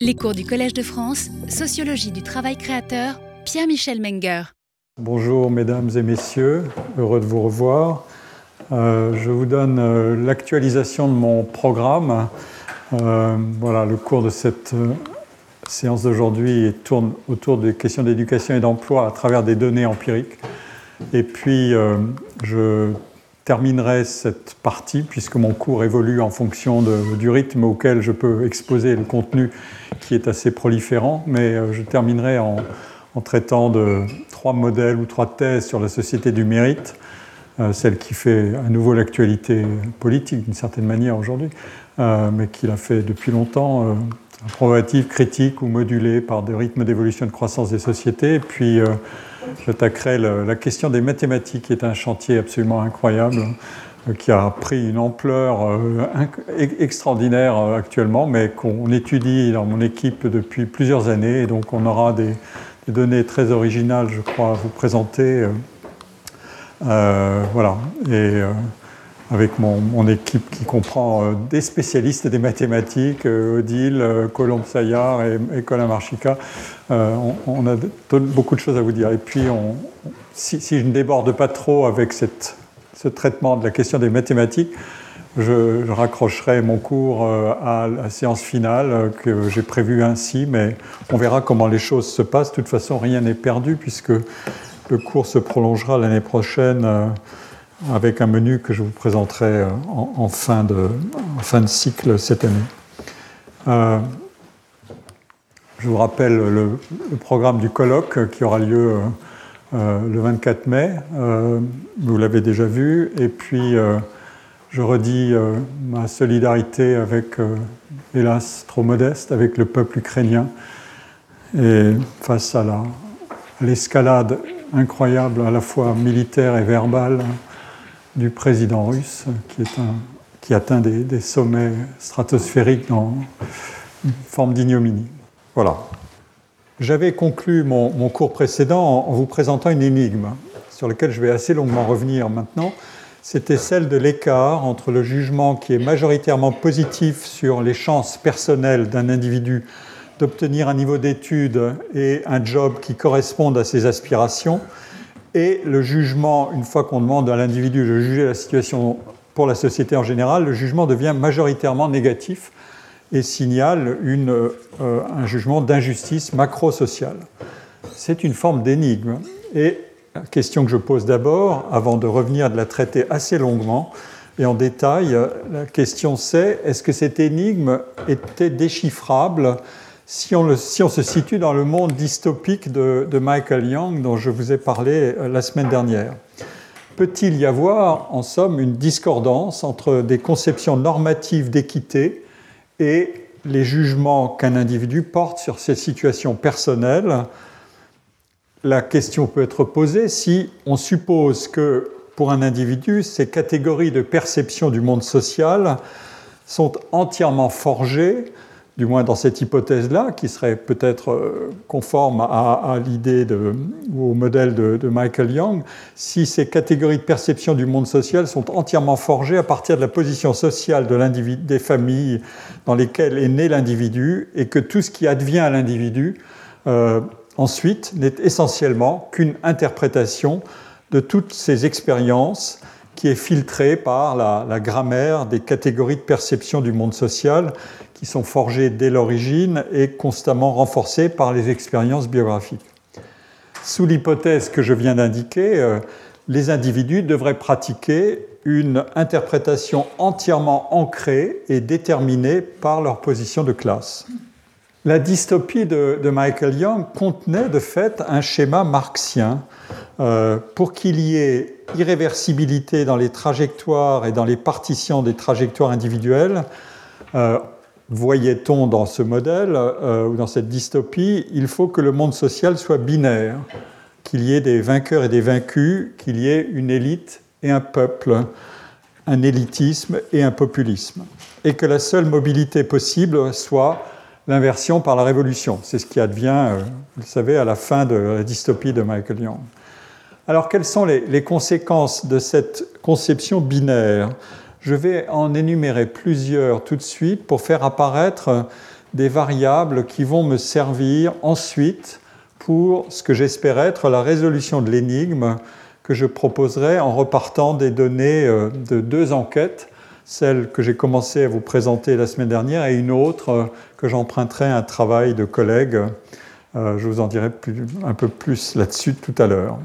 Les cours du Collège de France, Sociologie du travail créateur, Pierre-Michel Menger. Bonjour mesdames et messieurs, heureux de vous revoir. Je vous donne l'actualisation de mon programme. Voilà, le cours de cette séance d'aujourd'hui tourne autour des questions d'éducation et d'emploi à travers des données empiriques. Et puis je terminerai cette partie, puisque mon cours évolue en fonction du rythme auquel je peux exposer le contenu qui est assez proliférant, mais je terminerai en traitant de trois modèles ou trois thèses sur la société du mérite, celle qui fait à nouveau l'actualité politique d'une certaine manière aujourd'hui, mais qui l'a fait depuis longtemps, approbative, critique ou modulée par des rythmes d'évolution de croissance des sociétés, et puis j'attaquerai la question des mathématiques, qui est un chantier absolument incroyable, qui a pris une ampleur extraordinaire actuellement, mais qu'on étudie dans mon équipe depuis plusieurs années. Et donc on aura des données très originales, je crois, à vous présenter. Voilà. Et avec mon équipe qui comprend des spécialistes des mathématiques, Odile, Colomb-Saillard et Colin Marchica. On a beaucoup de choses à vous dire. Et puis, si je ne déborde pas trop avec ce traitement de la question des mathématiques, je raccrocherai mon cours à la séance finale que j'ai prévue ainsi, mais on verra comment les choses se passent. De toute façon, rien n'est perdu puisque le cours se prolongera l'année prochaine avec un menu que je vous présenterai en fin de cycle cette année. Je vous rappelle le programme du colloque qui aura lieu le 24 mai. Vous l'avez déjà vu. Et puis, je redis ma solidarité avec, hélas, trop modeste, avec le peuple ukrainien. Et face à l'escalade incroyable, à la fois militaire et verbale, du président russe, qui atteint des sommets stratosphériques dans une forme d'ignominie. Voilà. J'avais conclu mon cours précédent en vous présentant une énigme, sur laquelle je vais assez longuement revenir maintenant. C'était celle de l'écart entre le jugement qui est majoritairement positif sur les chances personnelles d'un individu d'obtenir un niveau d'études et un job qui correspondent à ses aspirations, et le jugement, une fois qu'on demande à l'individu de juger la situation pour la société en général, le jugement devient majoritairement négatif et signale un jugement d'injustice macro-sociale. C'est une forme d'énigme. Et la question que je pose d'abord, avant de revenir de la traiter assez longuement et en détail, la question c'est, est-ce que cette énigme était déchiffrable si on se situe dans le monde dystopique de Michael Young, dont je vous ai parlé la semaine dernière? Peut-il y avoir, en somme, une discordance entre des conceptions normatives d'équité et les jugements qu'un individu porte sur ses situations personnelles? La question peut être posée si on suppose que, pour un individu, ces catégories de perception du monde social sont entièrement forgées, du moins dans cette hypothèse-là, qui serait peut-être conforme à l'idée ou au modèle de Michael Young, si ces catégories de perception du monde social sont entièrement forgées à partir de la position sociale de l'individu, des familles dans lesquelles est né l'individu, et que tout ce qui advient à l'individu ensuite n'est essentiellement qu'une interprétation de toutes ces expériences qui est filtrée par la grammaire des catégories de perception du monde social qui sont forgées dès l'origine et constamment renforcées par les expériences biographiques. Sous l'hypothèse que je viens d'indiquer, les individus devraient pratiquer une interprétation entièrement ancrée et déterminée par leur position de classe. La dystopie de Michael Young contenait de fait un schéma marxien. Pour qu'il y ait irréversibilité dans les trajectoires et dans les partitions des trajectoires individuelles, voyait-on dans ce modèle ou dans cette dystopie, il faut que le monde social soit binaire, qu'il y ait des vainqueurs et des vaincus, qu'il y ait une élite et un peuple, un élitisme et un populisme, et que la seule mobilité possible soit l'inversion par la révolution. C'est ce qui advient, vous le savez, à la fin de la dystopie de Michael Young. Alors, quelles sont les conséquences de cette conception binaire ? Je vais en énumérer plusieurs tout de suite pour faire apparaître des variables qui vont me servir ensuite pour ce que j'espère être la résolution de l'énigme que je proposerai en repartant des données de deux enquêtes, celle que j'ai commencé à vous présenter la semaine dernière et une autre que j'emprunterai à un travail de collègues. Je vous en dirai un peu plus là-dessus tout à l'heure.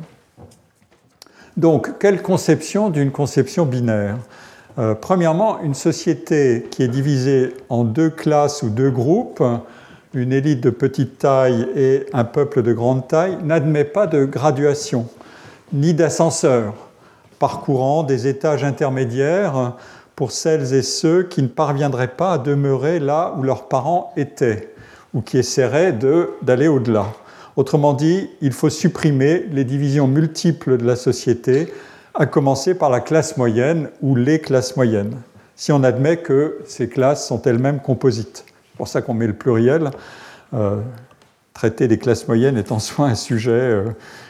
Donc, quelle conception d'une conception binaire ? Premièrement, une société qui est divisée en deux classes ou deux groupes, une élite de petite taille et un peuple de grande taille, n'admet pas de graduation, ni d'ascenseur, parcourant des étages intermédiaires pour celles et ceux qui ne parviendraient pas à demeurer là où leurs parents étaient, ou qui essaieraient d'aller au-delà. Autrement dit, il faut supprimer les divisions multiples de la société, à commencer par la classe moyenne ou les classes moyennes, si on admet que ces classes sont elles-mêmes composites. C'est pour ça qu'on met le pluriel. Traiter des classes moyennes est en soi un sujet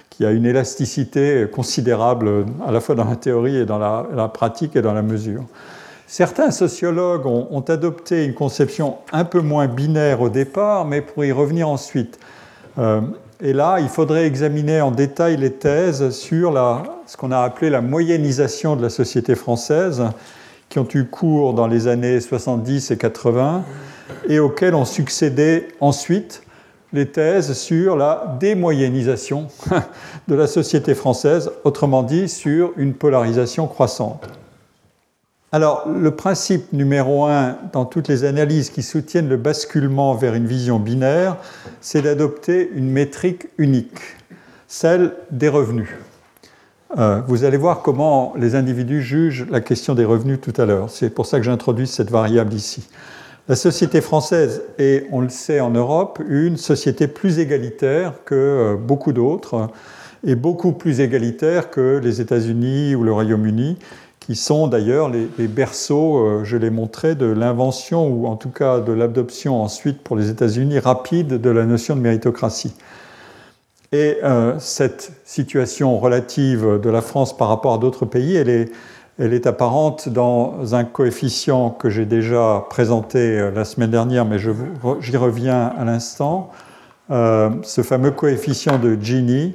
qui a une élasticité considérable, à la fois dans la théorie et dans la pratique et dans la mesure. Certains sociologues ont adopté une conception un peu moins binaire au départ, mais pour y revenir ensuite. Et là, il faudrait examiner en détail les thèses sur ce qu'on a appelé la moyennisation de la société française, qui ont eu cours dans les années 70 et 80, et auxquelles ont succédé ensuite les thèses sur la démoyennisation de la société française, autrement dit sur une polarisation croissante. Alors, le principe numéro un dans toutes les analyses qui soutiennent le basculement vers une vision binaire, c'est d'adopter une métrique unique, celle des revenus. Vous allez voir comment les individus jugent la question des revenus tout à l'heure. C'est pour ça que j'introduis cette variable ici. La société française est, on le sait en Europe, une société plus égalitaire que beaucoup d'autres, et beaucoup plus égalitaire que les États-Unis ou le Royaume-Uni, qui sont d'ailleurs les berceaux, je l'ai montré, de l'invention ou en tout cas de l'adoption ensuite pour les États-Unis rapide de la notion de méritocratie. Et cette situation relative de la France par rapport à d'autres pays, elle est apparente dans un coefficient que j'ai déjà présenté la semaine dernière, mais j'y reviens à l'instant, ce fameux coefficient de Gini,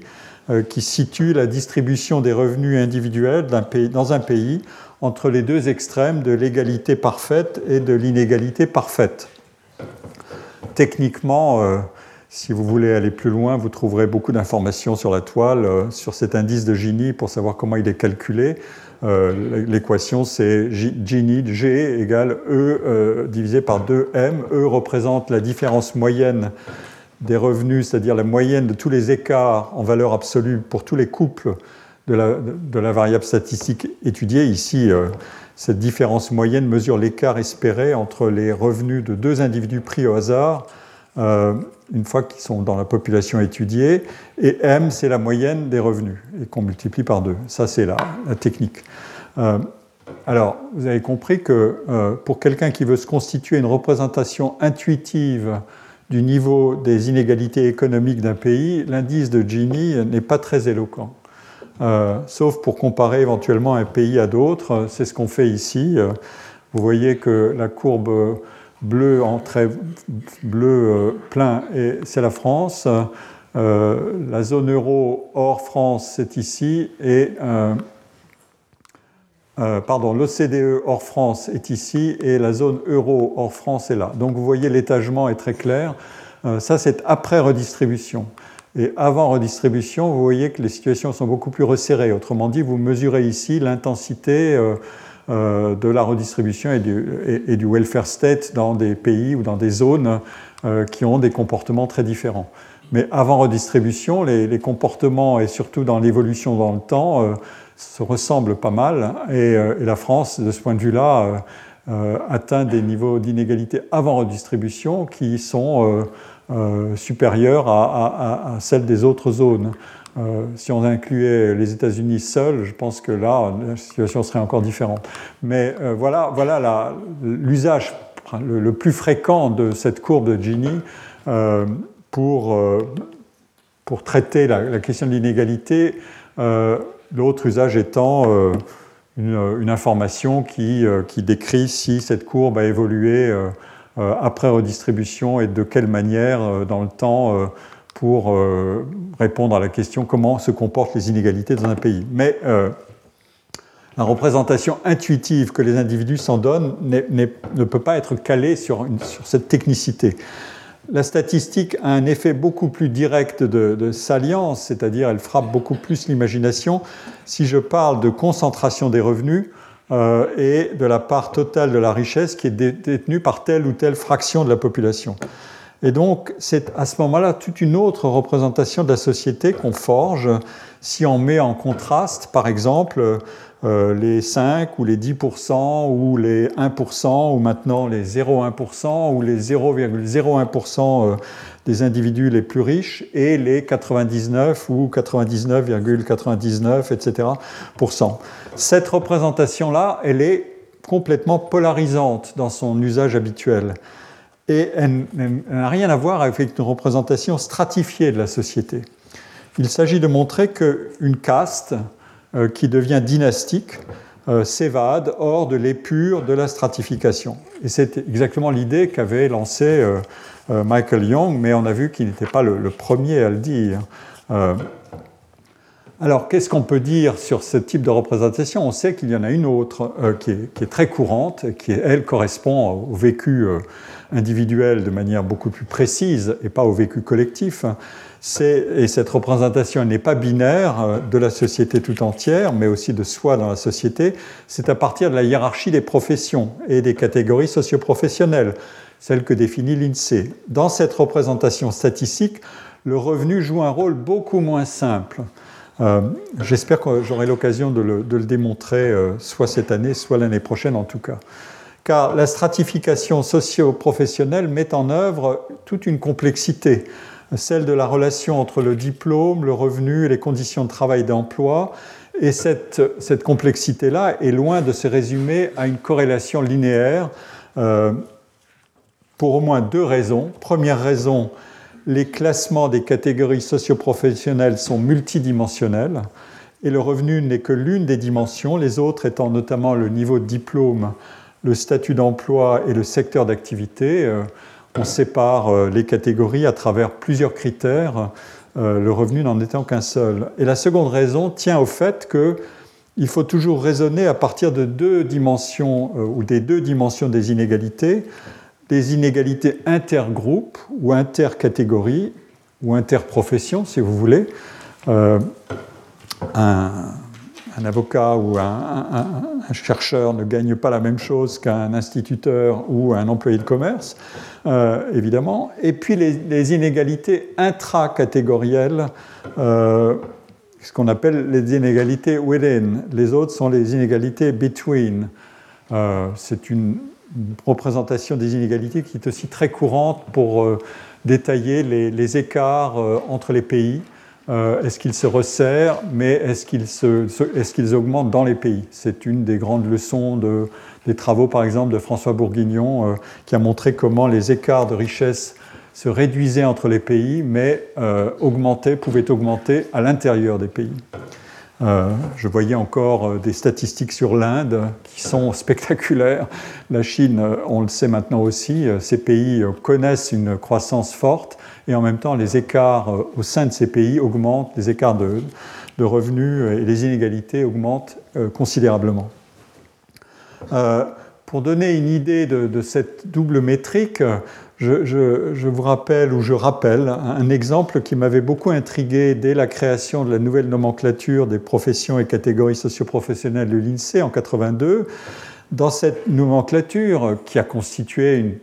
qui situe la distribution des revenus individuels dans un pays entre les deux extrêmes de l'égalité parfaite et de l'inégalité parfaite. Techniquement, si vous voulez aller plus loin, vous trouverez beaucoup d'informations sur la toile, sur cet indice de Gini pour savoir comment il est calculé. L'équation, c'est Gini, G égale E divisé par 2M. E représente la différence moyenne des revenus, c'est-à-dire la moyenne de tous les écarts en valeur absolue pour tous les couples de la variable statistique étudiée. Ici, cette différence moyenne mesure l'écart espéré entre les revenus de deux individus pris au hasard, une fois qu'ils sont dans la population étudiée, et M, c'est la moyenne des revenus, et qu'on multiplie par 2. Ça, c'est la technique. Alors, vous avez compris que pour quelqu'un qui veut se constituer une représentation intuitive du niveau des inégalités économiques d'un pays, l'indice de Gini n'est pas très éloquent. Sauf pour comparer éventuellement un pays à d'autres, c'est ce qu'on fait ici. Vous voyez que la courbe bleue en trait bleu plein, c'est la France. La zone euro hors France, c'est ici. Et l'OCDE hors France est ici et la zone euro hors France est là. Donc vous voyez, l'étagement est très clair. Ça, c'est après redistribution. Et avant redistribution, vous voyez que les situations sont beaucoup plus resserrées. Autrement dit, vous mesurez ici l'intensité de la redistribution et du welfare state dans des pays ou dans des zones qui ont des comportements très différents. Mais avant redistribution, les comportements, et surtout dans l'évolution dans le temps, se ressemblent pas mal, et la France, de ce point de vue-là, atteint des niveaux d'inégalité avant redistribution qui sont supérieurs à celles des autres zones. Si on incluait les États-Unis seuls, je pense que là, la situation serait encore différente. Mais voilà l'usage le plus fréquent de cette courbe de Gini pour traiter la question de l'inégalité. L'autre usage étant une information qui décrit si cette courbe a évolué après redistribution et de quelle manière dans le temps pour répondre à la question comment se comportent les inégalités dans un pays. Mais la représentation intuitive que les individus s'en donnent ne peut pas être calée sur cette technicité. La statistique a un effet beaucoup plus direct de salience, c'est-à-dire elle frappe beaucoup plus l'imagination. Si je parle de concentration des revenus et de la part totale de la richesse qui est détenue par telle ou telle fraction de la population. Et donc, c'est à ce moment-là toute une autre représentation de la société qu'on forge si on met en contraste, par exemple, les 5 ou les 10% ou les 1% ou maintenant les 0,1% ou les 0,01% des individus les plus riches et les 99 ou 99,99, etc. Cette représentation-là, elle est complètement polarisante dans son usage habituel. Et elle n'a rien à voir avec une représentation stratifiée de la société. Il s'agit de montrer qu'une caste qui devient dynastique s'évade hors de l'épure de la stratification. Et c'est exactement l'idée qu'avait lancée Michael Young, mais on a vu qu'il n'était pas le premier à le dire. Alors, qu'est-ce qu'on peut dire sur ce type de représentation ? On sait qu'il y en a une autre qui est très courante, elle correspond au vécu individuel de manière beaucoup plus précise et pas au vécu collectif. Cette représentation n'est pas binaire de la société tout entière, mais aussi de soi dans la société. C'est à partir de la hiérarchie des professions et des catégories socioprofessionnelles, celle que définit l'INSEE. Dans cette représentation statistique, le revenu joue un rôle beaucoup moins simple. J'espère que j'aurai l'occasion de le démontrer soit cette année, soit l'année prochaine en tout cas. Car la stratification socio-professionnelle met en œuvre toute une complexité, celle de la relation entre le diplôme, le revenu et les conditions de travail et d'emploi. Et cette complexité-là est loin de se résumer à une corrélation linéaire pour au moins deux raisons. Première raison, les classements des catégories socioprofessionnelles sont multidimensionnels et le revenu n'est que l'une des dimensions, les autres étant notamment le niveau de diplôme, le statut d'emploi et le secteur d'activité. On sépare les catégories à travers plusieurs critères, le revenu n'en étant qu'un seul. Et la seconde raison tient au fait qu'il faut toujours raisonner à partir de deux dimensions ou des deux dimensions des inégalités. Des inégalités intergroupes ou intercatégories ou interprofessions, si vous voulez. Un avocat ou un chercheur ne gagne pas la même chose qu'un instituteur ou un employé de commerce, évidemment. Et puis les inégalités intracatégorielles, ce qu'on appelle les inégalités within. Les autres sont les inégalités between. C'est une représentation des inégalités qui est aussi très courante pour détailler les écarts entre les pays. Est-ce qu'ils se resserrent, mais est-ce qu'ils augmentent dans les pays ? C'est une des grandes leçons des travaux, par exemple, de François Bourguignon, qui a montré comment les écarts de richesse se réduisaient entre les pays, mais pouvaient augmenter à l'intérieur des pays. Je voyais encore des statistiques sur l'Inde qui sont spectaculaires. La Chine, on le sait maintenant aussi, ces pays connaissent une croissance forte et en même temps les écarts au sein de ces pays augmentent, les écarts de revenus et les inégalités augmentent considérablement. Pour donner une idée de cette double métrique, je rappelle un exemple qui m'avait beaucoup intrigué dès la création de la nouvelle nomenclature des professions et catégories socioprofessionnelles de l'INSEE en 1982. Dans cette nomenclature qui a constitué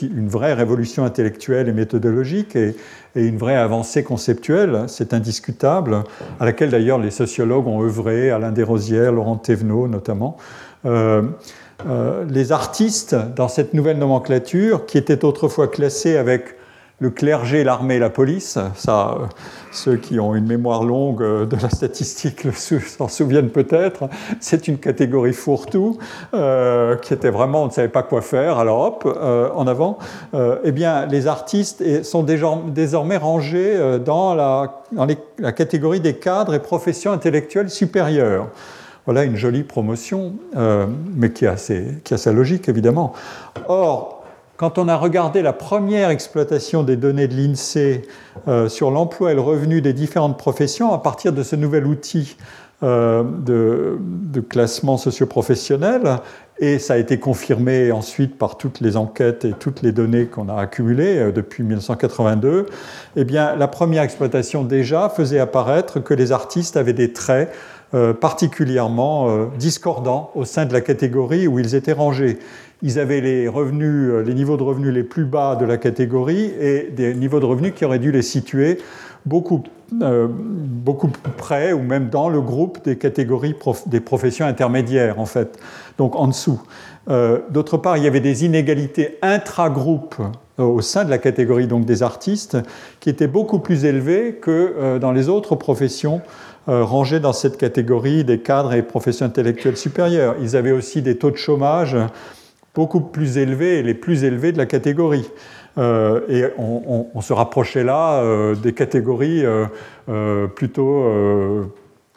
une vraie révolution intellectuelle et méthodologique et une vraie avancée conceptuelle, c'est indiscutable, à laquelle d'ailleurs les sociologues ont œuvré, Alain Desrosières, Laurent Thévenot notamment. Les artistes dans cette nouvelle nomenclature qui étaient autrefois classés avec le clergé, l'armée et la police, ceux qui ont une mémoire longue de la statistique s'en souviennent peut-être, c'est une catégorie fourre-tout qui était vraiment, on ne savait pas quoi faire, alors hop, en avant. Eh bien, les artistes sont désormais rangés dans la catégorie des cadres et professions intellectuelles supérieures. Voilà une jolie promotion, mais qui a sa logique, évidemment. Or, quand on a regardé la première exploitation des données de l'INSEE sur l'emploi et le revenu des différentes professions à partir de ce nouvel outil de classement socioprofessionnel, et ça a été confirmé ensuite par toutes les enquêtes et toutes les données qu'on a accumulées depuis 1982, eh bien, la première exploitation déjà faisait apparaître que les artistes avaient des traits particulièrement discordants au sein de la catégorie où ils étaient rangés. Ils avaient les revenus, les niveaux de revenus les plus bas de la catégorie et des niveaux de revenus qui auraient dû les situer beaucoup plus près ou même dans le groupe des catégories des professions intermédiaires, en fait, donc en dessous. D'autre part, il y avait des inégalités intra-groupes au sein de la catégorie donc, des artistes qui étaient beaucoup plus élevées que dans les autres professions rangées dans cette catégorie des cadres et professions intellectuelles supérieures. Ils avaient aussi des taux de chômage beaucoup plus élevés, les plus élevés de la catégorie. Et on se rapprochait là des catégories plutôt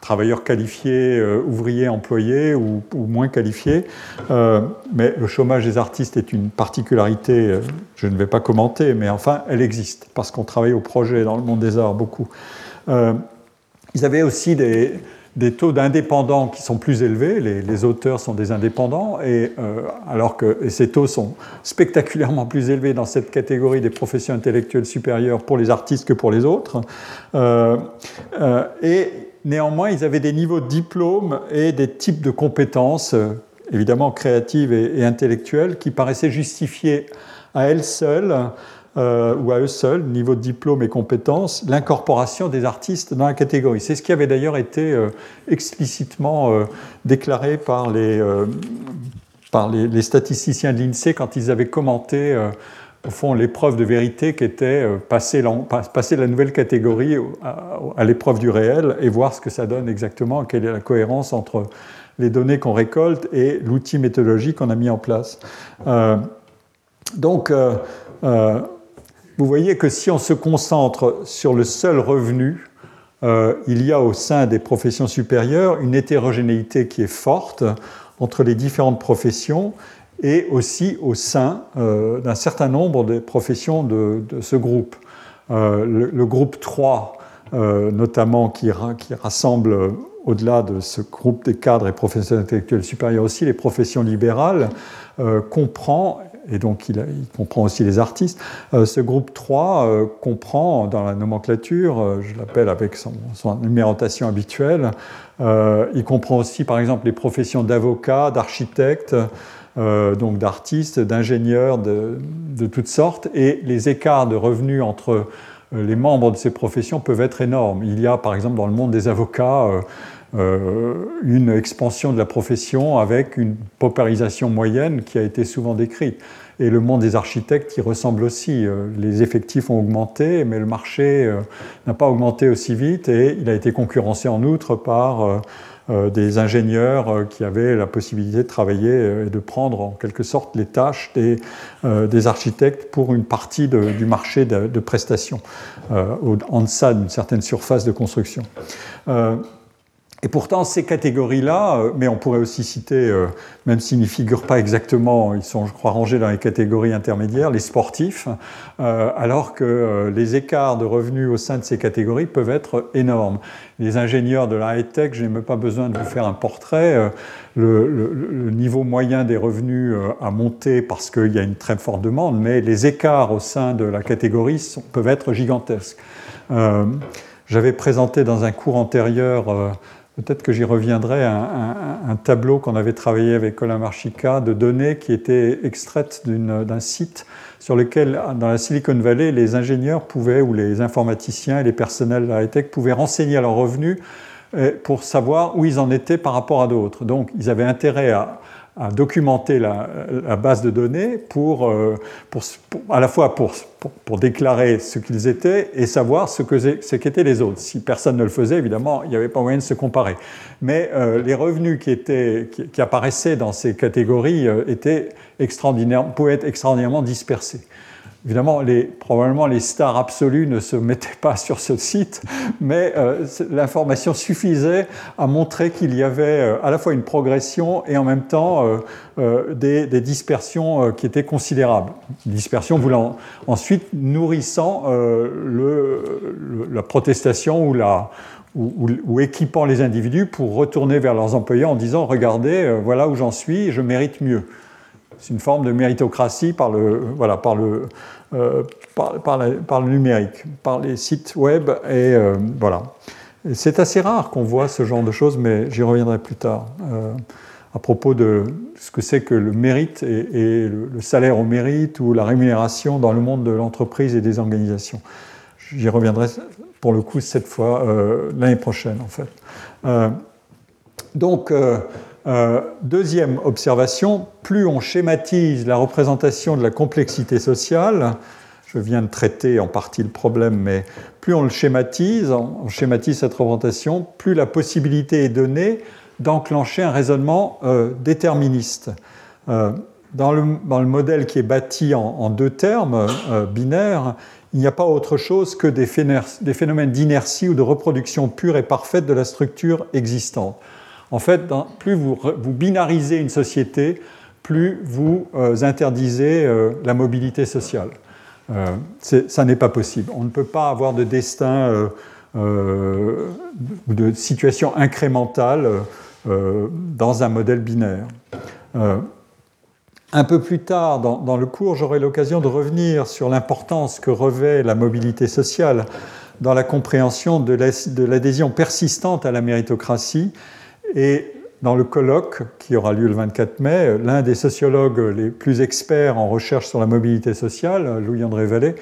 travailleurs qualifiés, ouvriers, employés ou moins qualifiés. Mais le chômage des artistes est une particularité, je ne vais pas commenter, mais enfin, elle existe, parce qu'on travaille au projet dans le monde des arts beaucoup. Ils avaient aussi des taux d'indépendants qui sont plus élevés, les auteurs sont des indépendants, alors que ces taux sont spectaculairement plus élevés dans cette catégorie des professions intellectuelles supérieures pour les artistes que pour les autres. Et néanmoins, ils avaient des niveaux de diplôme et des types de compétences, évidemment créatives et intellectuelles, qui paraissaient justifier à elles seules, ou à eux seuls, niveau de diplôme et compétences, l'incorporation des artistes dans la catégorie. C'est ce qui avait d'ailleurs été explicitement déclaré par les statisticiens de l'INSEE quand ils avaient commenté, au fond, l'épreuve de vérité qui était passer la nouvelle catégorie à l'épreuve du réel et voir ce que ça donne exactement, quelle est la cohérence entre les données qu'on récolte et l'outil méthodologique qu'on a mis en place. Donc, vous voyez que si on se concentre sur le seul revenu, il y a au sein des professions supérieures une hétérogénéité qui est forte entre les différentes professions et aussi au sein d'un certain nombre de professions de ce groupe. Le groupe 3, notamment, qui rassemble au-delà de ce groupe des cadres et professions intellectuelles supérieures aussi, les professions libérales, comprend... Et donc, il comprend aussi les artistes. Ce groupe 3 comprend, dans la nomenclature, je l'appelle avec son numérotation habituelle, il comprend aussi, par exemple, les professions d'avocat, d'architecte, donc d'artiste, d'ingénieur, de toutes sortes. Et les écarts de revenus entre les membres de ces professions peuvent être énormes. Il y a, par exemple, dans le monde des avocats... une expansion de la profession avec une paupérisation moyenne qui a été souvent décrite. Et le monde des architectes y ressemble aussi. Les effectifs ont augmenté, mais le marché n'a pas augmenté aussi vite et il a été concurrencé en outre par des ingénieurs qui avaient la possibilité de travailler et de prendre en quelque sorte les tâches des architectes pour une partie du marché de prestations, en deçà d'une certaine surface de construction. Et pourtant, ces catégories-là, mais on pourrait aussi citer, même s'ils n'y figurent pas exactement, ils sont, je crois, rangés dans les catégories intermédiaires, les sportifs, alors que les écarts de revenus au sein de ces catégories peuvent être énormes. Les ingénieurs de la high-tech, je n'ai même pas besoin de vous faire un portrait. Le niveau moyen des revenus a monté parce qu'il y a une très forte demande, mais les écarts au sein de la catégorie peuvent être gigantesques. J'avais présenté dans un cours antérieur... peut-être que j'y reviendrai, un tableau qu'on avait travaillé avec Colin Marchica de données qui étaient extraites d'un site sur lequel, dans la Silicon Valley, les ingénieurs pouvaient, ou les informaticiens et les personnels de la high-tech pouvaient renseigner leurs revenus pour savoir où ils en étaient par rapport à d'autres. Donc, ils avaient intérêt à documenter la base de données pour déclarer ce qu'ils étaient et savoir ce qu'étaient les autres. Si personne ne le faisait, évidemment, il n'y avait pas moyen de se comparer. Mais les revenus qui apparaissaient dans ces catégories pouvaient être extraordinairement dispersés. Évidemment, probablement les stars absolues ne se mettaient pas sur ce site, mais l'information suffisait à montrer qu'il y avait à la fois une progression et en même temps des dispersions qui étaient considérables. Dispersion voulant ensuite nourrissant la protestation ou équipant les individus pour retourner vers leurs employeurs en disant « Regardez, voilà où j'en suis, je mérite mieux ». C'est une forme de méritocratie par le numérique, par les sites web. Voilà. C'est assez rare qu'on voit ce genre de choses, mais j'y reviendrai plus tard à propos de ce que c'est que le mérite et le salaire au mérite ou la rémunération dans le monde de l'entreprise et des organisations. J'y reviendrai pour le coup cette fois l'année prochaine, en fait. Deuxième observation, plus on schématise la représentation de la complexité sociale, je viens de traiter en partie le problème, mais plus on le schématise, cette représentation, plus la possibilité est donnée d'enclencher un raisonnement déterministe. Dans le modèle qui est bâti en deux termes binaires, il n'y a pas autre chose que des phénomènes d'inertie ou de reproduction pure et parfaite de la structure existante. En fait, plus vous binarisez une société, plus vous interdisez la mobilité sociale. Ça n'est pas possible. On ne peut pas avoir de destin ou de situation incrémentale dans un modèle binaire. Un peu plus tard dans le cours, j'aurai l'occasion de revenir sur l'importance que revêt la mobilité sociale dans la compréhension de l'adhésion persistante à la méritocratie. Et dans le colloque qui aura lieu le 24 mai, l'un des sociologues les plus experts en recherche sur la mobilité sociale, Louis-André Vallet,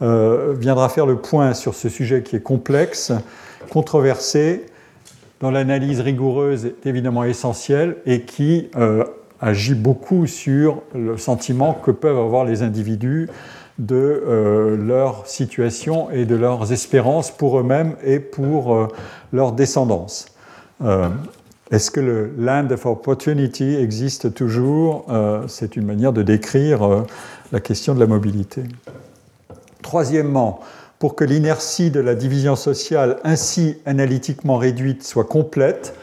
viendra faire le point sur ce sujet qui est complexe, controversé, dont l'analyse rigoureuse est évidemment essentielle et qui agit beaucoup sur le sentiment que peuvent avoir les individus de leur situation et de leurs espérances pour eux-mêmes et pour leur descendance. Est-ce que le « land of opportunity » existe toujours ? C'est une manière de décrire la question de la mobilité. Troisièmement, pour que l'inertie de la division sociale ainsi analytiquement réduite soit complète,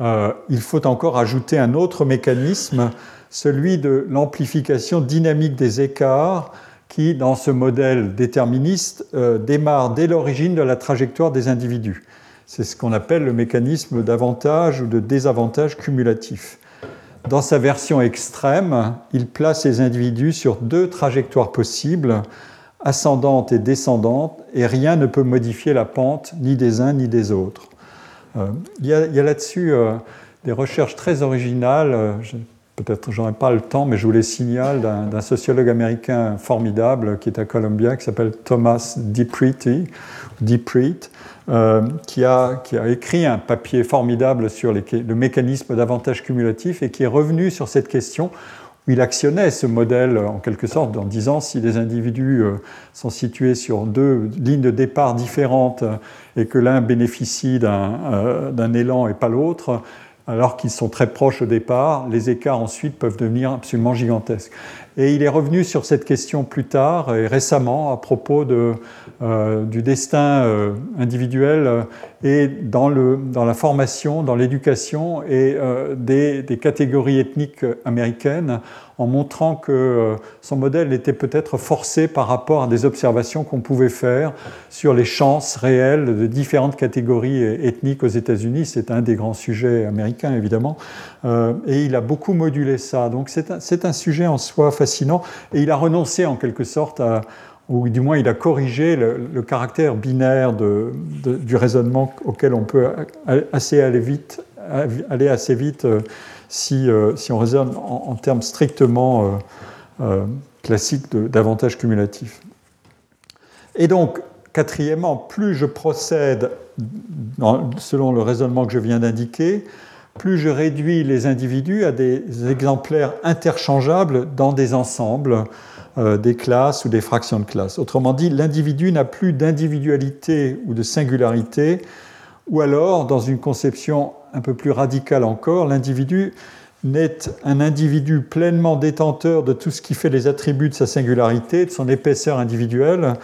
il faut encore ajouter un autre mécanisme, celui de l'amplification dynamique des écarts qui, dans ce modèle déterministe, démarre dès l'origine de la trajectoire des individus. C'est ce qu'on appelle le mécanisme d'avantage ou de désavantage cumulatif. Dans sa version extrême, il place les individus sur deux trajectoires possibles, ascendantes et descendantes, et rien ne peut modifier la pente ni des uns ni des autres. Il y a là-dessus des recherches très originales, peut-être j'aurais pas le temps, mais je vous les signale, d'un sociologue américain formidable qui est à Columbia, qui s'appelle Thomas DiPrete, qui a écrit un papier formidable sur le mécanisme d'avantage cumulatif et qui est revenu sur cette question où il actionnait ce modèle en quelque sorte en disant si les individus sont situés sur deux lignes de départ différentes et que l'un bénéficie d'un élan et pas l'autre, alors qu'ils sont très proches au départ, les écarts ensuite peuvent devenir absolument gigantesques. Et il est revenu sur cette question plus tard et récemment à propos du destin individuel et dans la formation, dans l'éducation et des catégories ethniques américaines, en montrant que son modèle était peut-être forcé par rapport à des observations qu'on pouvait faire sur les chances réelles de différentes catégories ethniques aux États-Unis. C'est un des grands sujets américains, évidemment. Et il a beaucoup modulé ça. Donc c'est un sujet en soi fascinant. Et il a renoncé, en quelque sorte, ou du moins il a corrigé le caractère binaire du raisonnement auquel on peut aller assez vite si on raisonne en termes strictement classiques d'avantages cumulatifs. Et donc, quatrièmement, plus je procède selon le raisonnement que je viens d'indiquer, plus je réduis les individus à des exemplaires interchangeables dans des ensembles, des classes ou des fractions de classes. Autrement dit, l'individu n'a plus d'individualité ou de singularité, ou alors, dans une conception un peu plus radicale encore, l'individu n'est un individu pleinement détenteur de tout ce qui fait les attributs de sa singularité, de son épaisseur individuelle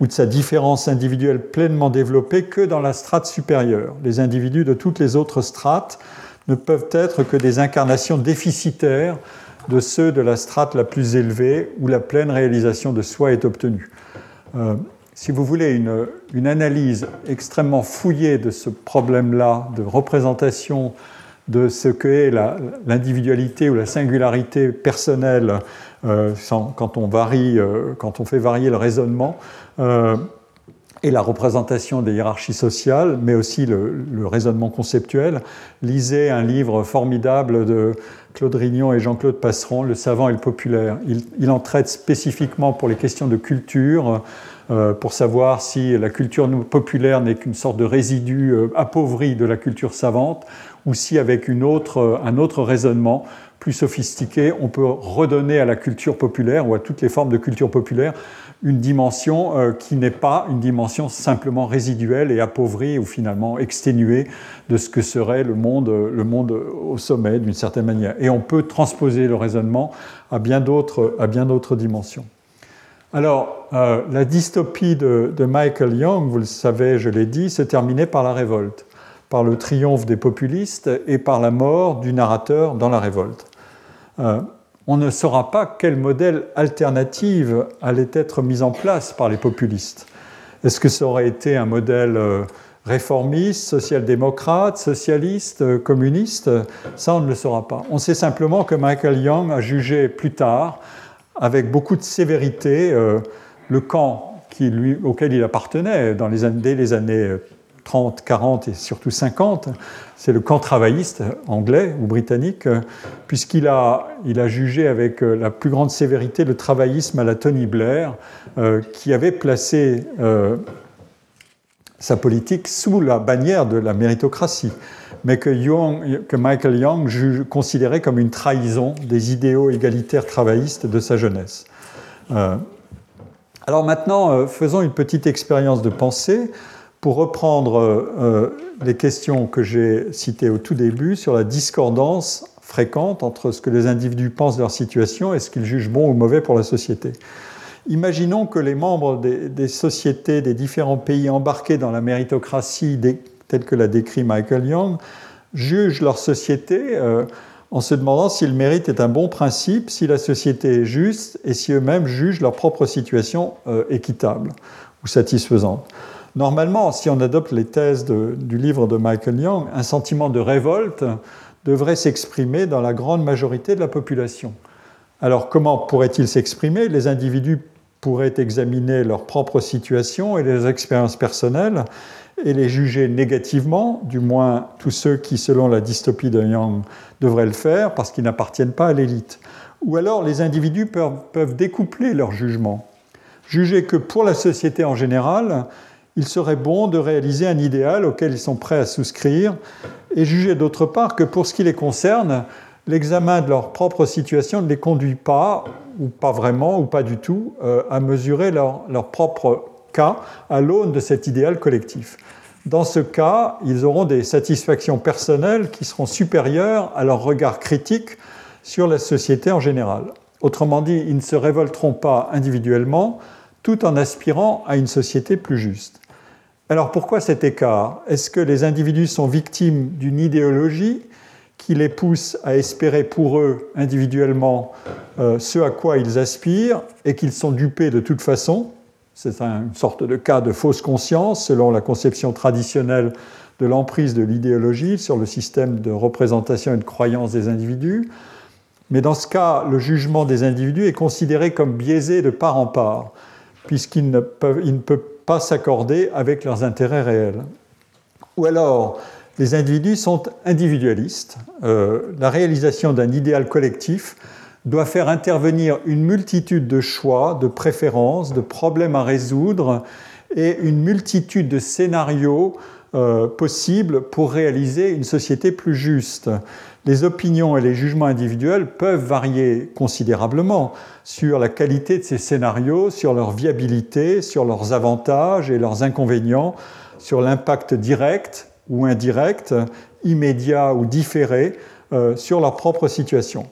ou de sa différence individuelle pleinement développée que dans la strate supérieure. Les individus de toutes les autres strates ne peuvent être que des incarnations déficitaires de ceux de la strate la plus élevée où la pleine réalisation de soi est obtenue. Si vous voulez une analyse extrêmement fouillée de ce problème-là, de représentation de ce qu'est l'individualité ou la singularité personnelle, quand on fait varier le raisonnement, et la représentation des hiérarchies sociales, mais aussi le raisonnement conceptuel. Lisez un livre formidable de Claude Rignon et Jean-Claude Passeron, Le savant et le populaire. Il en traite spécifiquement pour les questions de culture, pour savoir si la culture populaire n'est qu'une sorte de résidu appauvri de la culture savante, ou si avec un autre raisonnement plus sophistiqué, on peut redonner à la culture populaire ou à toutes les formes de culture populaire une dimension qui n'est pas une dimension simplement résiduelle et appauvrie ou finalement exténuée de ce que serait le monde au sommet d'une certaine manière. Et on peut transposer le raisonnement à bien d'autres dimensions. Alors, la dystopie de Michael Young, vous le savez, je l'ai dit, se terminait par la révolte, par le triomphe des populistes et par la mort du narrateur dans la révolte. On ne saura pas quel modèle alternatif allait être mis en place par les populistes. Est-ce que ça aurait été un modèle réformiste, social-démocrate, socialiste, communiste ? Ça, on ne le saura pas. On sait simplement que Michael Young a jugé plus tard, avec beaucoup de sévérité, le camp auquel il appartenait dès les années 30, 40 et surtout 50, c'est le camp travailliste anglais ou britannique, puisqu'il a jugé avec la plus grande sévérité le travaillisme à la Tony Blair, qui avait placé sa politique sous la bannière de la méritocratie, mais que Michael Young considérait comme une trahison des idéaux égalitaires travaillistes de sa jeunesse. Alors maintenant, faisons une petite expérience de pensée. Pour reprendre les questions que j'ai citées au tout début sur la discordance fréquente entre ce que les individus pensent de leur situation et ce qu'ils jugent bon ou mauvais pour la société. Imaginons que les membres des sociétés des différents pays embarqués dans la méritocratie telle que la décrit Michael Young jugent leur société en se demandant si le mérite est un bon principe, si la société est juste et si eux-mêmes jugent leur propre situation équitable ou satisfaisante. Normalement, si on adopte les thèses du livre de Michael Young, un sentiment de révolte devrait s'exprimer dans la grande majorité de la population. Alors comment pourrait-il s'exprimer ? Les individus pourraient examiner leur propre situation et leurs expériences personnelles et les juger négativement, du moins tous ceux qui, selon la dystopie de Young, devraient le faire parce qu'ils n'appartiennent pas à l'élite. Ou alors les individus peuvent découpler leur jugement, juger que pour la société en général, il serait bon de réaliser un idéal auquel ils sont prêts à souscrire et juger d'autre part que pour ce qui les concerne, l'examen de leur propre situation ne les conduit pas, ou pas vraiment, ou pas du tout, à mesurer leur propre cas à l'aune de cet idéal collectif. Dans ce cas, ils auront des satisfactions personnelles qui seront supérieures à leur regard critique sur la société en général. Autrement dit, ils ne se révolteront pas individuellement, tout en aspirant à une société plus juste. Alors pourquoi cet écart ? Est-ce que les individus sont victimes d'une idéologie qui les pousse à espérer pour eux individuellement ce à quoi ils aspirent et qu'ils sont dupés de toute façon ? C'est une sorte de cas de fausse conscience selon la conception traditionnelle de l'emprise de l'idéologie sur le système de représentation et de croyance des individus. Mais dans ce cas, le jugement des individus est considéré comme biaisé de part en part, puisqu'ils ne peuvent pas s'accorder avec leurs intérêts réels. Ou alors, les individus sont individualistes. La réalisation d'un idéal collectif doit faire intervenir une multitude de choix, de préférences, de problèmes à résoudre et une multitude de scénarios possibles pour réaliser une société plus juste. Les opinions et les jugements individuels peuvent varier considérablement sur la qualité de ces scénarios, sur leur viabilité, sur leurs avantages et leurs inconvénients, sur l'impact direct ou indirect, immédiat ou différé sur leur propre situation.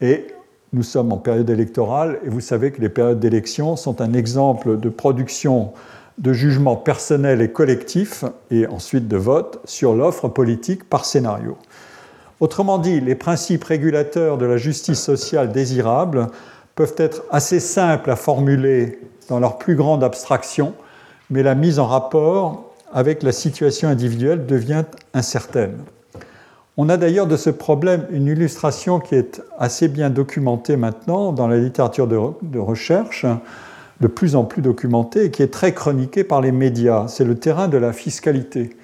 Et nous sommes en période électorale, et vous savez que les périodes d'élection sont un exemple de production de jugements personnels et collectifs, et ensuite de vote, sur l'offre politique par scénario. Autrement dit, les principes régulateurs de la justice sociale désirable peuvent être assez simples à formuler dans leur plus grande abstraction, mais la mise en rapport avec la situation individuelle devient incertaine. On a d'ailleurs de ce problème une illustration qui est assez bien documentée maintenant dans la littérature de recherche, de plus en plus documentée et qui est très chroniquée par les médias. C'est le terrain de la fiscalité.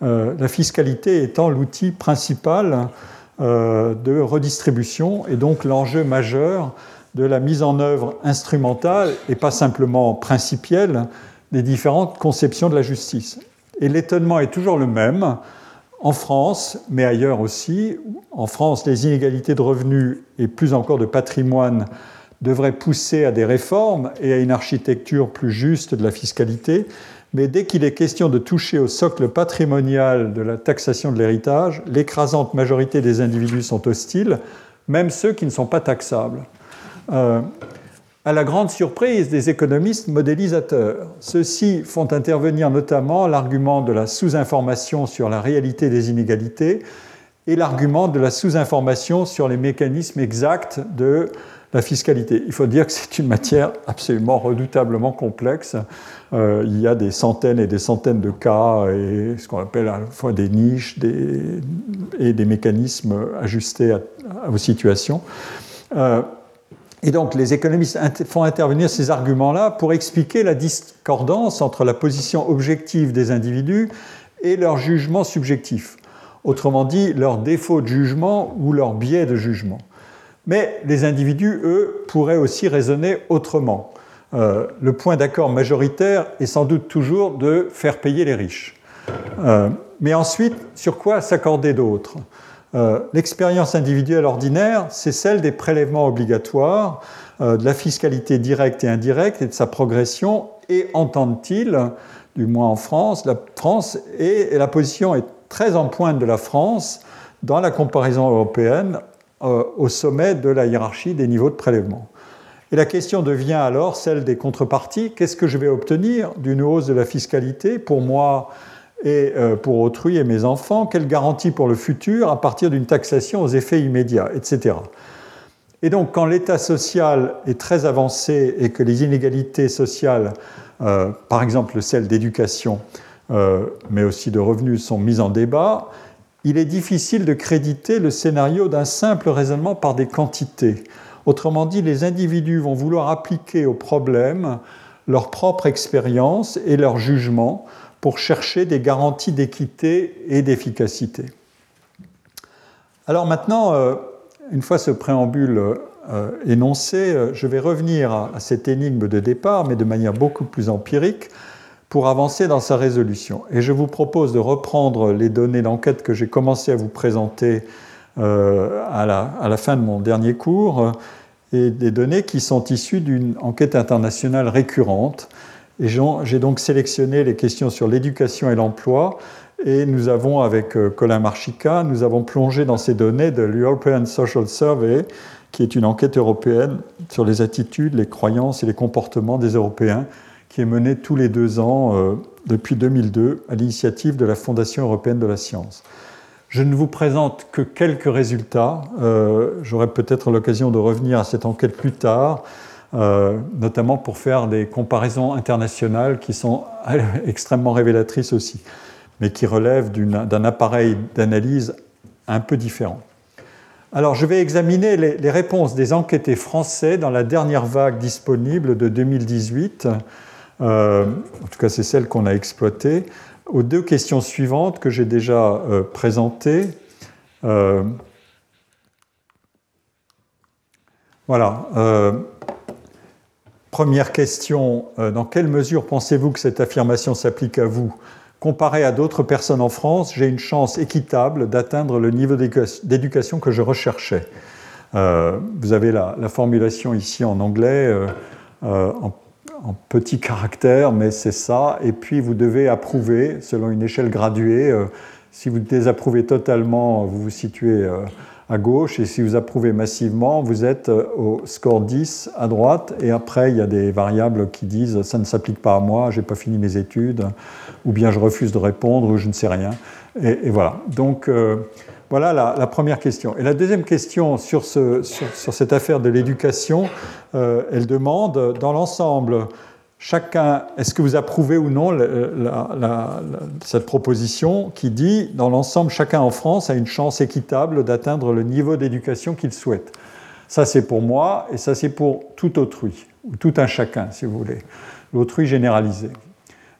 La fiscalité étant l'outil principal de redistribution et donc l'enjeu majeur de la mise en œuvre instrumentale et pas simplement principielle des différentes conceptions de la justice. Et l'étonnement est toujours le même. En France, mais ailleurs aussi, en France, les inégalités de revenus et plus encore de patrimoine devraient pousser à des réformes et à une architecture plus juste de la fiscalité. Mais dès qu'il est question de toucher au socle patrimonial de la taxation de l'héritage, l'écrasante majorité des individus sont hostiles, même ceux qui ne sont pas taxables. À la grande surprise des économistes modélisateurs. Ceux-ci font intervenir notamment l'argument de la sous-information sur la réalité des inégalités et l'argument de la sous-information sur les mécanismes exacts de la fiscalité. Il faut dire que c'est une matière absolument redoutablement complexe. Il y a des centaines et des centaines de cas et ce qu'on appelle à la fois des niches et des mécanismes ajustés aux situations. Et donc, les économistes font intervenir ces arguments-là pour expliquer la discordance entre la position objective des individus et leur jugement subjectif. Autrement dit, leur défaut de jugement ou leur biais de jugement. Mais les individus, eux, pourraient aussi raisonner autrement. Le point d'accord majoritaire est sans doute toujours de faire payer les riches. Mais ensuite, sur quoi s'accorder d'autres ? L'expérience individuelle ordinaire, c'est celle des prélèvements obligatoires, de la fiscalité directe et indirecte et de sa progression, et entendent-ils, du moins en France, la position est très en pointe de la France dans la comparaison européenne au sommet de la hiérarchie des niveaux de prélèvement. Et la question devient alors celle des contreparties. Qu'est-ce que je vais obtenir d'une hausse de la fiscalité pour moi et pour autrui et mes enfants, quelle garantie pour le futur à partir d'une taxation aux effets immédiats, etc. Et donc, quand l'état social est très avancé et que les inégalités sociales, par exemple celles d'éducation, mais aussi de revenus, sont mises en débat, il est difficile de créditer le scénario d'un simple raisonnement par des quantités. Autrement dit, les individus vont vouloir appliquer au problème leur propre expérience et leur jugement pour chercher des garanties d'équité et d'efficacité. Alors maintenant, une fois ce préambule énoncé, je vais revenir à cette énigme de départ, mais de manière beaucoup plus empirique, pour avancer dans sa résolution. Et je vous propose de reprendre les données d'enquête que j'ai commencé à vous présenter à la fin de mon dernier cours, et des données qui sont issues d'une enquête internationale récurrente. Et j'ai donc sélectionné les questions sur l'éducation et l'emploi, et nous avons, avec Colin Marchica, nous avons plongé dans ces données de l'European Social Survey, qui est une enquête européenne sur les attitudes, les croyances et les comportements des Européens, qui est menée tous les 2 ans depuis 2002 à l'initiative de la Fondation européenne de la science. Je ne vous présente que quelques résultats. J'aurai peut-être l'occasion de revenir à cette enquête plus tard, notamment pour faire des comparaisons internationales qui sont extrêmement révélatrices aussi, mais qui relèvent d'un appareil d'analyse un peu différent. Alors, je vais examiner les réponses des enquêtés français dans la dernière vague disponible de 2018, en tout cas c'est celle qu'on a exploitée, aux 2 questions suivantes que j'ai déjà présentées. Voilà. Première question, dans quelle mesure pensez-vous que cette affirmation s'applique à vous ? Comparé à d'autres personnes en France, j'ai une chance équitable d'atteindre le niveau d'éducation que je recherchais. Vous avez la formulation ici en anglais, en petits caractères, mais c'est ça. Et puis vous devez approuver, selon une échelle graduée, Si vous désapprouvez totalement, vous vous situez à gauche, et si vous approuvez massivement, vous êtes au score 10 à droite, et après il y a des variables qui disent ça ne s'applique pas à moi, j'ai pas fini mes études, ou bien je refuse de répondre, ou je ne sais rien. Et voilà. Donc voilà la première question. Et la deuxième question sur cette affaire de l'éducation, elle demande, dans l'ensemble, chacun, est-ce que vous approuvez ou non cette proposition qui dit, dans l'ensemble, chacun en France a une chance équitable d'atteindre le niveau d'éducation qu'il souhaite. Ça, c'est pour moi, et ça, c'est pour tout autrui, ou tout un chacun, si vous voulez, l'autrui généralisé.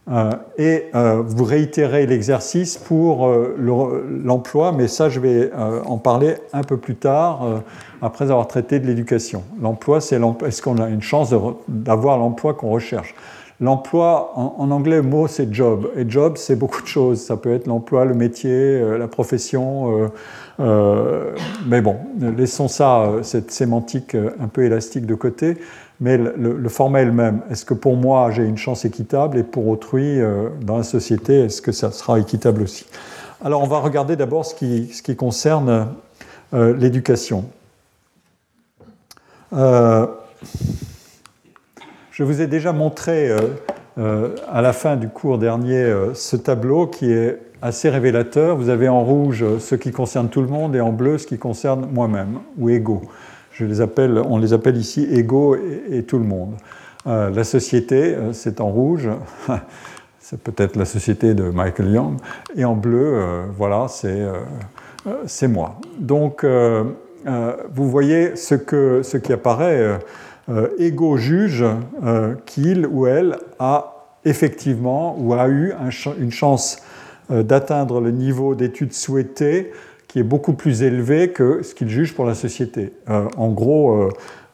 Vous réitérez l'exercice pour l'emploi, mais ça, je vais en parler un peu plus tard, après avoir traité de l'éducation. L'emploi, c'est est-ce qu'on a une chance d'avoir l'emploi qu'on recherche ? L'emploi, en anglais, le mot, c'est job. Et job, c'est beaucoup de choses. Ça peut être l'emploi, le métier, la profession. Mais bon, laissons ça, cette sémantique un peu élastique de côté. Mais le format est le même. Est-ce que pour moi, j'ai une chance équitable, et pour autrui, dans la société, est-ce que ça sera équitable aussi ? Alors, on va regarder d'abord ce qui concerne l'éducation. Je vous ai déjà montré à la fin du cours dernier ce tableau qui est assez révélateur. Vous avez en rouge ce qui concerne tout le monde et en bleu ce qui concerne moi-même ou égaux. On les appelle ici égaux et tout le monde. La société, c'est en rouge. C'est peut-être la société de Michael Young. Et en bleu, voilà, c'est moi. Donc, vous voyez ce qui apparaît. Égaux juge qu'il ou elle a effectivement ou a eu une chance d'atteindre le niveau d'études souhaité qui est beaucoup plus élevé que ce qu'il juge pour la société. En gros,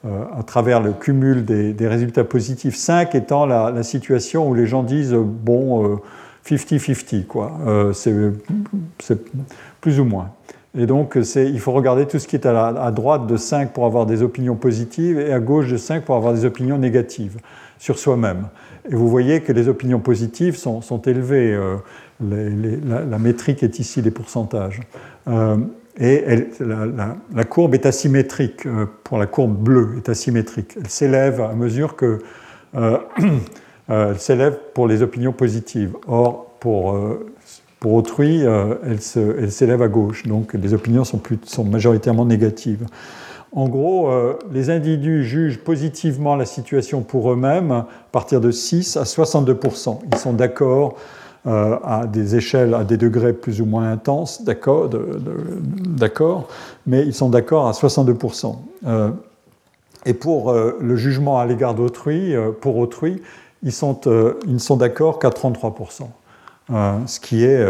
à travers le cumul des résultats positifs, 5 étant la situation où les gens disent « bon, 50-50 », quoi. C'est plus ou moins. Et donc, il faut regarder tout ce qui est à droite de 5 pour avoir des opinions positives et à gauche de 5 pour avoir des opinions négatives sur soi-même. Et vous voyez que les opinions positives sont élevées. La métrique est ici, les pourcentages. La courbe est asymétrique, pour la courbe bleue est asymétrique. Elle s'élève à mesure que... elle s'élève pour les opinions positives. Or, pour autrui, elle s'élève à gauche, donc les opinions sont majoritairement négatives. En gros, les individus jugent positivement la situation pour eux-mêmes à partir de 6 à 62%. Ils sont d'accord à des échelles, à des degrés plus ou moins intenses, d'accord, mais ils sont d'accord à 62%. Et pour le jugement à l'égard d'autrui, pour autrui, ils ne sont d'accord qu'à 33%. Ce qui est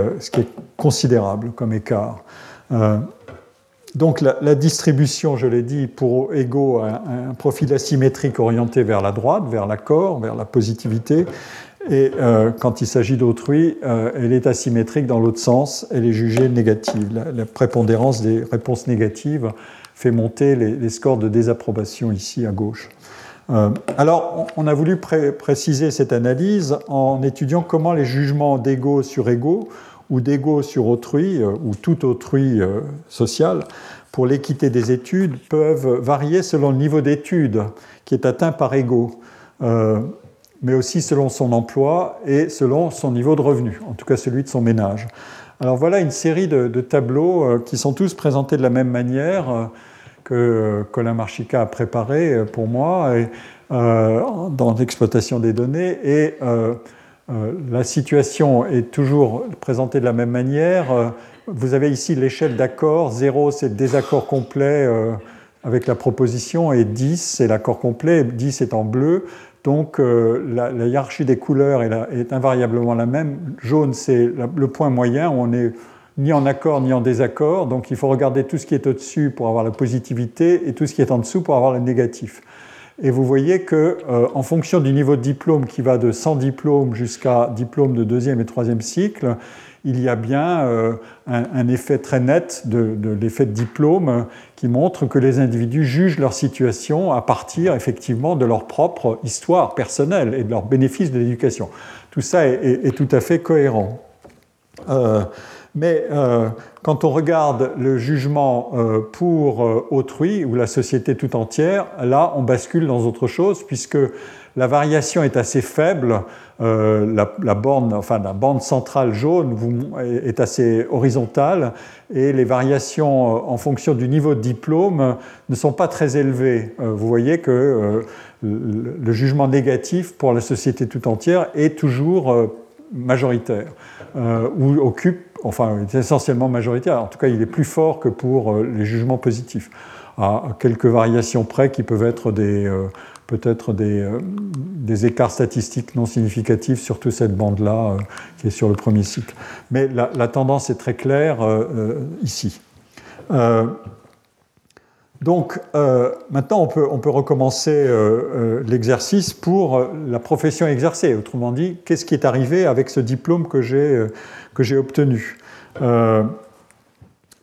considérable comme écart. Donc la distribution, je l'ai dit, pour égaux a un profil asymétrique orienté vers la droite, vers l'accord, vers la positivité, et quand il s'agit d'autrui, elle est asymétrique dans l'autre sens, elle est jugée négative. La prépondérance des réponses négatives fait monter les scores de désapprobation ici à gauche. Alors, on a voulu préciser cette analyse en étudiant comment les jugements d'égaux sur égaux ou d'égaux sur autrui ou tout autrui social pour l'équité des études peuvent varier selon le niveau d'études qui est atteint par égaux, mais aussi selon son emploi et selon son niveau de revenu, en tout cas celui de son ménage. Alors voilà une série de tableaux qui sont tous présentés de la même manière, que Colin Marchica a préparé pour moi dans l'exploitation des données. Et la situation est toujours présentée de la même manière. Vous avez ici l'échelle d'accord. 0, c'est le désaccord complet avec la proposition, et 10, c'est l'accord complet. 10 est en bleu. Donc la hiérarchie des couleurs est invariablement la même. Jaune, c'est le point moyen où on est ni en accord ni en désaccord, donc il faut regarder tout ce qui est au-dessus pour avoir la positivité et tout ce qui est en dessous pour avoir le négatif. Et vous voyez que, en fonction du niveau de diplôme qui va de 100 diplômes jusqu'à diplôme de 2e et 3e cycle, il y a bien un effet très net de l'effet de diplôme qui montre que les individus jugent leur situation à partir effectivement de leur propre histoire personnelle et de leurs bénéfices de l'éducation. Tout ça est tout à fait cohérent. mais quand on regarde le jugement pour autrui ou la société tout entière, là on bascule dans autre chose puisque la variation est assez faible, la bande centrale jaune est assez horizontale et les variations en fonction du niveau de diplôme ne sont pas très élevées. Vous voyez que le jugement négatif pour la société tout entière est toujours majoritaire ou occupe, enfin est essentiellement majoritaire, en tout cas il est plus fort que pour les jugements positifs, à quelques variations près qui peuvent être peut-être des écarts statistiques non significatifs, surtout cette bande-là qui est sur le premier cycle. Mais la tendance est très claire ici. Donc, maintenant, on peut recommencer l'exercice pour la profession exercée. Autrement dit, qu'est-ce qui est arrivé avec ce diplôme que j'ai obtenu ?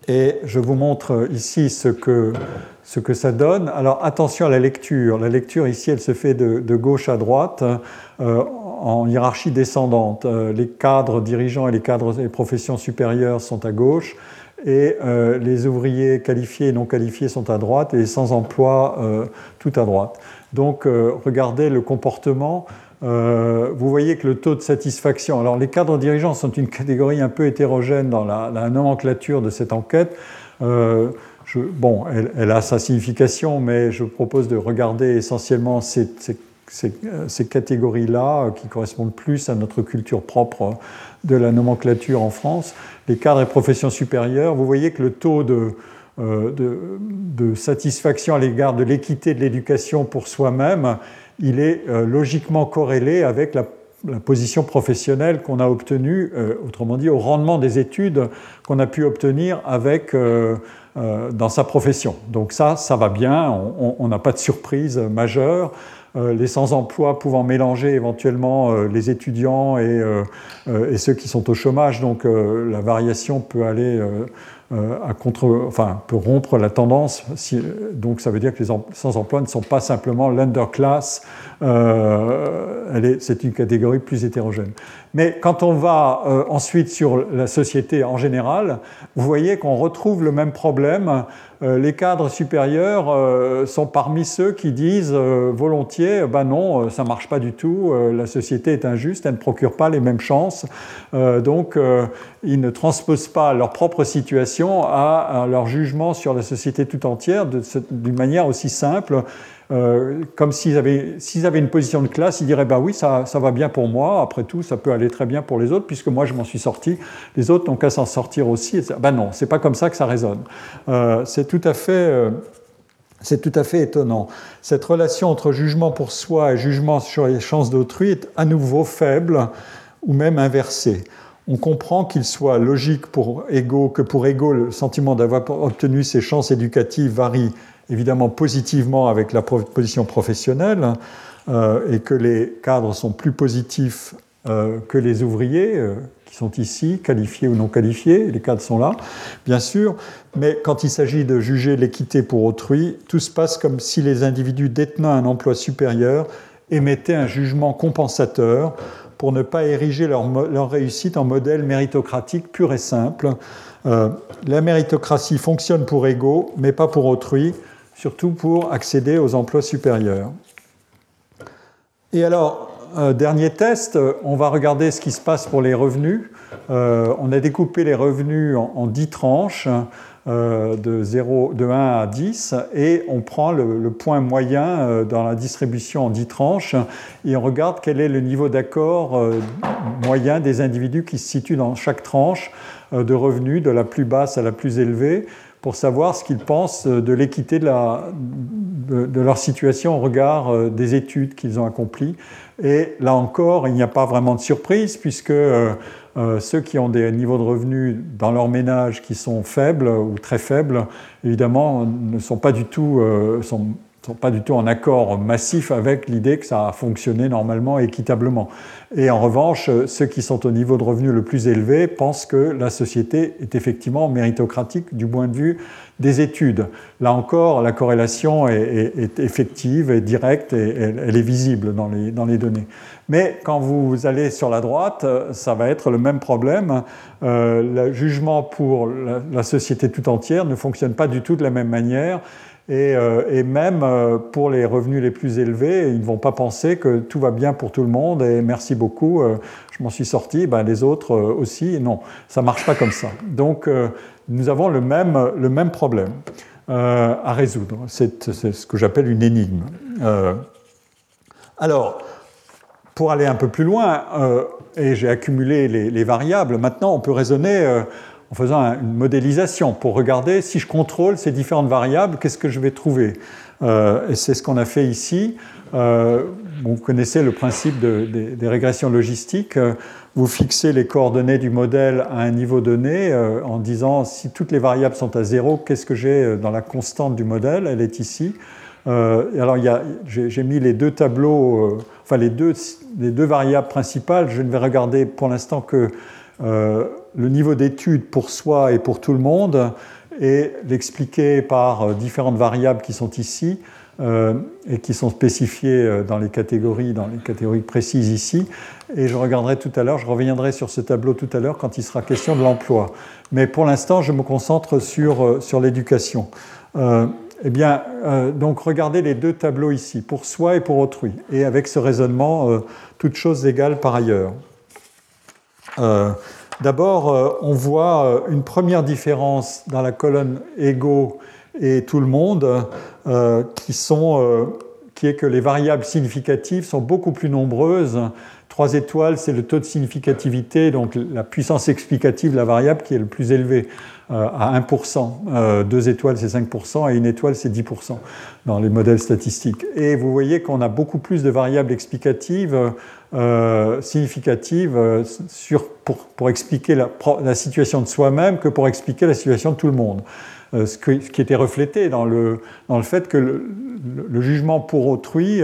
Et je vous montre ici ce que ça donne. Alors attention à la lecture. La lecture ici, elle se fait de gauche à droite en hiérarchie descendante. Les cadres dirigeants et les cadres des professions supérieures sont à gauche et les ouvriers qualifiés et non qualifiés sont à droite et les sans emploi tout à droite. Donc regardez le comportement. Vous voyez que le taux de satisfaction... Alors les cadres dirigeants sont une catégorie un peu hétérogène dans la nomenclature de cette enquête. Elle a sa signification, mais je propose de regarder essentiellement ces catégories-là qui correspondent plus à notre culture propre de la nomenclature en France. Les cadres et professions supérieures, vous voyez que le taux de satisfaction à l'égard de l'équité de l'éducation pour soi-même, il est logiquement corrélé avec la position professionnelle qu'on a obtenue, autrement dit au rendement des études qu'on a pu obtenir dans sa profession. Donc ça va bien, on n'a pas de surprise majeure. Les sans-emploi pouvant mélanger éventuellement les étudiants et ceux qui sont au chômage, donc la variation peut aller... peut rompre la tendance. Donc ça veut dire que les sans-emploi ne sont pas simplement l'underclass. C'est une catégorie plus hétérogène. Mais quand on va ensuite sur la société en général, vous voyez qu'on retrouve le même problème. Les cadres supérieurs sont parmi ceux qui disent volontiers « ben non, ça ne marche pas du tout, la société est injuste, elle ne procure pas les mêmes chances ». Donc, ils ne transposent pas leur propre situation à leur jugement sur la société tout entière d'une manière aussi simple. Comme s'ils avaient une position de classe, ils diraient « ben oui, ça va bien pour moi, après tout, ça peut aller très bien pour les autres, puisque moi je m'en suis sorti, les autres n'ont qu'à s'en sortir aussi ». Ben non, c'est pas comme ça que ça résonne. C'est tout à fait étonnant. Cette relation entre jugement pour soi et jugement sur les chances d'autrui est à nouveau faible, ou même inversée. On comprend qu'il soit logique que pour égaux, le sentiment d'avoir obtenu ses chances éducatives varie évidemment positivement avec la position professionnelle et que les cadres sont plus positifs que les ouvriers qui sont ici, qualifiés ou non qualifiés, les cadres sont là, bien sûr, mais quand il s'agit de juger l'équité pour autrui, tout se passe comme si les individus détenant un emploi supérieur émettaient un jugement compensateur pour ne pas ériger leur réussite en modèle méritocratique pur et simple. La méritocratie fonctionne pour égaux, mais pas pour autrui, surtout pour accéder aux emplois supérieurs. Et alors, dernier test, on va regarder ce qui se passe pour les revenus. On a découpé les revenus en 10 tranches, de 1 à 10, et on prend le point moyen dans la distribution en 10 tranches, et on regarde quel est le niveau d'accord moyen des individus qui se situent dans chaque tranche de revenus, de la plus basse à la plus élevée, pour savoir ce qu'ils pensent de l'équité de leur situation au regard des études qu'ils ont accomplies. Et là encore, il n'y a pas vraiment de surprise, puisque ceux qui ont des niveaux de revenus dans leur ménage qui sont faibles ou très faibles, évidemment, ne sont pas du tout, sont sont pas du tout en accord massif avec l'idée que ça a fonctionné normalement et équitablement. Et en revanche, ceux qui sont au niveau de revenu le plus élevé pensent que la société est effectivement méritocratique du point de vue des études. Là encore, la corrélation est effective, est directe, et elle est visible dans les données. Mais quand vous allez sur la droite, ça va être le même problème. Le jugement pour la société tout entière ne fonctionne pas du tout de la même manière. Et même pour les revenus les plus élevés, ils ne vont pas penser que tout va bien pour tout le monde et merci beaucoup, je m'en suis sorti, ben les autres aussi. Non, ça ne marche pas comme ça. Donc nous avons le même problème à résoudre. C'est ce que j'appelle une énigme. Alors, pour aller un peu plus loin, et j'ai accumulé les variables, maintenant on peut raisonner... en faisant une modélisation pour regarder si je contrôle ces différentes variables, qu'est-ce que je vais trouver ? Et c'est ce qu'on a fait ici. Vous connaissez le principe des régressions logistiques. Vous fixez les coordonnées du modèle à un niveau donné en disant si toutes les variables sont à zéro, qu'est-ce que j'ai dans la constante du modèle ? Elle est ici. Alors j'ai mis les deux tableaux, enfin les deux variables principales. Je ne vais regarder pour l'instant que le niveau d'étude pour soi et pour tout le monde et l'expliquer par différentes variables qui sont ici et qui sont spécifiées dans les catégories précises ici. Et je regarderai tout à l'heure, je reviendrai sur ce tableau tout à l'heure quand il sera question de l'emploi. Mais pour l'instant, je me concentre sur l'éducation. Donc regardez les deux tableaux ici, pour soi et pour autrui. Et avec ce raisonnement, toutes choses égales par ailleurs. D'abord, on voit une première différence dans la colonne égaux et tout le monde, qui est que les variables significatives sont beaucoup plus nombreuses. 3 étoiles, c'est le taux de significativité, donc la puissance explicative de la variable qui est le plus élevée, à 1%. 2 étoiles, c'est 5%, et 1 étoile, c'est 10% dans les modèles statistiques. Et vous voyez qu'on a beaucoup plus de variables explicatives, significatives, pour expliquer la situation de soi-même que pour expliquer la situation de tout le monde. Ce qui était reflété dans le fait que le jugement pour autrui,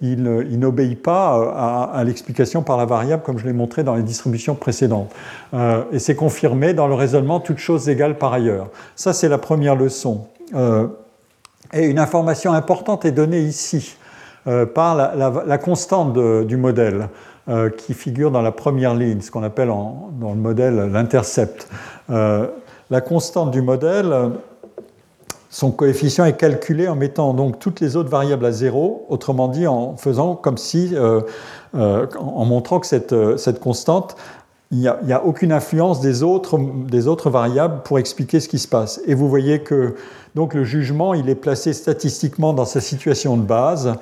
il n'obéit pas à l'explication par la variable, comme je l'ai montré dans les distributions précédentes. Et c'est confirmé dans le raisonnement « toutes choses égales par ailleurs ». Ça, c'est la première leçon. Et une information importante est donnée ici, par la constante du modèle, qui figure dans la première ligne, ce qu'on appelle dans le modèle l'intercept. La constante du modèle, son coefficient est calculé en mettant donc toutes les autres variables à zéro, autrement dit en faisant comme si, en montrant que cette constante, il n'y a aucune influence des autres variables pour expliquer ce qui se passe. Et vous voyez que donc, le jugement, il est placé statistiquement dans sa situation de base,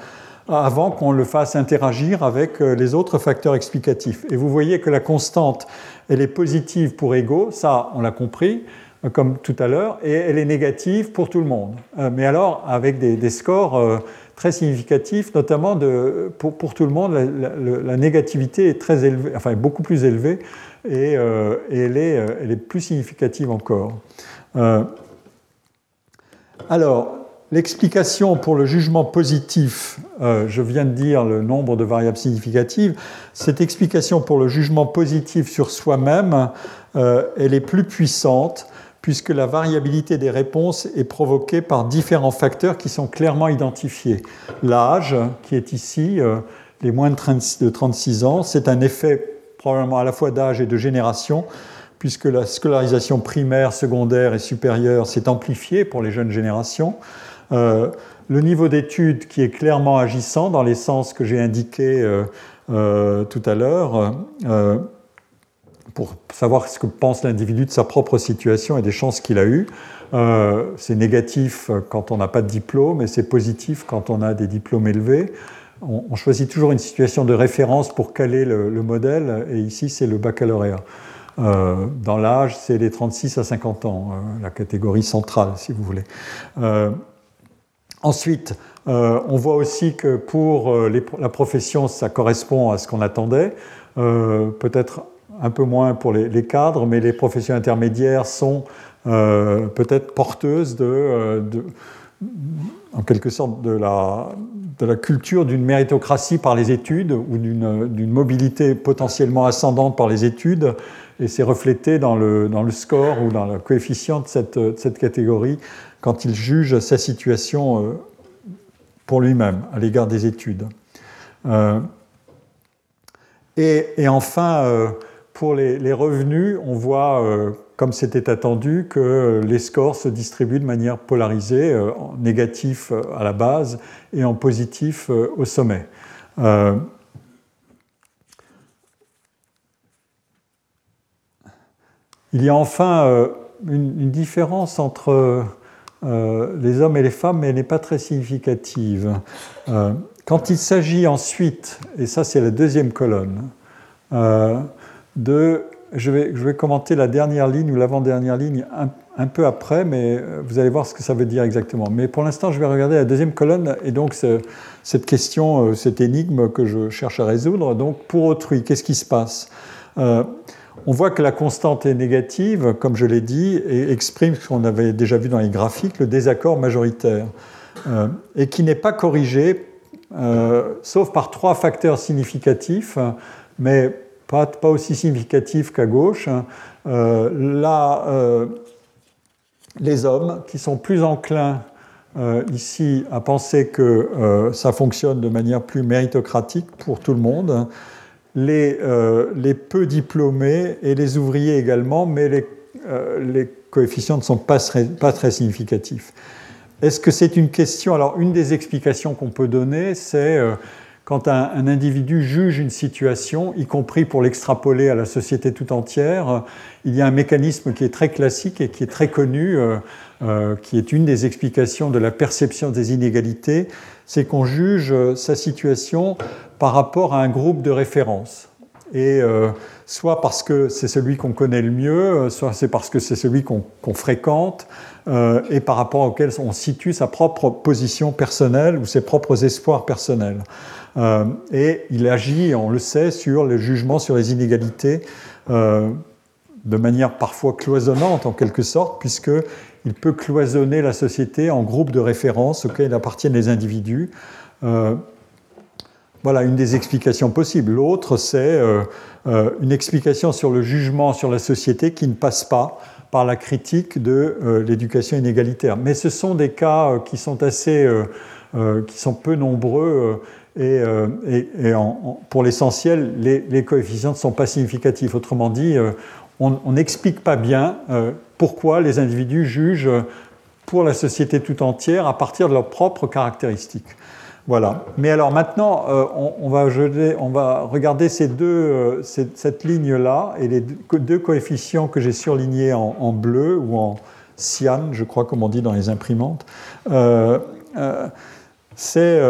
avant qu'on le fasse interagir avec les autres facteurs explicatifs. Et vous voyez que la constante, elle est positive pour égaux, ça on l'a compris, comme tout à l'heure, et elle est négative pour tout le monde. Mais alors, avec des scores très significatifs, notamment pour tout le monde, la négativité est très élevée, enfin beaucoup plus élevée, et elle est plus significative encore. Alors, l'explication pour le jugement positif, je viens de dire le nombre de variables significatives, cette explication pour le jugement positif sur soi-même, elle est plus puissante puisque la variabilité des réponses est provoquée par différents facteurs qui sont clairement identifiés. L'âge, qui est ici, les moins de 36 ans, c'est un effet probablement à la fois d'âge et de génération, puisque la scolarisation primaire, secondaire et supérieure s'est amplifiée pour les jeunes générations. Le niveau d'études qui est clairement agissant dans les sens que j'ai indiqués tout à l'heure pour savoir ce que pense l'individu de sa propre situation et des chances qu'il a eues. C'est négatif quand on n'a pas de diplôme et c'est positif quand on a des diplômes élevés. On choisit toujours une situation de référence pour caler le modèle et ici c'est le baccalauréat. Dans l'âge, c'est les 36 à 50 ans, la catégorie centrale, si vous voulez. Ensuite, on voit aussi que pour la profession, ça correspond à ce qu'on attendait, peut-être un peu moins pour les cadres, mais les professions intermédiaires sont peut-être porteuses en quelque sorte de la culture d'une méritocratie par les études ou d'une mobilité potentiellement ascendante par les études, et c'est reflété dans le score ou dans le coefficient de cette catégorie quand il juge sa situation pour lui-même à l'égard des études. Et enfin, pour les revenus, on voit, comme c'était attendu, que les scores se distribuent de manière polarisée, en négatif à la base et en positif au sommet. Il y a enfin une différence entre les hommes et les femmes, mais elle n'est pas très significative. Quand il s'agit ensuite, et ça c'est la deuxième colonne, je vais commenter la dernière ligne ou l'avant-dernière ligne un peu après, mais vous allez voir ce que ça veut dire exactement. Mais pour l'instant, je vais regarder la deuxième colonne, et donc cette question, cette énigme que je cherche à résoudre. Donc pour autrui, qu'est-ce qui se passe ? On voit que la constante est négative, comme je l'ai dit, et exprime ce qu'on avait déjà vu dans les graphiques, le désaccord majoritaire, et qui n'est pas corrigé sauf par trois facteurs significatifs, mais pas aussi significatifs qu'à gauche. Les hommes qui sont plus enclins ici à penser que ça fonctionne de manière plus méritocratique pour tout le monde, les peu diplômés et les ouvriers également, mais les coefficients ne sont pas très significatifs. Est-ce que c'est une question ? Alors, une des explications qu'on peut donner, c'est quand un individu juge une situation, y compris pour l'extrapoler à la société tout entière, il y a un mécanisme qui est très classique et qui est très connu, qui est une des explications de la perception des inégalités, c'est qu'on juge sa situation par rapport à un groupe de référence. Et soit parce que c'est celui qu'on connaît le mieux, soit c'est parce que c'est celui qu'on fréquente, et par rapport auquel on situe sa propre position personnelle ou ses propres espoirs personnels. Et il agit, on le sait, sur le jugement sur les inégalités, de manière parfois cloisonnante en quelque sorte, puisqu'il peut cloisonner la société en groupes de référence auxquels appartiennent les individus. Voilà une des explications possibles. L'autre, c'est une explication sur le jugement sur la société qui ne passe pas par la critique de l'éducation inégalitaire. Mais ce sont des cas qui sont peu nombreux et pour l'essentiel, les coefficients ne sont pas significatifs. Autrement dit, on n'explique pas bien pourquoi les individus jugent pour la société tout entière à partir de leurs propres caractéristiques. Voilà. Mais alors maintenant, on va regarder cette ligne-là et les deux coefficients que j'ai surlignés en bleu ou en cyan, je crois comme on dit dans les imprimantes. Ce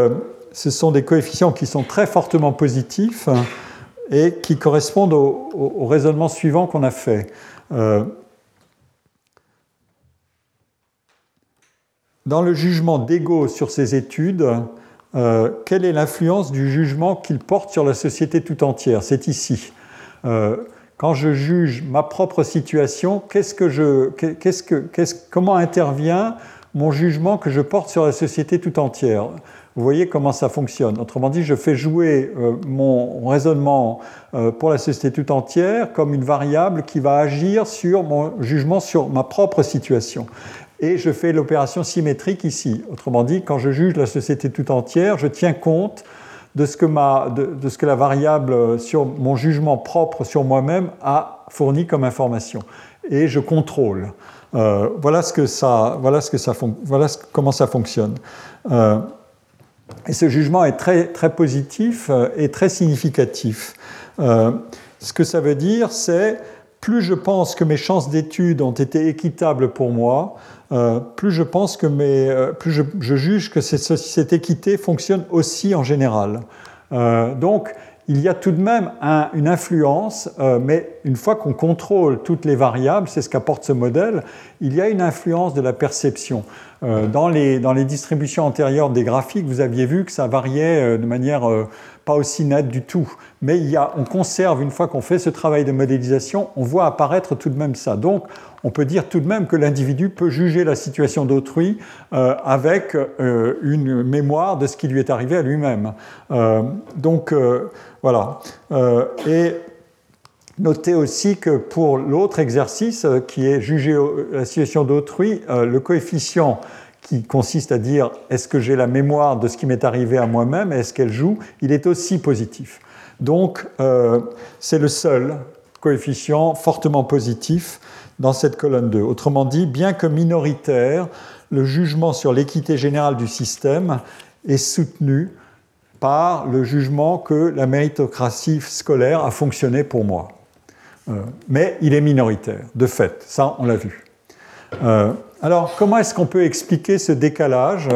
sont des coefficients qui sont très fortement positifs et qui correspondent au raisonnement suivant qu'on a fait. Dans le jugement d'ego sur ces études, quelle est l'influence du jugement qu'il porte sur la société tout entière ? C'est ici. Quand je juge ma propre situation, comment intervient mon jugement que je porte sur la société tout entière ? Vous voyez comment ça fonctionne. Autrement dit, je fais jouer mon raisonnement pour la société tout entière comme une variable qui va agir sur mon jugement sur ma propre situation. Et je fais l'opération symétrique ici. Autrement dit, quand je juge la société tout entière, je tiens compte de ce que la variable sur mon jugement propre sur moi-même a fourni comme information. Et je contrôle. Comment ça fonctionne. Et ce jugement est très, très positif et très significatif. Ce que ça veut dire, c'est plus je pense que mes chances d'études ont été équitables pour moi, plus je juge que cette équité fonctionne aussi en général. Donc, il y a tout de même une influence, mais une fois qu'on contrôle toutes les variables, c'est ce qu'apporte ce modèle, il y a une influence de la perception. Dans les distributions antérieures des graphiques, vous aviez vu que ça variait de manière pas aussi nette du tout. Mais on conserve, une fois qu'on fait ce travail de modélisation, on voit apparaître tout de même ça. Donc, on peut dire tout de même que l'individu peut juger la situation d'autrui avec une mémoire de ce qui lui est arrivé à lui-même. Voilà. Et notez aussi que pour l'autre exercice, qui est juger la situation d'autrui, le coefficient qui consiste à dire est-ce que j'ai la mémoire de ce qui m'est arrivé à moi-même, est-ce qu'elle joue, il est aussi positif. Donc, c'est le seul coefficient fortement positif dans cette colonne 2. Autrement dit, bien que minoritaire, le jugement sur l'équité générale du système est soutenu par le jugement que la méritocratie scolaire a fonctionné pour moi. Mais il est minoritaire, de fait. Ça, on l'a vu. Alors, comment est-ce qu'on peut expliquer ce décalage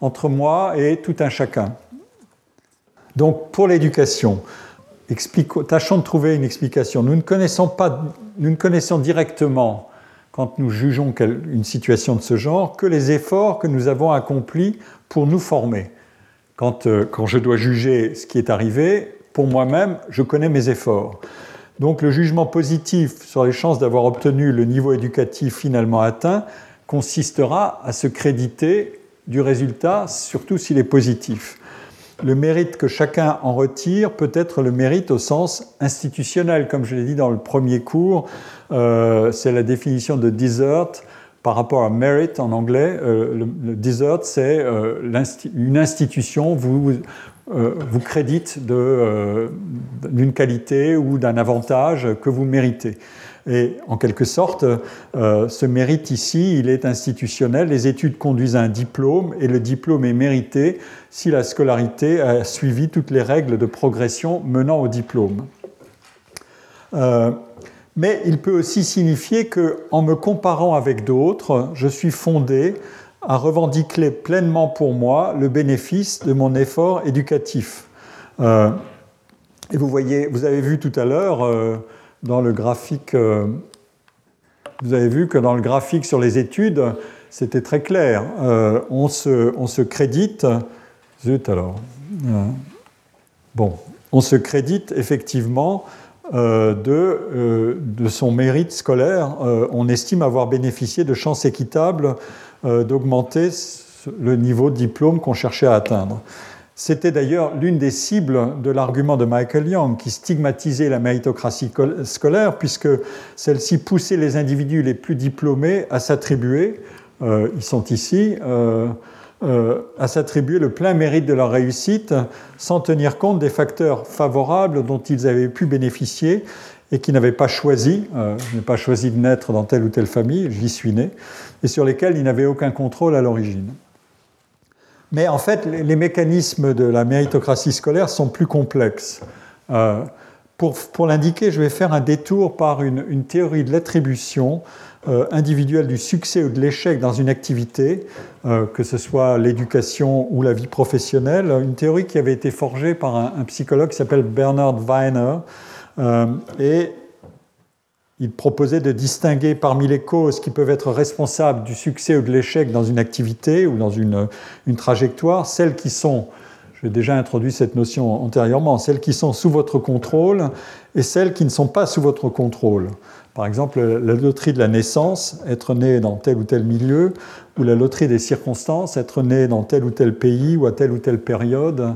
entre moi et tout un chacun ? Donc, pour l'éducation, tâchons de trouver une explication. Nous ne connaissons directement, quand nous jugeons une situation de ce genre, que les efforts que nous avons accomplis pour nous former. Quand je dois juger ce qui est arrivé, pour moi-même, je connais mes efforts. Donc, le jugement positif sur les chances d'avoir obtenu le niveau éducatif finalement atteint consistera à se créditer du résultat, surtout s'il est positif. Le mérite que chacun en retire peut être le mérite au sens institutionnel, comme je l'ai dit dans le premier cours. C'est la définition de desert par rapport à merit en anglais. Le desert, c'est une institution vous crédite d'une qualité ou d'un avantage que vous méritez. Et en quelque sorte, ce mérite ici, il est institutionnel. Les études conduisent à un diplôme et le diplôme est mérité si la scolarité a suivi toutes les règles de progression menant au diplôme. Mais il peut aussi signifier qu'en me comparant avec d'autres, je suis fondé à revendiquer pleinement pour moi le bénéfice de mon effort éducatif. Et vous avez vu tout à l'heure dans le graphique, vous avez vu que dans le graphique sur les études, c'était très clair. On se crédite. Zut alors. On se crédite effectivement de son mérite scolaire. On estime avoir bénéficié de chances équitables d'augmenter le niveau de diplôme qu'on cherchait à atteindre. C'était d'ailleurs l'une des cibles de l'argument de Michael Young, qui stigmatisait la méritocratie scolaire, puisque celle-ci poussait les individus les plus diplômés à s'attribuer, ils sont ici, à s'attribuer le plein mérite de leur réussite, sans tenir compte des facteurs favorables dont ils avaient pu bénéficier et qui n'avaient pas choisi, je n'ai pas choisi de naître dans telle ou telle famille, j'y suis né, et sur lesquels ils n'avaient aucun contrôle à l'origine. Mais en fait, les mécanismes de la méritocratie scolaire sont plus complexes. Pour l'indiquer, je vais faire un détour par une théorie de l'attribution individuelle du succès ou de l'échec dans une activité, que ce soit l'éducation ou la vie professionnelle, une théorie qui avait été forgée par un psychologue qui s'appelle Bernard Weiner, et il proposait de distinguer parmi les causes qui peuvent être responsables du succès ou de l'échec dans une activité ou dans une trajectoire, celles qui sont, j'ai déjà introduit cette notion antérieurement, celles qui sont sous votre contrôle et celles qui ne sont pas sous votre contrôle. Par exemple, la loterie de la naissance, être né dans tel ou tel milieu, ou la loterie des circonstances, être né dans tel ou tel pays ou à telle ou telle période.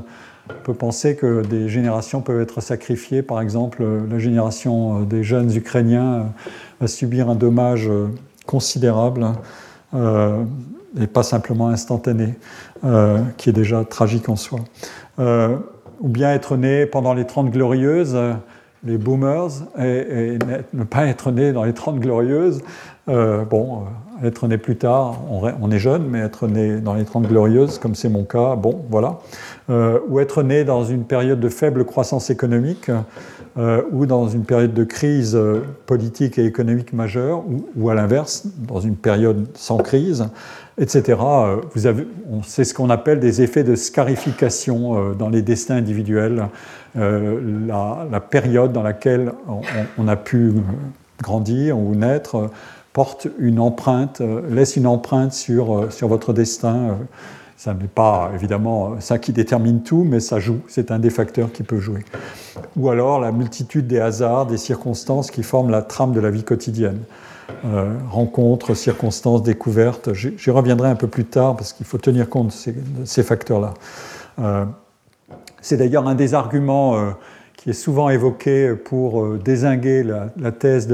On peut penser que des générations peuvent être sacrifiées. Par exemple, la génération des jeunes Ukrainiens va subir un dommage considérable et pas simplement instantané, qui est déjà tragique en soi. Ou bien être né pendant les 30 glorieuses, les boomers, et ne pas être né dans les 30 glorieuses. Être né plus tard, on est jeune, mais être né dans les 30 glorieuses, comme c'est mon cas, voilà. Ou être né dans une période de faible croissance économique, ou dans une période de crise politique et économique majeure, ou à l'inverse, dans une période sans crise, etc. C'est ce qu'on appelle des effets de scarification dans les destins individuels, la période dans laquelle on a pu grandir ou naître porte une empreinte, laisse une empreinte sur votre destin. Ça n'est pas, évidemment, ça qui détermine tout, mais ça joue. C'est un des facteurs qui peut jouer. Ou alors la multitude des hasards, des circonstances qui forment la trame de la vie quotidienne. Rencontres, circonstances, découvertes. J'y reviendrai un peu plus tard parce qu'il faut tenir compte de ces facteurs-là. C'est d'ailleurs un des arguments qui est souvent évoqué pour dézinguer la thèse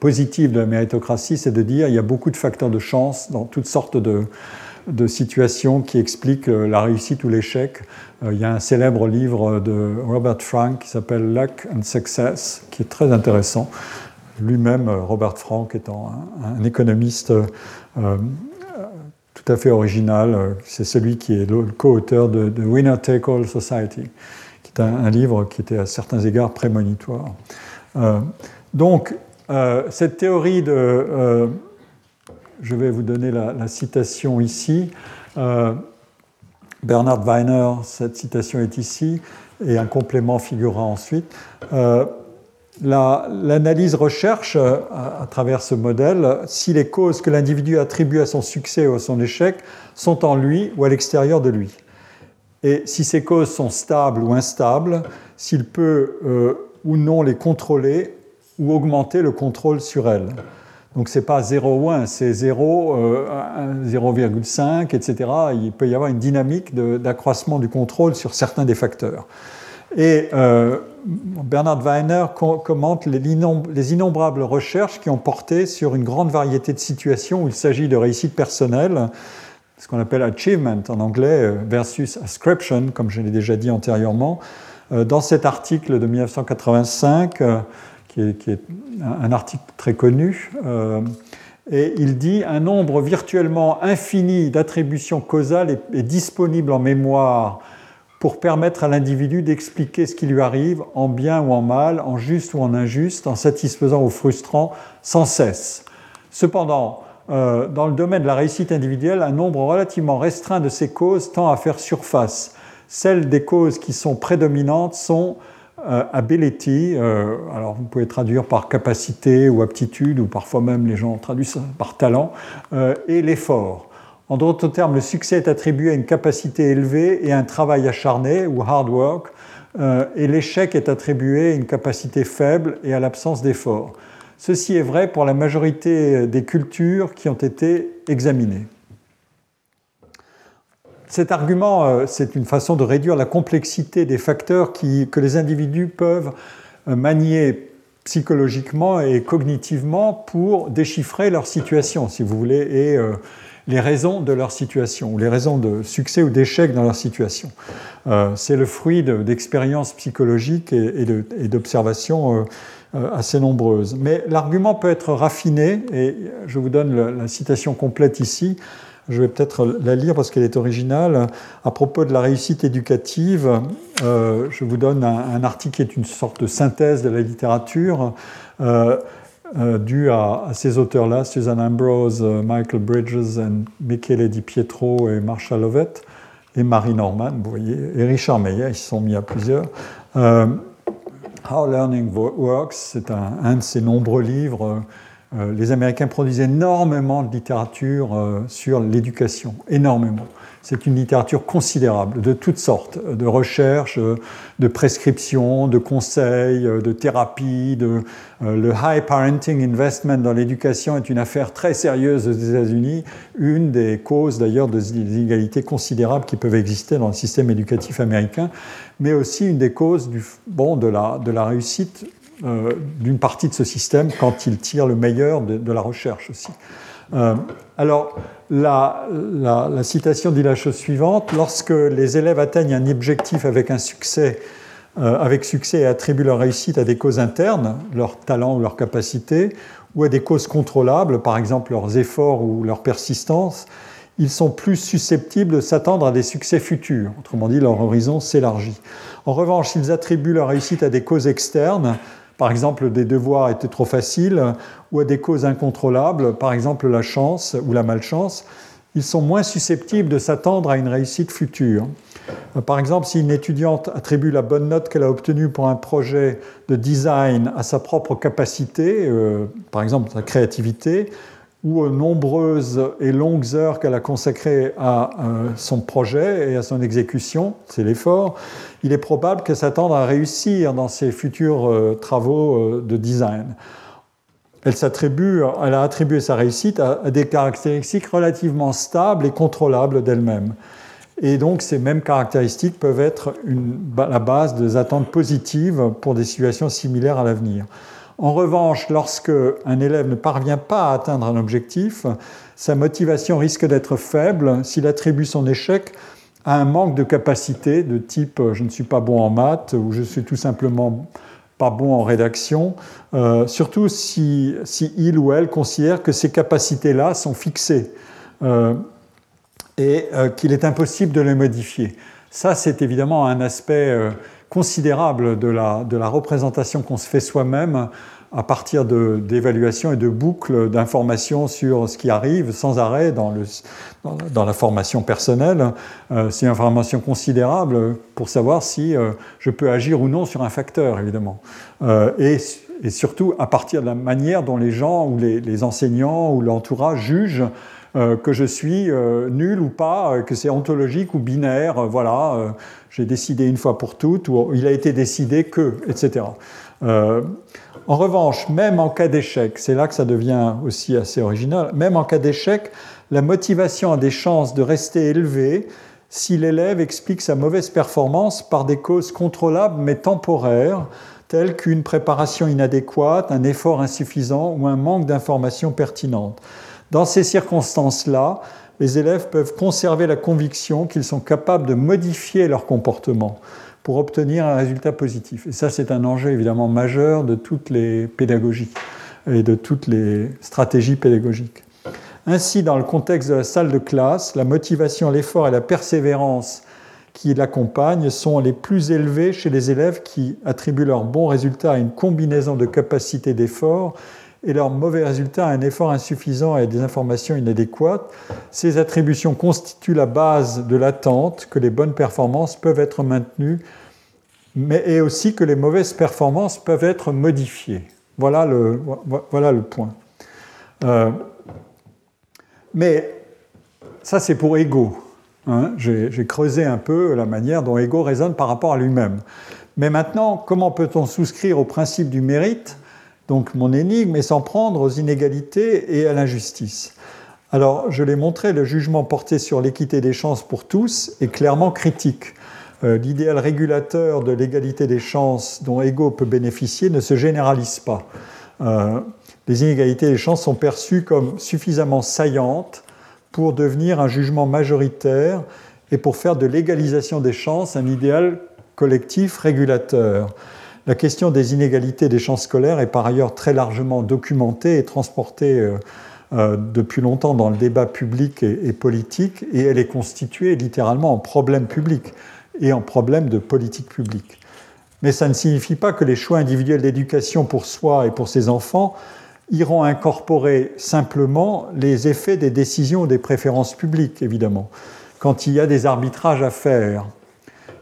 positive de la méritocratie, c'est de dire qu'il y a beaucoup de facteurs de chance dans toutes sortes de situations qui expliquent la réussite ou l'échec. Il y a un célèbre livre de Robert Frank qui s'appelle « Luck and Success » qui est très intéressant. Lui-même, Robert Frank, étant un économiste tout à fait original, c'est celui qui est le co-auteur de « Winner Take All Society », qui est un livre qui était à certains égards prémonitoire. Donc, cette théorie de... je vais vous donner la citation ici. Bernard Weiner, cette citation est ici, et un complément figurera ensuite. L'analyse recherche, à travers ce modèle, si les causes que l'individu attribue à son succès ou à son échec sont en lui ou à l'extérieur de lui. Et si ces causes sont stables ou instables, s'il peut ou non les contrôler ou augmenter le contrôle sur elles. Donc ce n'est pas 0,1, c'est 0,5, etc. Il peut y avoir une dynamique d'accroissement du contrôle sur certains des facteurs. Et Bernard Weiner commente les innombrables recherches qui ont porté sur une grande variété de situations où il s'agit de réussite personnelle, ce qu'on appelle achievement en anglais, versus ascription, comme je l'ai déjà dit antérieurement. Dans cet article de 1985, qui est un article très connu, et il dit « Un nombre virtuellement infini d'attributions causales est disponible en mémoire » pour permettre à l'individu d'expliquer ce qui lui arrive, en bien ou en mal, en juste ou en injuste, en satisfaisant ou frustrant, sans cesse. Cependant, dans le domaine de la réussite individuelle, un nombre relativement restreint de ces causes tend à faire surface. Celles des causes qui sont prédominantes sont ability, alors vous pouvez traduire par capacité ou aptitude, ou parfois même les gens traduisent ça par talent, et l'effort. En d'autres termes, le succès est attribué à une capacité élevée et à un travail acharné, ou hard work, et l'échec est attribué à une capacité faible et à l'absence d'effort. Ceci est vrai pour la majorité des cultures qui ont été examinées. Cet argument, c'est une façon de réduire la complexité des facteurs que les individus peuvent manier psychologiquement et cognitivement pour déchiffrer leur situation, si vous voulez, et les raisons de leur situation, ou les raisons de succès ou d'échec dans leur situation. C'est le fruit d'expériences psychologiques et d'observations assez nombreuses. Mais l'argument peut être raffiné, et je vous donne la citation complète ici, je vais peut-être la lire parce qu'elle est originale. À propos de la réussite éducative, je vous donne un article qui est une sorte de synthèse de la littérature, dû à ces auteurs-là, Susan Ambrose, Michael Bridges, Michele Di Pietro et Marsha Lovett, et Mary Norman, vous voyez, et Richard Meyer, ils se sont mis à plusieurs. How Learning Works, c'est un de ces nombreux livres. Les Américains produisent énormément de littérature sur l'éducation, énormément. C'est une littérature considérable, de toutes sortes, de recherches, de prescriptions, de conseils, de thérapies. Le High Parenting Investment dans l'éducation est une affaire très sérieuse aux États-Unis, une des causes d'ailleurs des inégalités considérables qui peuvent exister dans le système éducatif américain, mais aussi une des causes de la réussite d'une partie de ce système quand il tire le meilleur de la recherche aussi. Alors, la citation dit la chose suivante. Lorsque les élèves atteignent un objectif avec succès et attribuent leur réussite à des causes internes, leur talent ou leur capacité, ou à des causes contrôlables, par exemple leurs efforts ou leur persistance, ils sont plus susceptibles de s'attendre à des succès futurs. Autrement dit, leur horizon s'élargit. En revanche, s'ils attribuent leur réussite à des causes externes, par exemple, des devoirs étaient trop faciles, ou à des causes incontrôlables, par exemple la chance ou la malchance, ils sont moins susceptibles de s'attendre à une réussite future. Par exemple, si une étudiante attribue la bonne note qu'elle a obtenue pour un projet de design à sa propre capacité, par exemple sa créativité, ou aux nombreuses et longues heures qu'elle a consacrées à son projet et à son exécution, c'est l'effort, il est probable qu'elle s'attende à réussir dans ses futurs travaux de design. Elle a attribué sa réussite à des caractéristiques relativement stables et contrôlables d'elle-même. Et donc, ces mêmes caractéristiques peuvent être la base des attentes positives pour des situations similaires à l'avenir. En revanche, lorsque un élève ne parvient pas à atteindre un objectif, sa motivation risque d'être faible s'il attribue son échec à un manque de capacité de type « je ne suis pas bon en maths » ou « je suis tout simplement pas bon en rédaction », surtout si il ou elle considère que ces capacités-là sont fixées et qu'il est impossible de les modifier. Ça, c'est évidemment un aspect considérable de la représentation qu'on se fait soi-même à partir d'évaluations et de boucles d'informations sur ce qui arrive sans arrêt dans la formation personnelle. C'est une information considérable pour savoir si je peux agir ou non sur un facteur, évidemment. Et surtout à partir de la manière dont les gens ou les enseignants ou l'entourage jugent que je suis nul ou pas, que c'est ontologique ou binaire, j'ai décidé une fois pour toutes, ou il a été décidé que, etc. En revanche, même en cas d'échec, c'est là que ça devient aussi assez original, même en cas d'échec, la motivation a des chances de rester élevée si l'élève explique sa mauvaise performance par des causes contrôlables mais temporaires, telles qu'une préparation inadéquate, un effort insuffisant ou un manque d'informations pertinentes. Dans ces circonstances-là, les élèves peuvent conserver la conviction qu'ils sont capables de modifier leur comportement pour obtenir un résultat positif. Et ça, c'est un enjeu évidemment majeur de toutes les pédagogies et de toutes les stratégies pédagogiques. Ainsi, dans le contexte de la salle de classe, la motivation, l'effort et la persévérance qui l'accompagnent sont les plus élevés chez les élèves qui attribuent leurs bons résultats à une combinaison de capacités d'effort et leurs mauvais résultats à un effort insuffisant et à des informations inadéquates. Ces attributions constituent la base de l'attente que les bonnes performances peuvent être maintenues, mais aussi que les mauvaises performances peuvent être modifiées. Voilà le point. Mais ça, c'est pour Ego. Hein, j'ai creusé un peu la manière dont Ego raisonne par rapport à lui-même. Mais maintenant, comment peut-on souscrire au principe du mérite ? Donc mon énigme est s'en prendre aux inégalités et à l'injustice. Alors, je l'ai montré, le jugement porté sur l'équité des chances pour tous est clairement critique. L'idéal régulateur de l'égalité des chances dont Ego peut bénéficier ne se généralise pas. Les inégalités des chances sont perçues comme suffisamment saillantes pour devenir un jugement majoritaire et pour faire de l'égalisation des chances un idéal collectif régulateur. La question des inégalités des chances scolaires est par ailleurs très largement documentée et transportée depuis longtemps dans le débat public et politique, et elle est constituée littéralement en problèmes publics et en problèmes de politique publique. Mais ça ne signifie pas que les choix individuels d'éducation pour soi et pour ses enfants iront incorporer simplement les effets des décisions ou des préférences publiques, évidemment, quand il y a des arbitrages à faire.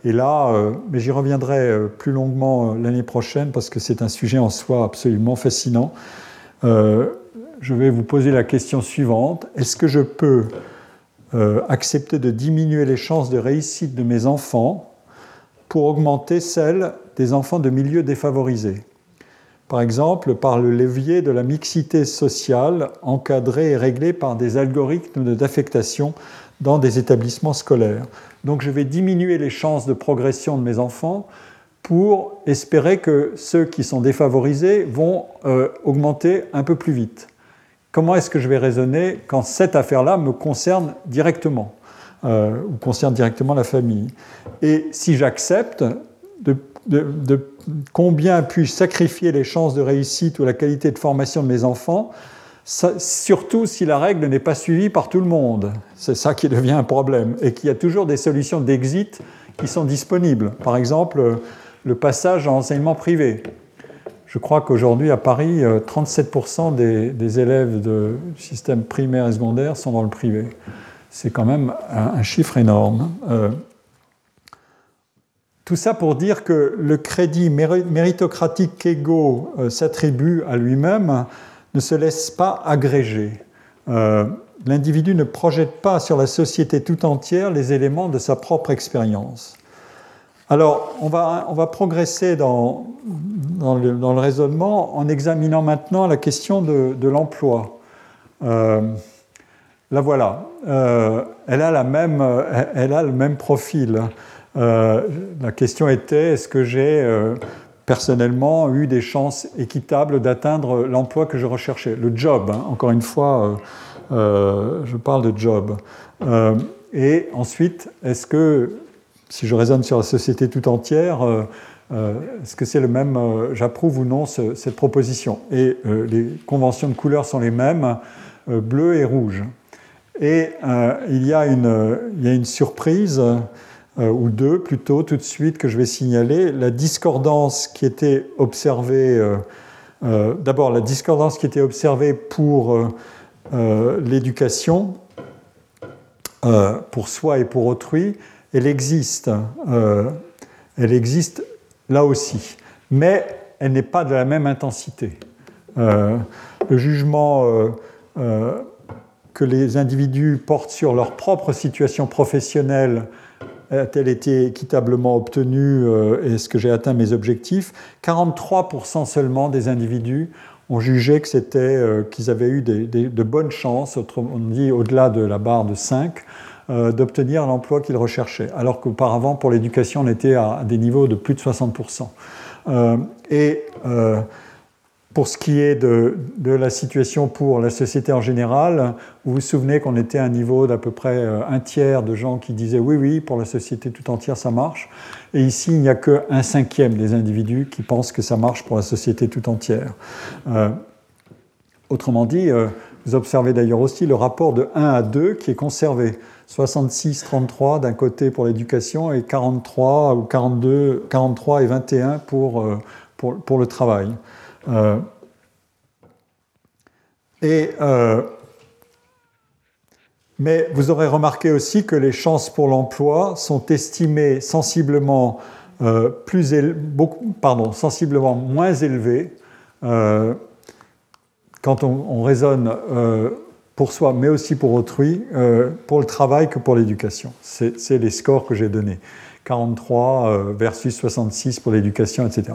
Et là, mais j'y reviendrai plus longuement l'année prochaine parce que c'est un sujet en soi absolument fascinant. Je vais vous poser la question suivante. Est-ce que je peux accepter de diminuer les chances de réussite de mes enfants pour augmenter celles des enfants de milieux défavorisés ? Par exemple, par le levier de la mixité sociale encadrée et réglée par des algorithmes d'affectation dans des établissements scolaires. Donc je vais diminuer les chances de progression de mes enfants pour espérer que ceux qui sont défavorisés vont augmenter un peu plus vite. Comment est-ce que je vais raisonner quand cette affaire-là me concerne directement ou concerne directement la famille ? Et si j'accepte, de combien puis-je sacrifier les chances de réussite ou la qualité de formation de mes enfants ? Ça, surtout si la règle n'est pas suivie par tout le monde. C'est ça qui devient un problème. Et qu'il y a toujours des solutions d'exit qui sont disponibles. Par exemple, le passage en enseignement privé. Je crois qu'aujourd'hui, à Paris, 37% des élèves du système primaire et secondaire sont dans le privé. C'est quand même un chiffre énorme. Tout ça pour dire que le crédit méritocratique qu'Ego s'attribue à lui-même ne se laisse pas agréger. L'individu ne projette pas sur la société tout entière les éléments de sa propre expérience. Alors, on va progresser dans le raisonnement en examinant maintenant la question de l'emploi. La voilà. Elle a le même profil. La question était, est-ce que j'ai personnellement eu des chances équitables d'atteindre l'emploi que je recherchais ? Le job, hein, encore une fois, je parle de job. Et ensuite, est-ce que, si je raisonne sur la société tout entière, est-ce que c'est le même, j'approuve ou non cette proposition ? Et les conventions de couleur sont les mêmes, bleu et rouge. Et il y a une surprise, ou deux plutôt, tout de suite, que je vais signaler. La discordance qui était observée, d'abord la discordance qui était observée pour l'éducation, pour soi et pour autrui, elle existe là aussi, mais elle n'est pas de la même intensité. Le jugement que les individus portent sur leur propre situation professionnelle, a-t-elle été équitablement obtenue, est-ce que j'ai atteint mes objectifs ? 43% seulement des individus ont jugé que qu'ils avaient eu de bonnes chances, autrement dit au-delà de la barre de 5, d'obtenir l'emploi qu'ils recherchaient, alors qu'auparavant, pour l'éducation, on était à des niveaux de plus de 60%. Pour ce qui est de la situation pour la société en général, vous vous souvenez qu'on était à un niveau d'à peu près un tiers de gens qui disaient « oui, pour la société tout entière, ça marche ». Et ici, il n'y a qu'un cinquième des individus qui pensent que ça marche pour la société tout entière. Autrement dit, vous observez d'ailleurs aussi le rapport de 1 à 2 qui est conservé. 66-33 d'un côté pour l'éducation et 43 ou 42, 43 et 21 pour le travail. Mais vous aurez remarqué aussi que les chances pour l'emploi sont estimées sensiblement, sensiblement moins élevées quand on raisonne pour soi, mais aussi pour autrui, pour le travail que pour l'éducation. C'est les scores que j'ai donnés. 43 versus 66 pour l'éducation, etc.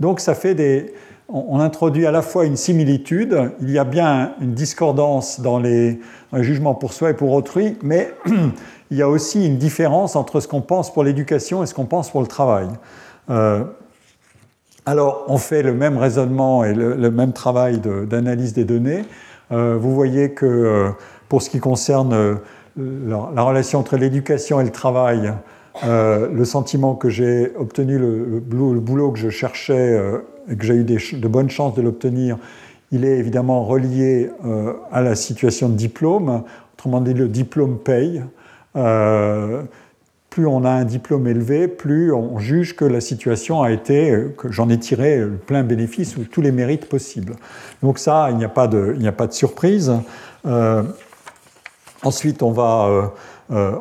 Donc ça fait des... On introduit à la fois une similitude, il y a bien une discordance dans les jugements pour soi et pour autrui, mais il y a aussi une différence entre ce qu'on pense pour l'éducation et ce qu'on pense pour le travail. Alors, on fait le même raisonnement et le même travail d'analyse des données. Vous voyez que pour ce qui concerne la relation entre l'éducation et le travail, le sentiment que j'ai obtenu le boulot que je cherchais et que j'ai eu de bonnes chances de l'obtenir, il est évidemment relié à la situation de diplôme. Autrement dit, le diplôme paye. Plus on a un diplôme élevé, plus on juge que la situation que j'en ai tiré le plein bénéfice ou tous les mérites possibles. Donc ça, il n'y a pas de surprise. Ensuite, on va...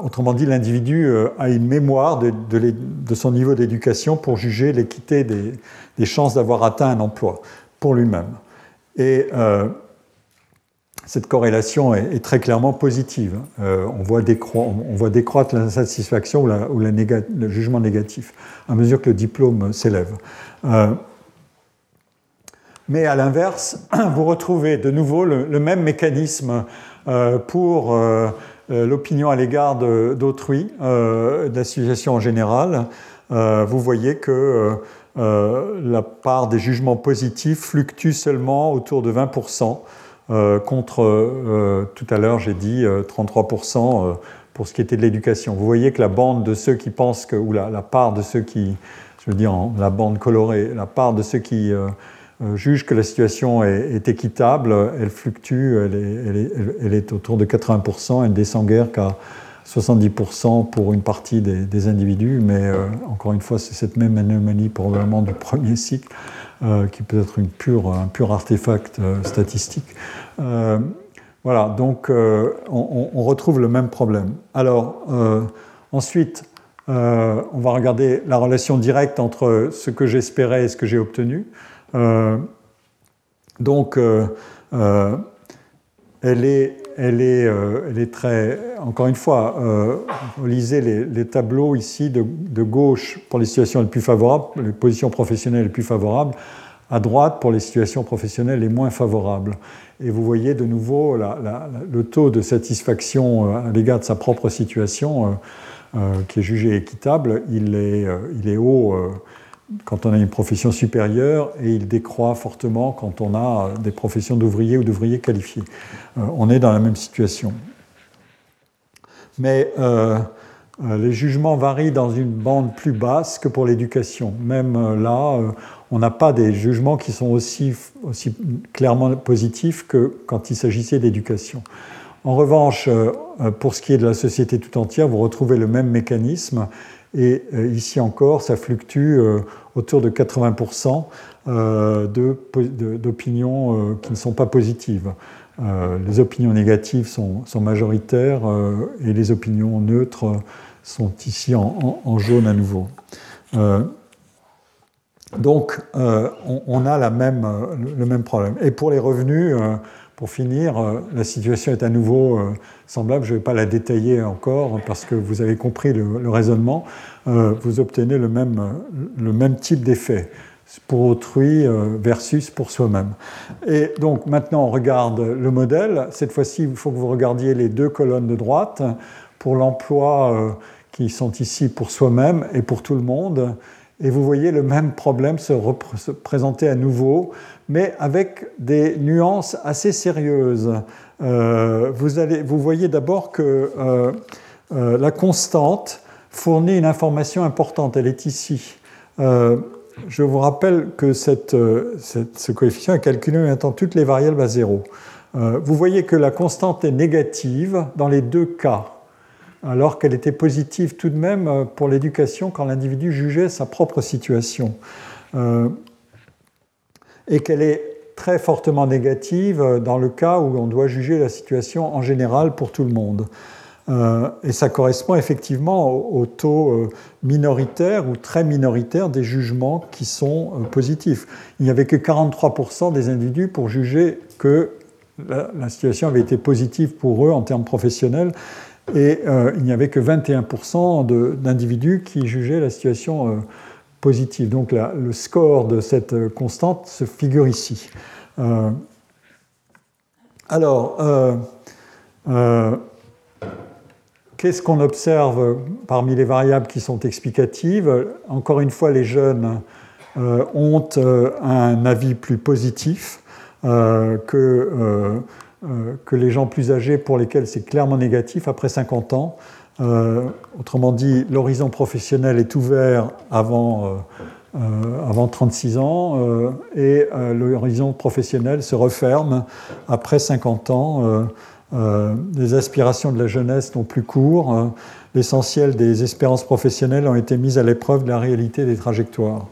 autrement dit, l'individu a une mémoire de son niveau d'éducation pour juger l'équité des chances d'avoir atteint un emploi pour lui-même. Et cette corrélation est très clairement positive. On voit décroître l'insatisfaction ou le jugement négatif à mesure que le diplôme s'élève. Mais à l'inverse, vous retrouvez de nouveau le même mécanisme pour... l'opinion à l'égard d'autrui, de la situation en général. Vous voyez que la part des jugements positifs fluctue seulement autour de 20%, contre, tout à l'heure j'ai dit, 33% pour ce qui était de l'éducation. Vous voyez que la bande de ceux qui pensent que, ou la part de ceux qui, je veux dire la bande colorée, la part de ceux qui juge que la situation est équitable, elle fluctue, elle est autour de 80%, elle descend guère qu'à 70% pour une partie des individus, mais encore une fois, c'est cette même anomalie probablement du premier cycle, qui peut être un pur artefact statistique. Voilà, donc on retrouve le même problème. Alors, ensuite... On va regarder la relation directe entre ce que j'espérais et ce que j'ai obtenu. Elle est très... Encore une fois, lisez les tableaux ici de gauche pour les situations les plus favorables, les positions professionnelles les plus favorables, à droite pour les situations professionnelles les moins favorables. Et vous voyez de nouveau le taux de satisfaction à l'égard de sa propre situation, qui est jugé équitable, il est haut quand on a une profession supérieure et il décroît fortement quand on a des professions d'ouvriers ou d'ouvriers qualifiés. On est dans la même situation. Mais les jugements varient dans une bande plus basse que pour l'éducation. Même là, on n'a pas des jugements qui sont aussi clairement positifs que quand il s'agissait d'éducation. En revanche, pour ce qui est de la société tout entière, vous retrouvez le même mécanisme. Et ici encore, ça fluctue autour de 80% d'opinions qui ne sont pas positives. Les opinions négatives sont majoritaires et les opinions neutres sont ici en jaune à nouveau. Donc, on a le même problème. Et pour les revenus, pour finir, la situation est à nouveau semblable. Je ne vais pas la détailler encore parce que vous avez compris le raisonnement. Vous obtenez le même type d'effet pour autrui versus pour soi-même. Et donc maintenant, on regarde le modèle. Cette fois-ci, il faut que vous regardiez les deux colonnes de droite pour l'emploi qui sont ici pour soi-même et pour tout le monde. Et vous voyez le même problème se présenter à nouveau, mais avec des nuances assez sérieuses. Vous voyez d'abord que la constante fournit une information importante. Elle est ici. Je vous rappelle que ce coefficient est calculé en mettant toutes les variables à zéro. Vous voyez que la constante est négative dans les deux cas, alors qu'elle était positive tout de même pour l'éducation quand l'individu jugeait sa propre situation. Et qu'elle est très fortement négative dans le cas où on doit juger la situation en général pour tout le monde. Et ça correspond effectivement au taux minoritaire ou très minoritaire des jugements qui sont positifs. Il n'y avait que 43% des individus pour juger que la situation avait été positive pour eux en termes professionnels, et il n'y avait que 21% d'individus qui jugeaient la situation positive. Donc le score de cette constante se figure ici. Alors, qu'est-ce qu'on observe parmi les variables qui sont explicatives ? Encore une fois, les jeunes ont un avis plus positif que les gens plus âgés pour lesquels c'est clairement négatif après 50 ans. Autrement dit, l'horizon professionnel est ouvert avant 36 ans et l'horizon professionnel se referme après 50 ans. Les aspirations de la jeunesse n'ont plus cours. L'essentiel des espérances professionnelles ont été mises à l'épreuve de la réalité des trajectoires.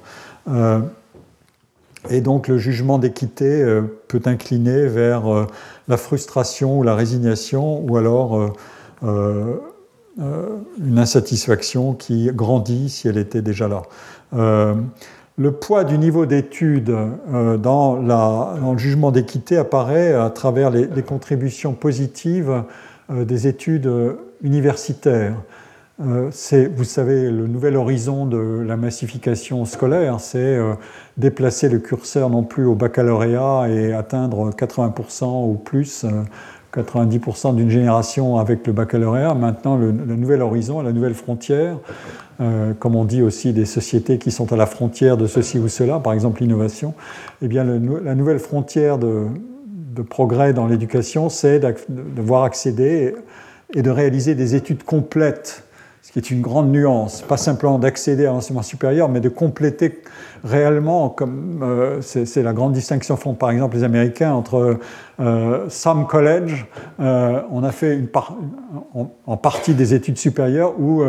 Et donc le jugement d'équité peut incliner vers la frustration ou la résignation, ou alors une insatisfaction qui grandit si elle était déjà là. Le poids du niveau d'études dans le jugement d'équité apparaît à travers les contributions positives des études universitaires. Vous savez, le nouvel horizon de la massification scolaire, c'est déplacer le curseur non plus au baccalauréat et atteindre 80% ou plus, 90% d'une génération avec le baccalauréat. Maintenant, le nouvel horizon, la nouvelle frontière, comme on dit aussi des sociétés qui sont à la frontière de ceci ou cela, par exemple l'innovation, eh bien, la nouvelle frontière de progrès dans l'éducation, c'est de voir accéder et de réaliser des études complètes, ce qui est une grande nuance, pas simplement d'accéder à l'enseignement supérieur, mais de compléter réellement, comme c'est la grande distinction font par exemple les Américains entre some college, on a fait en partie des études supérieures, ou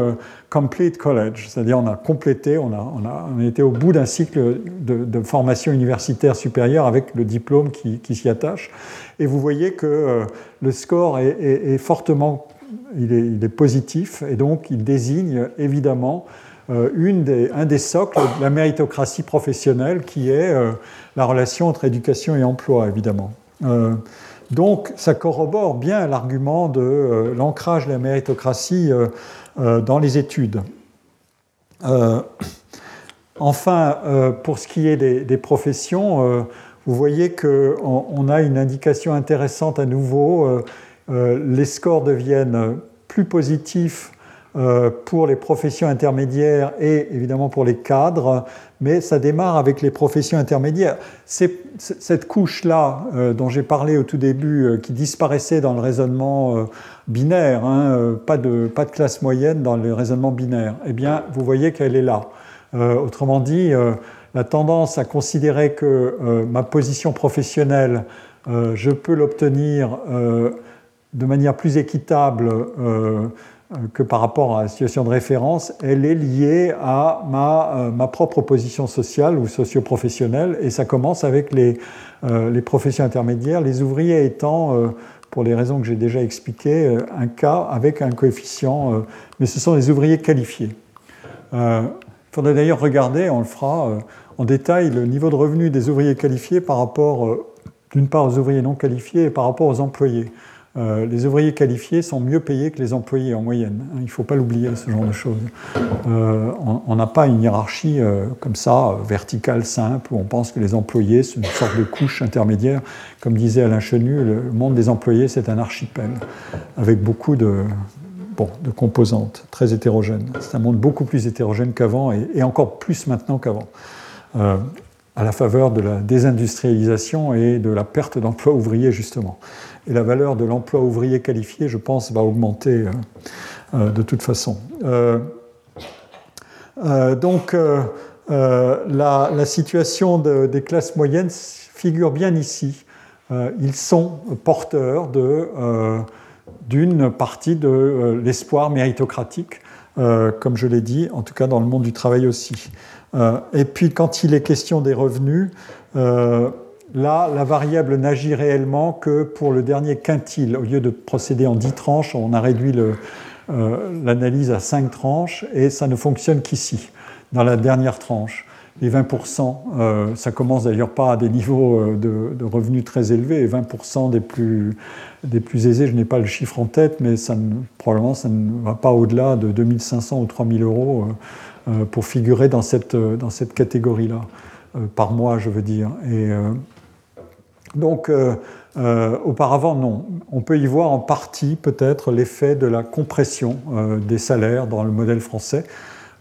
complete college, c'est-à-dire on a complété, on a été au bout d'un cycle de formation universitaire supérieure avec le diplôme qui s'y attache. Et vous voyez que le score est fortement il est positif, et donc il désigne évidemment un des socles de la méritocratie professionnelle, qui est la relation entre éducation et emploi, évidemment. Donc ça corrobore bien l'argument de l'ancrage de la méritocratie dans les études. Enfin, pour ce qui est des professions, vous voyez qu'on a une indication intéressante à nouveau. Les scores deviennent plus positifs pour les professions intermédiaires et évidemment pour les cadres, mais ça démarre avec les professions intermédiaires. Cette couche-là dont j'ai parlé au tout début, qui disparaissait dans le raisonnement binaire, pas de classe moyenne dans le raisonnement binaire, eh bien, vous voyez qu'elle est là. Autrement dit, la tendance à considérer que ma position professionnelle, je peux l'obtenir de manière plus équitable que par rapport à la situation de référence, elle est liée à ma propre position sociale ou socio-professionnelle, et ça commence avec les professions intermédiaires, les ouvriers étant, pour les raisons que j'ai déjà expliquées, un cas avec un coefficient, mais ce sont les ouvriers qualifiés. Il faudrait d'ailleurs regarder, on le fera en détail, le niveau de revenu des ouvriers qualifiés par rapport, d'une part, aux ouvriers non qualifiés et par rapport aux employés. Les ouvriers qualifiés sont mieux payés que les employés en moyenne. Il ne faut pas l'oublier, ce genre de choses. On n'a pas une hiérarchie comme ça, verticale, simple, où on pense que les employés, c'est une sorte de couche intermédiaire. Comme disait Alain Chenu, le monde des employés, c'est un archipel, avec beaucoup de composantes très hétérogènes. C'est un monde beaucoup plus hétérogène qu'avant, et encore plus maintenant qu'avant. À la faveur de la désindustrialisation et de la perte d'emplois ouvriers, justement. Et la valeur de l'emploi ouvrier qualifié, je pense, va augmenter de toute façon. La situation des classes moyennes figure bien ici. Ils sont porteurs d'une partie de l'espoir méritocratique, comme je l'ai dit, en tout cas dans le monde du travail aussi. Et puis, quand il est question des revenus, là, la variable n'agit réellement que pour le dernier quintile. Au lieu de procéder en 10 tranches, on a réduit l'analyse à 5 tranches, et ça ne fonctionne qu'ici, dans la dernière tranche. Les 20%, ça commence d'ailleurs pas à des niveaux de revenus très élevés, et 20% des plus aisés, je n'ai pas le chiffre en tête, mais probablement ça ne va pas au-delà de 2500 ou 3000 euros pour figurer dans cette catégorie-là, par mois, je veux dire. Et auparavant, non. On peut y voir en partie, peut-être, l'effet de la compression des salaires dans le modèle français.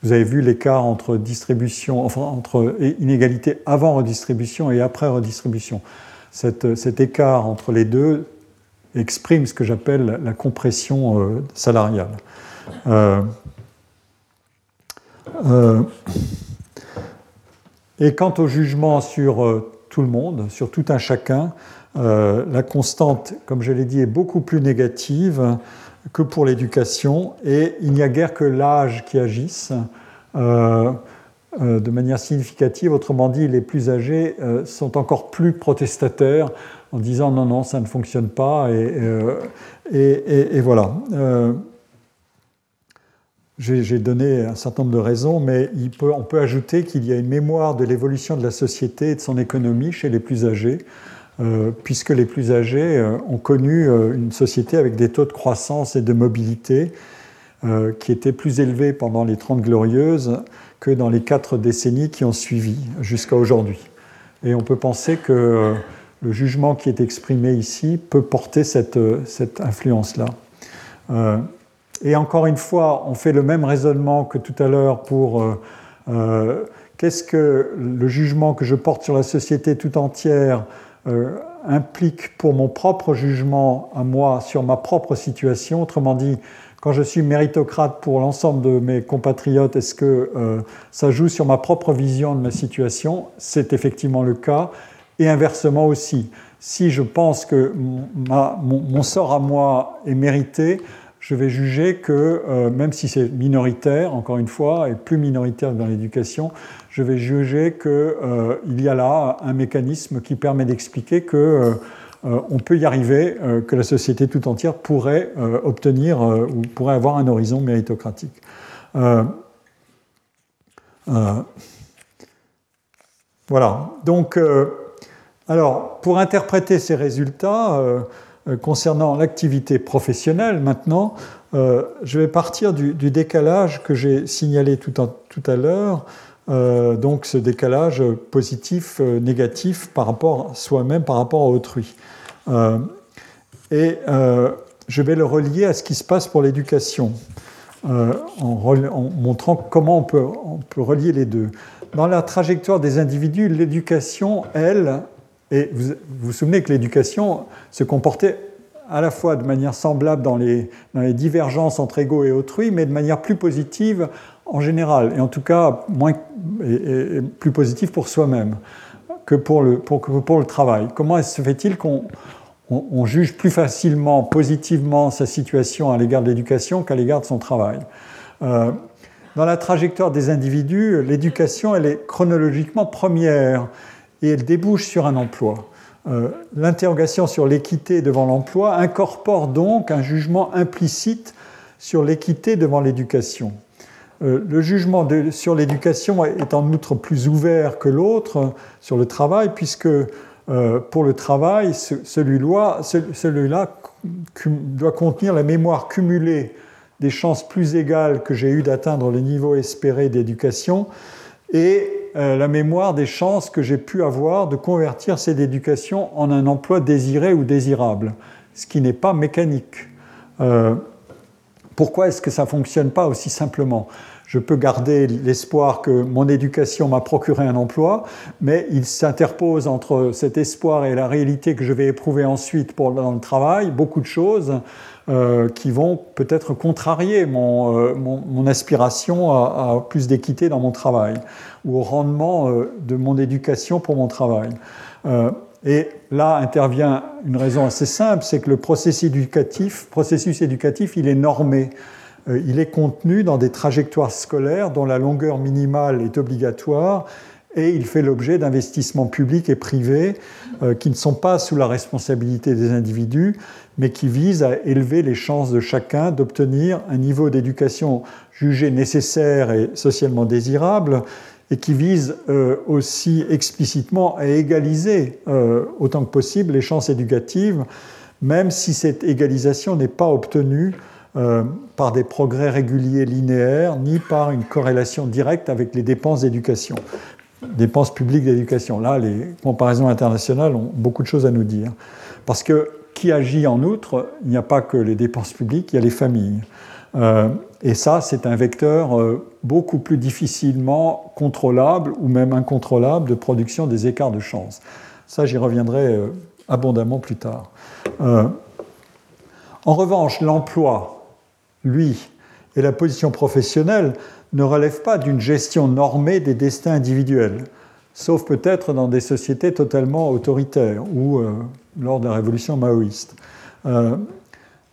Vous avez vu l'écart entre distribution, enfin, entre inégalité avant redistribution et après redistribution. Cet écart entre les deux exprime ce que j'appelle la compression salariale. Et quant au jugement sur tout le monde, sur tout un chacun, la constante, comme je l'ai dit, est beaucoup plus négative que pour l'éducation, et il n'y a guère que l'âge qui agisse de manière significative. Autrement dit, les plus âgés sont encore plus protestataires en disant non, ça ne fonctionne pas, et voilà. J'ai donné un certain nombre de raisons, mais on peut ajouter qu'il y a une mémoire de l'évolution de la société et de son économie chez les plus âgés, puisque les plus âgés ont connu une société avec des taux de croissance et de mobilité qui étaient plus élevés pendant les 30 Glorieuses que dans les 4 décennies qui ont suivi jusqu'à aujourd'hui. Et on peut penser que le jugement qui est exprimé ici peut porter cette influence-là. Et encore une fois, on fait le même raisonnement que tout à l'heure pour qu'est-ce que le jugement que je porte sur la société tout entière implique pour mon propre jugement à moi sur ma propre situation. Autrement dit, quand je suis méritocrate pour l'ensemble de mes compatriotes, est-ce que ça joue sur ma propre vision de ma situation? C'est effectivement le cas, et inversement aussi. Si je pense que mon sort à moi est mérité, je vais juger que, même si c'est minoritaire, encore une fois, et plus minoritaire que dans l'éducation, je vais juger qu'il y a là un mécanisme qui permet d'expliquer que on peut y arriver, que la société tout entière pourrait obtenir ou pourrait avoir un horizon méritocratique. Voilà. Donc, alors, pour interpréter ces résultats concernant l'activité professionnelle, maintenant, je vais partir du décalage que j'ai signalé tout à l'heure. Donc ce décalage positif, négatif par rapport à soi-même, par rapport à autrui. Et je vais le relier à ce qui se passe pour l'éducation, en montrant comment on peut relier les deux. Dans la trajectoire des individus, l'éducation, elle, et vous souvenez que l'éducation se comportait à la fois de manière semblable dans les divergences entre ego et autrui, mais de manière plus positive en général, et en tout cas moins et plus positive pour soi-même que pour le travail. Comment se fait-il qu'on juge plus facilement, positivement sa situation à l'égard de l'éducation qu'à l'égard de son travail ? Dans la trajectoire des individus, l'éducation, elle est chronologiquement première et elle débouche sur un emploi. L'interrogation sur l'équité devant l'emploi incorpore donc un jugement implicite sur l'équité devant l'éducation. Le jugement sur l'éducation est en outre plus ouvert que l'autre sur le travail, puisque pour le travail, celui-là doit contenir la mémoire cumulée des chances plus égales que j'ai eues d'atteindre le niveau espéré d'éducation et la mémoire des chances que j'ai pu avoir de convertir cette éducation en un emploi désiré ou désirable, ce qui n'est pas mécanique. Pourquoi est-ce que ça ne fonctionne pas aussi simplement ? Je peux garder l'espoir que mon éducation m'a procuré un emploi, mais il s'interpose entre cet espoir et la réalité que je vais éprouver ensuite dans le travail, beaucoup de choses qui vont peut-être contrarier mon aspiration à plus d'équité dans mon travail ou au rendement de mon éducation pour mon travail. Et là intervient une raison assez simple, c'est que le processus éducatif, il est normé. Il est contenu dans des trajectoires scolaires dont la longueur minimale est obligatoire et il fait l'objet d'investissements publics et privés qui ne sont pas sous la responsabilité des individus, mais qui visent à élever les chances de chacun d'obtenir un niveau d'éducation jugé nécessaire et socialement désirable, et qui visent aussi explicitement à égaliser autant que possible les chances éducatives, même si cette égalisation n'est pas obtenue par des progrès réguliers linéaires, ni par une corrélation directe avec les dépenses d'éducation. Dépenses publiques d'éducation. Là, les comparaisons internationales ont beaucoup de choses à nous dire. Parce que qui agit en outre, il n'y a pas que les dépenses publiques, il y a les familles. Et ça, c'est un vecteur beaucoup plus difficilement contrôlable ou même incontrôlable de production des écarts de chance. Ça, j'y reviendrai abondamment plus tard. En revanche, l'emploi, lui, et la position professionnelle ne relèvent pas d'une gestion normée des destins individuels, sauf peut-être dans des sociétés totalement autoritaires ou lors de la révolution maoïste.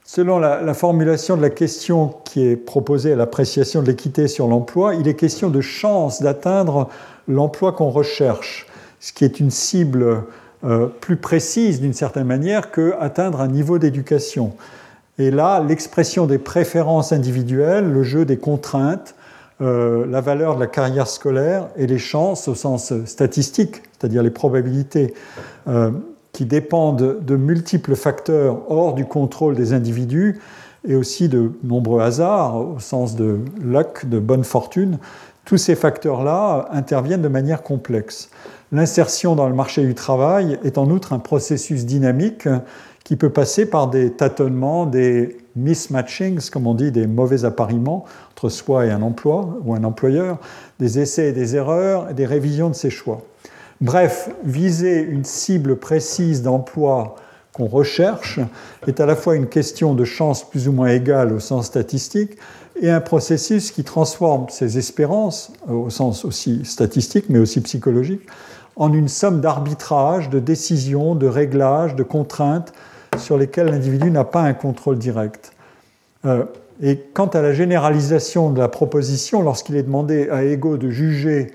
Selon la formulation de la question qui est proposée à l'appréciation de l'équité sur l'emploi, il est question de chance d'atteindre l'emploi qu'on recherche, ce qui est une cible plus précise d'une certaine manière qu'atteindre un niveau d'éducation. Et là, l'expression des préférences individuelles, le jeu des contraintes, la valeur de la carrière scolaire et les chances au sens statistique, c'est-à-dire les probabilités, qui dépendent de multiples facteurs hors du contrôle des individus et aussi de nombreux hasards, au sens de luck, de bonne fortune, tous ces facteurs-là interviennent de manière complexe. L'insertion dans le marché du travail est en outre un processus dynamique qui peut passer par des tâtonnements, des mismatchings, comme on dit, des mauvais appariements entre soi et un emploi ou un employeur, des essais et des erreurs, et des révisions de ses choix. Bref, viser une cible précise d'emploi qu'on recherche est à la fois une question de chance plus ou moins égale au sens statistique et un processus qui transforme ces espérances, au sens aussi statistique mais aussi psychologique, en une somme d'arbitrage, de décisions, de réglages, de contraintes sur lesquelles l'individu n'a pas un contrôle direct. Et quant à la généralisation de la proposition, lorsqu'il est demandé à ego de juger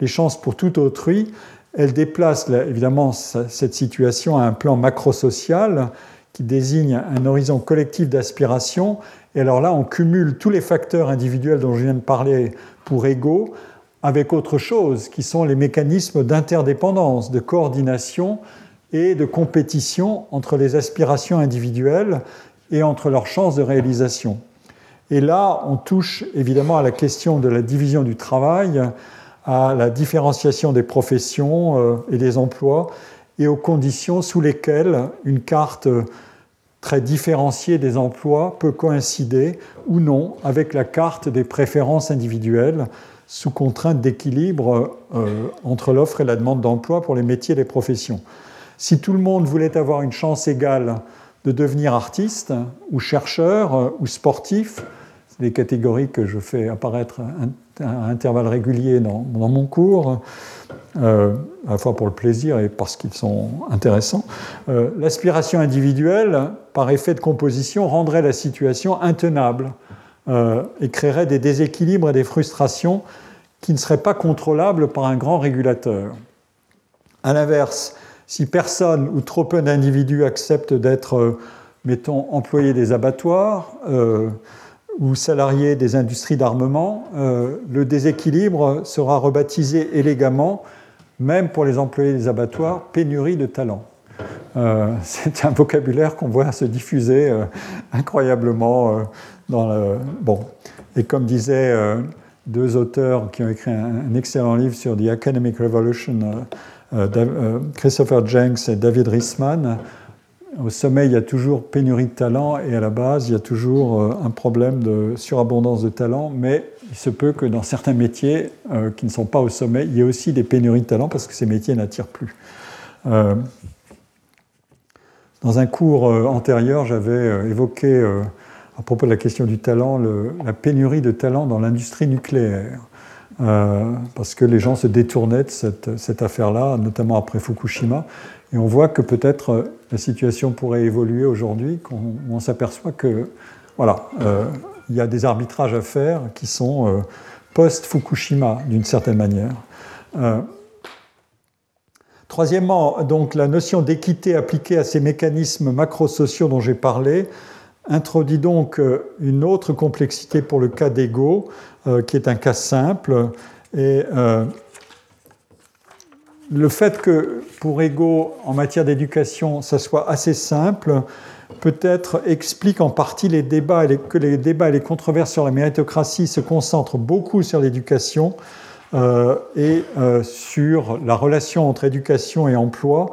les chances pour tout autrui, Elle déplace évidemment cette situation à un plan macrosocial qui désigne un horizon collectif d'aspiration. Et alors là, on cumule tous les facteurs individuels dont je viens de parler pour égaux avec autre chose, qui sont les mécanismes d'interdépendance, de coordination et de compétition entre les aspirations individuelles et entre leurs chances de réalisation. Et là, on touche évidemment à la question de la division du travail, à la différenciation des professions et des emplois, et aux conditions sous lesquelles une carte très différenciée des emplois peut coïncider ou non avec la carte des préférences individuelles sous contrainte d'équilibre entre l'offre et la demande d'emploi pour les métiers et les professions. Si tout le monde voulait avoir une chance égale de devenir artiste ou chercheur ou sportif, c'est des catégories que je fais apparaître à intervalles réguliers dans mon cours, à la fois pour le plaisir et parce qu'ils sont intéressants. L'aspiration individuelle, par effet de composition, rendrait la situation intenable et créerait des déséquilibres et des frustrations qui ne seraient pas contrôlables par un grand régulateur. À l'inverse, si personne ou trop peu d'individus acceptent d'être, mettons, employés des abattoirs, ou salariés des industries d'armement, le déséquilibre sera rebaptisé élégamment, même pour les employés des abattoirs, pénurie de talent. C'est un vocabulaire qu'on voit se diffuser incroyablement dans le... Bon. Et comme disaient deux auteurs qui ont écrit un excellent livre sur The Academic Revolution, Christopher Jenks et David Reisman, au sommet, il y a toujours pénurie de talent et à la base, il y a toujours un problème de surabondance de talent, mais il se peut que dans certains métiers qui ne sont pas au sommet, il y ait aussi des pénuries de talent parce que ces métiers n'attirent plus. Dans un cours antérieur, j'avais évoqué, à propos de la question du talent, la pénurie de talent dans l'industrie nucléaire, parce que les gens se détournaient de cette affaire-là, notamment après Fukushima. Et on voit que peut-être la situation pourrait évoluer aujourd'hui, on s'aperçoit que, voilà, il y a des arbitrages à faire qui sont post-Fukushima, d'une certaine manière. Troisièmement, donc, la notion d'équité appliquée à ces mécanismes macrosociaux dont j'ai parlé introduit donc une autre complexité pour le cas d'ego, qui est un cas simple, et... le fait que pour ego, en matière d'éducation, ça soit assez simple, peut-être explique en partie les débats que les débats et les controverses sur la méritocratie se concentrent beaucoup sur l'éducation et sur la relation entre éducation et emploi,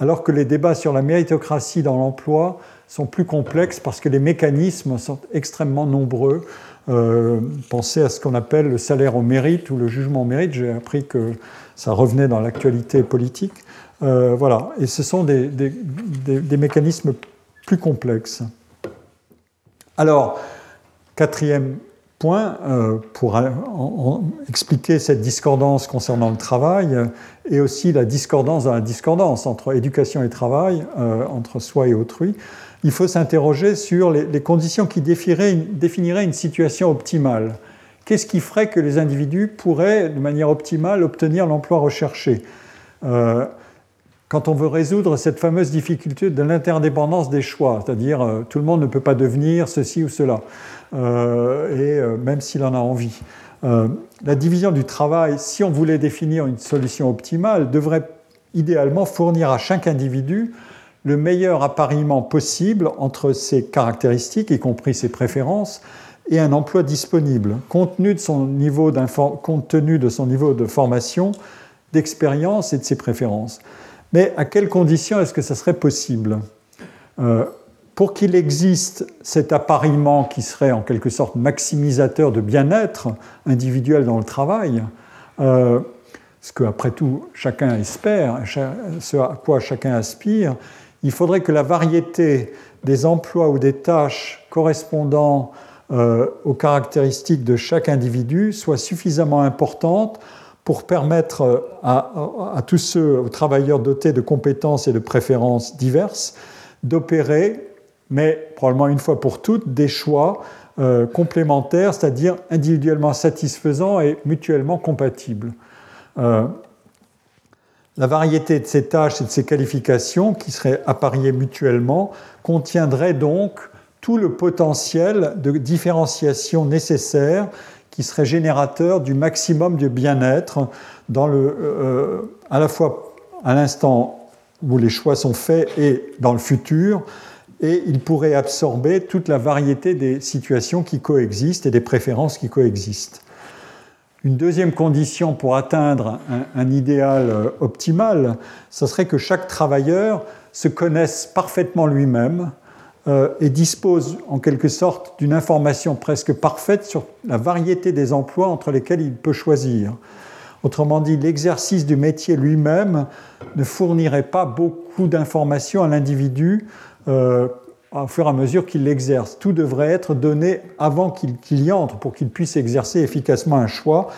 alors que les débats sur la méritocratie dans l'emploi sont plus complexes parce que les mécanismes sont extrêmement nombreux. Pensez à ce qu'on appelle le salaire au mérite ou le jugement au mérite. J'ai appris que ça revenait dans l'actualité politique. Voilà. Et ce sont des mécanismes plus complexes. Alors, quatrième point, pour expliquer cette discordance concernant le travail et aussi la discordance dans la discordance entre éducation et travail, entre soi et autrui, il faut s'interroger sur les conditions qui définiraient une situation optimale. Qu'est-ce qui ferait que les individus pourraient, de manière optimale, obtenir l'emploi recherché ? Quand on veut résoudre cette fameuse difficulté de l'interdépendance des choix, c'est-à-dire tout le monde ne peut pas devenir ceci ou cela, même s'il en a envie. La division du travail, si on voulait définir une solution optimale, devrait idéalement fournir à chaque individu le meilleur appariement possible entre ses caractéristiques, y compris ses préférences, et un emploi disponible, compte tenu de son niveau de formation, d'expérience et de ses préférences. Mais à quelles conditions est-ce que ça serait possible ? Pour qu'il existe cet appariement qui serait en quelque sorte maximisateur de bien-être individuel dans le travail, ce qu'après tout chacun espère, ce à quoi chacun aspire, il faudrait que la variété des emplois ou des tâches correspondant aux caractéristiques de chaque individu soit suffisamment importante pour permettre à tous ceux, aux travailleurs dotés de compétences et de préférences diverses, d'opérer, mais probablement une fois pour toutes, des choix complémentaires, c'est-à-dire individuellement satisfaisants et mutuellement compatibles. la variété de ces tâches et de ces qualifications qui seraient appariées mutuellement contiendrait donc tout le potentiel de différenciation nécessaire qui serait générateur du maximum de bien-être dans le, à la fois à l'instant où les choix sont faits et dans le futur, et il pourrait absorber toute la variété des situations qui coexistent et des préférences qui coexistent. Une deuxième condition pour atteindre un idéal optimal, ce serait que chaque travailleur se connaisse parfaitement lui-même, et dispose en quelque sorte d'une information presque parfaite sur la variété des emplois entre lesquels il peut choisir. Autrement dit, l'exercice du métier lui-même ne fournirait pas beaucoup d'informations à l'individu au fur et à mesure qu'il l'exerce. Tout devrait être donné avant qu'il y entre pour qu'il puisse exercer efficacement un choix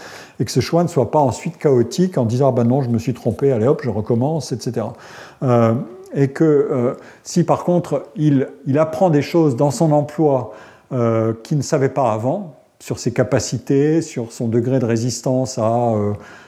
et que ce choix ne soit pas ensuite chaotique en disant « Ah ben non, je me suis trompé, allez hop, je recommence, etc. » Et que si par contre il apprend des choses dans son emploi qu'il ne savait pas avant, sur ses capacités, sur son degré de résistance à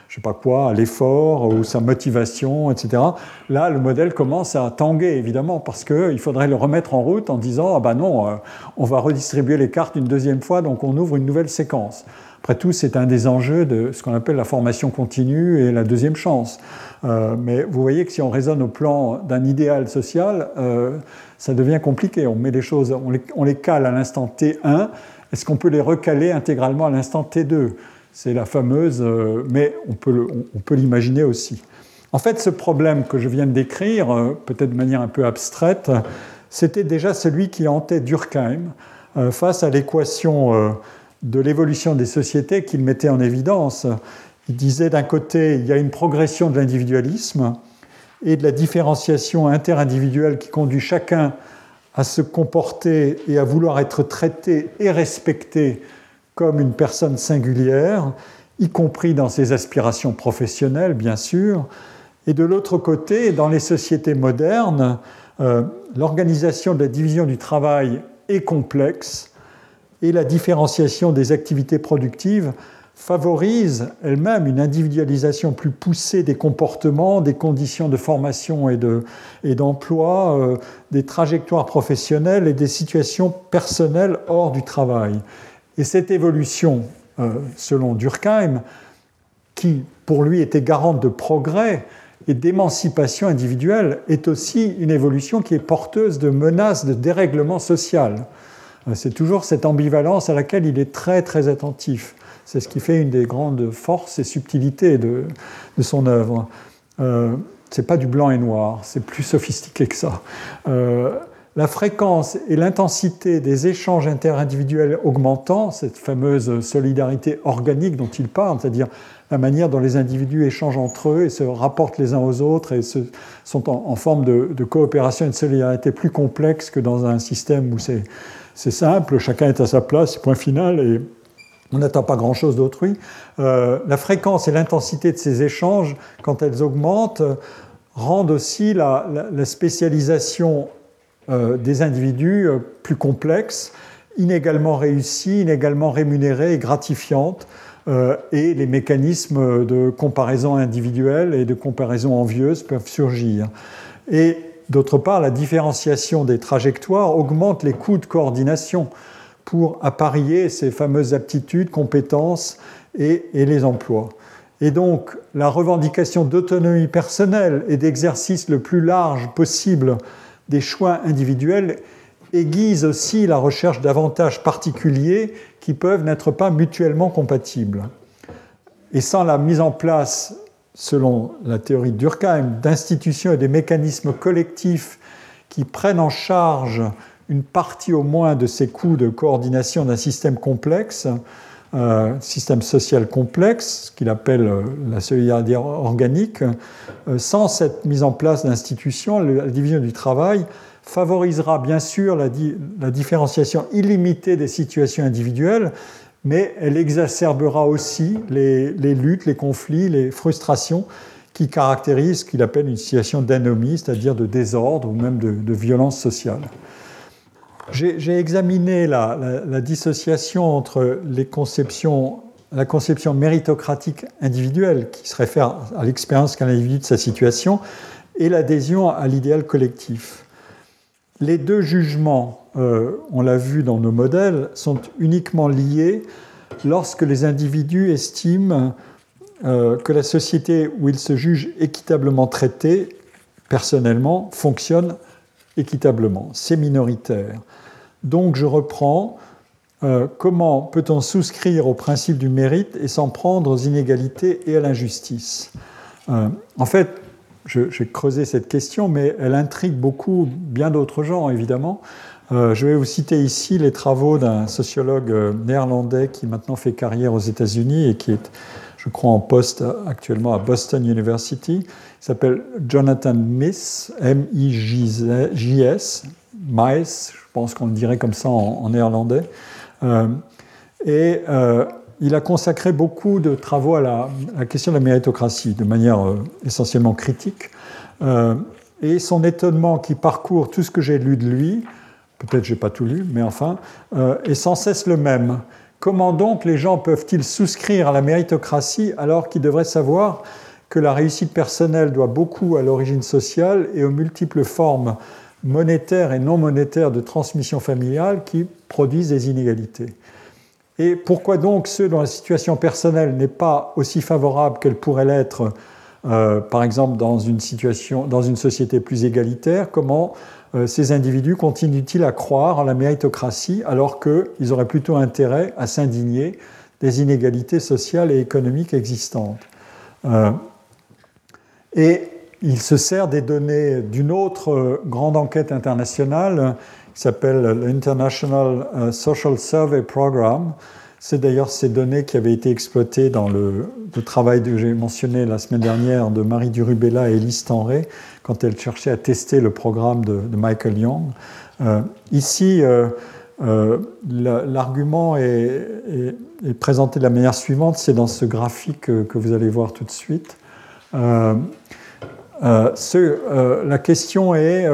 je sais pas quoi, à l'effort ou sa motivation, etc. Là, le modèle commence à tanguer évidemment parce qu'il faudrait le remettre en route en disant ah ben non, on va redistribuer les cartes une deuxième fois, donc on ouvre une nouvelle séquence. Après tout, c'est un des enjeux de ce qu'on appelle la formation continue et la deuxième chance. Mais vous voyez que si on raisonne au plan d'un idéal social, ça devient compliqué. On met les choses, on les cale à l'instant T1. Est-ce qu'on peut les recaler intégralement à l'instant T2 ? C'est la fameuse, mais on peut l'imaginer aussi. En fait, ce problème que je viens de décrire, peut-être de manière un peu abstraite, c'était déjà celui qui hantait Durkheim face à l'équation de l'évolution des sociétés qu'il mettait en évidence. Il disait d'un côté, il y a une progression de l'individualisme et de la différenciation interindividuelle qui conduit chacun à se comporter et à vouloir être traité et respecté comme une personne singulière, y compris dans ses aspirations professionnelles, bien sûr. Et de l'autre côté, dans les sociétés modernes, l'organisation de la division du travail est complexe, et la différenciation des activités productives favorise elle-même une individualisation plus poussée des comportements, des conditions de formation et d'emploi, des trajectoires professionnelles et des situations personnelles hors du travail. Et cette évolution, selon Durkheim, qui pour lui était garante de progrès et d'émancipation individuelle, est aussi une évolution qui est porteuse de menaces de dérèglement social. C'est toujours cette ambivalence à laquelle il est très, très attentif. C'est ce qui fait une des grandes forces et subtilités de son œuvre. C'est pas du blanc et noir, c'est plus sophistiqué que ça. La fréquence et l'intensité des échanges interindividuels augmentant, cette fameuse solidarité organique dont il parle, c'est-à-dire la manière dont les individus échangent entre eux et se rapportent les uns aux autres et sont en forme de coopération et de solidarité plus complexe que dans un système où c'est simple, chacun est à sa place, point final, et on n'attend pas grand-chose d'autrui. La fréquence et l'intensité de ces échanges, quand elles augmentent, rendent aussi la spécialisation des individus plus complexes, inégalement réussis, inégalement rémunérés et gratifiantes, et les mécanismes de comparaison individuelle et de comparaison envieuse peuvent surgir. Et d'autre part, la différenciation des trajectoires augmente les coûts de coordination pour apparier ces fameuses aptitudes, compétences et les emplois. Et donc, la revendication d'autonomie personnelle et d'exercice le plus large possible des choix individuels aiguise aussi la recherche d'avantages particuliers qui peuvent n'être pas mutuellement compatibles. Et sans la mise en place, selon la théorie de Durkheim, d'institutions et des mécanismes collectifs qui prennent en charge une partie au moins de ces coûts de coordination d'un système complexe, système social complexe, ce qu'il appelle la solidarité organique, sans cette mise en place d'institutions, la division du travail favorisera bien sûr la différenciation illimitée des situations individuelles, mais elle exacerbera aussi les luttes, les conflits, les frustrations qui caractérisent ce qu'il appelle une situation d'anomie, c'est-à-dire de désordre ou même de violence sociale. J'ai examiné la dissociation entre les conceptions la conception méritocratique individuelle, qui se réfère à l'expérience qu'a l'individu de sa situation, et l'adhésion à l'idéal collectif. Les deux jugements, on l'a vu dans nos modèles, sont uniquement liés lorsque les individus estiment que la société où ils se jugent équitablement traités, personnellement, fonctionne équitablement. C'est minoritaire. Donc je reprends, comment peut-on souscrire au principe du mérite et s'en prendre aux inégalités et à l'injustice ? En fait, j'ai creusé cette question, mais elle intrigue beaucoup bien d'autres gens, évidemment. Je vais vous citer ici les travaux d'un sociologue néerlandais qui maintenant fait carrière aux États-Unis et qui est, je crois, en poste actuellement à Boston University. Il s'appelle Jonathan Mijs, M-I-J-S, Mijs, je pense qu'on le dirait comme ça en néerlandais. Il a consacré beaucoup de travaux à la question de la méritocratie, de manière essentiellement critique. Et son étonnement qui parcourt tout ce que j'ai lu de lui, peut-être je n'ai pas tout lu, mais enfin, est sans cesse le même. Comment donc les gens peuvent-ils souscrire à la méritocratie alors qu'ils devraient savoir que la réussite personnelle doit beaucoup à l'origine sociale et aux multiples formes monétaires et non monétaires de transmission familiale qui produisent des inégalités ? Et pourquoi donc ceux dont la situation personnelle n'est pas aussi favorable qu'elle pourrait l'être, par exemple dans une société plus égalitaire, comment ces individus continuent-ils à croire en la méritocratie alors qu'ils auraient plutôt intérêt à s'indigner des inégalités sociales et économiques existantes ? Et il se sert des données d'une autre grande enquête internationale, qui s'appelle l'International Social Survey Program. C'est d'ailleurs ces données qui avaient été exploitées dans le travail que j'ai mentionné la semaine dernière de Marie Durubella et Élise Tenré, quand elles cherchaient à tester le programme de Michael Young. Ici, l'argument est présenté de la manière suivante, c'est dans ce graphique que vous allez voir tout de suite. La question est...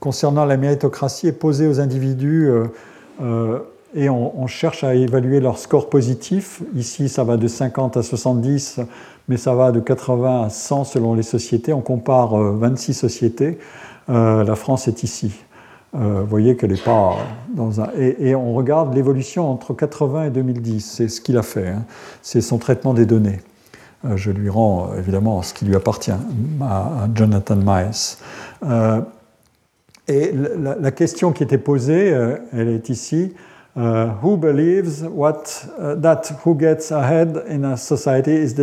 concernant la méritocratie est posée aux individus et on cherche à évaluer leur score positif. Ici, ça va de 50 à 70, mais ça va de 80 à 100 selon les sociétés. On compare 26 sociétés. La France est ici. Vous voyez qu'elle n'est pas dans un... Et on regarde l'évolution entre 80 et 2010. C'est ce qu'il a fait. Hein. C'est son traitement des données. Je lui rends évidemment ce qui lui appartient à Jonathan Mijs. Et la question qui était posée, elle est ici, who believes that who gets ahead in a society is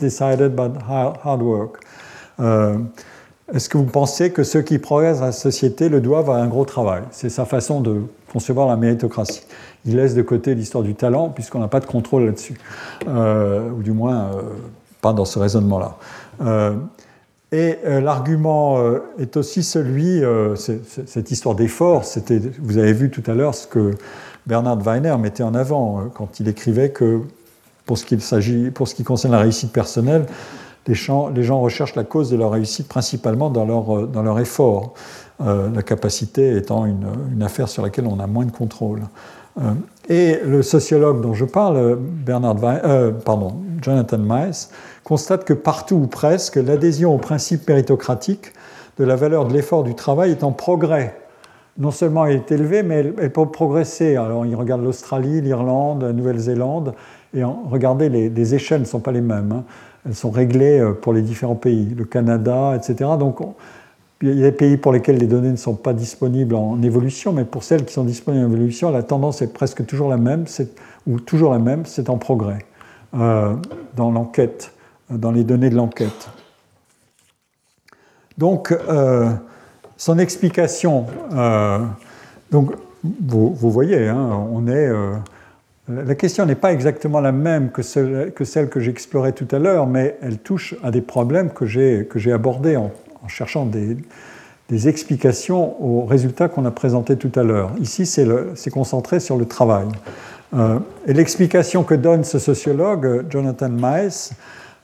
decided by hard work. Est-ce que vous pensez que ceux qui progressent dans la société le doivent à un gros travail ? C'est sa façon de concevoir la méritocratie. Il laisse de côté l'histoire du talent puisqu'on n'a pas de contrôle là-dessus, ou du moins pas dans ce raisonnement-là. Et l'argument est aussi celui, cette histoire d'effort, c'était, vous avez vu tout à l'heure ce que Bernard Weiner mettait en avant quand il écrivait que pour ce qui concerne la réussite personnelle, les gens recherchent la cause de leur réussite principalement dans leur effort, la capacité étant une affaire sur laquelle on a moins de contrôle. Et le sociologue dont je parle, Jonathan Mijs, constate que partout ou presque, l'adhésion au principe méritocratique de la valeur de l'effort du travail est en progrès. Non seulement elle est élevée, mais elle peut progresser. Alors, il regarde l'Australie, l'Irlande, la Nouvelle-Zélande, et regardez, les échelles ne sont pas les mêmes. Hein. Elles sont réglées pour les différents pays, le Canada, etc. Donc, il y a des pays pour lesquels les données ne sont pas disponibles en évolution, mais pour celles qui sont disponibles en évolution, la tendance est presque toujours la même, c'est en progrès dans l'enquête, dans les données de l'enquête. Donc, son explication, donc, vous voyez, hein, la question n'est pas exactement la même que celle que j'explorais tout à l'heure, mais elle touche à des problèmes que j'ai abordés en cherchant des explications aux résultats qu'on a présentés tout à l'heure. Ici, c'est concentré sur le travail. Et l'explication que donne ce sociologue, Jonathan Mijs,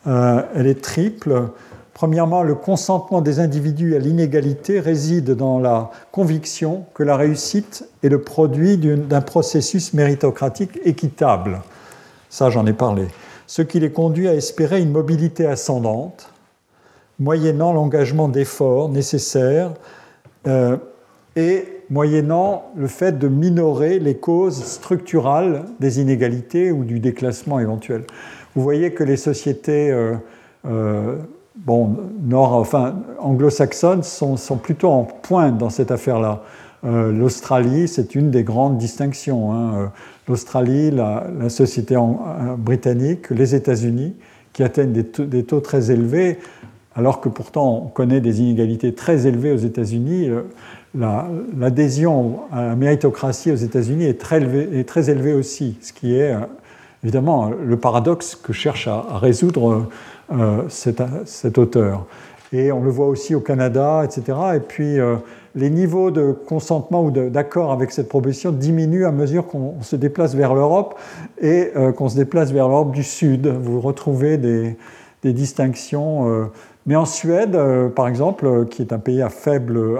elle est triple. Premièrement, le consentement des individus à l'inégalité réside dans la conviction que la réussite est le produit d'un processus méritocratique équitable. Ça, j'en ai parlé. Ce qui les conduit à espérer une mobilité ascendante, moyennant l'engagement d'efforts nécessaires et moyennant le fait de minorer les causes structurales des inégalités ou du déclassement éventuel. Vous voyez que les sociétés anglo-saxonnes sont plutôt en pointe dans cette affaire-là. L'Australie, c'est une des grandes distinctions. L'Australie, la société britannique, les États-Unis, qui atteignent des taux très élevés, alors que pourtant on connaît des inégalités très élevées aux États-Unis. L'adhésion à la méritocratie aux États-Unis est très élevée aussi, ce qui est évidemment le paradoxe que cherche à résoudre cet auteur. Et on le voit aussi au Canada, etc. Et puis les niveaux de consentement ou d'accord avec cette proposition diminuent à mesure qu'on se déplace vers l'Europe et qu'on se déplace vers l'Europe du Sud. Vous retrouvez des distinctions. Mais en Suède, par exemple, qui est un pays à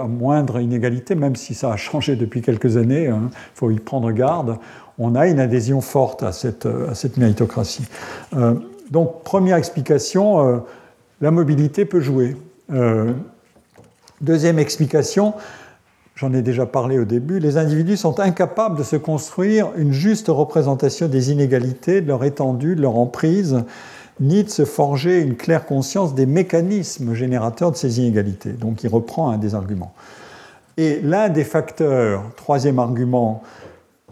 moindre inégalité, même si ça a changé depuis quelques années, il faut y prendre garde, on a une adhésion forte à cette méritocratie. Donc, première explication, la mobilité peut jouer. Deuxième explication, j'en ai déjà parlé au début, les individus sont incapables de se construire une juste représentation des inégalités, de leur étendue, de leur emprise, ni de se forger une claire conscience des mécanismes générateurs de ces inégalités. Donc il reprend un des arguments. Et l'un des facteurs, troisième argument,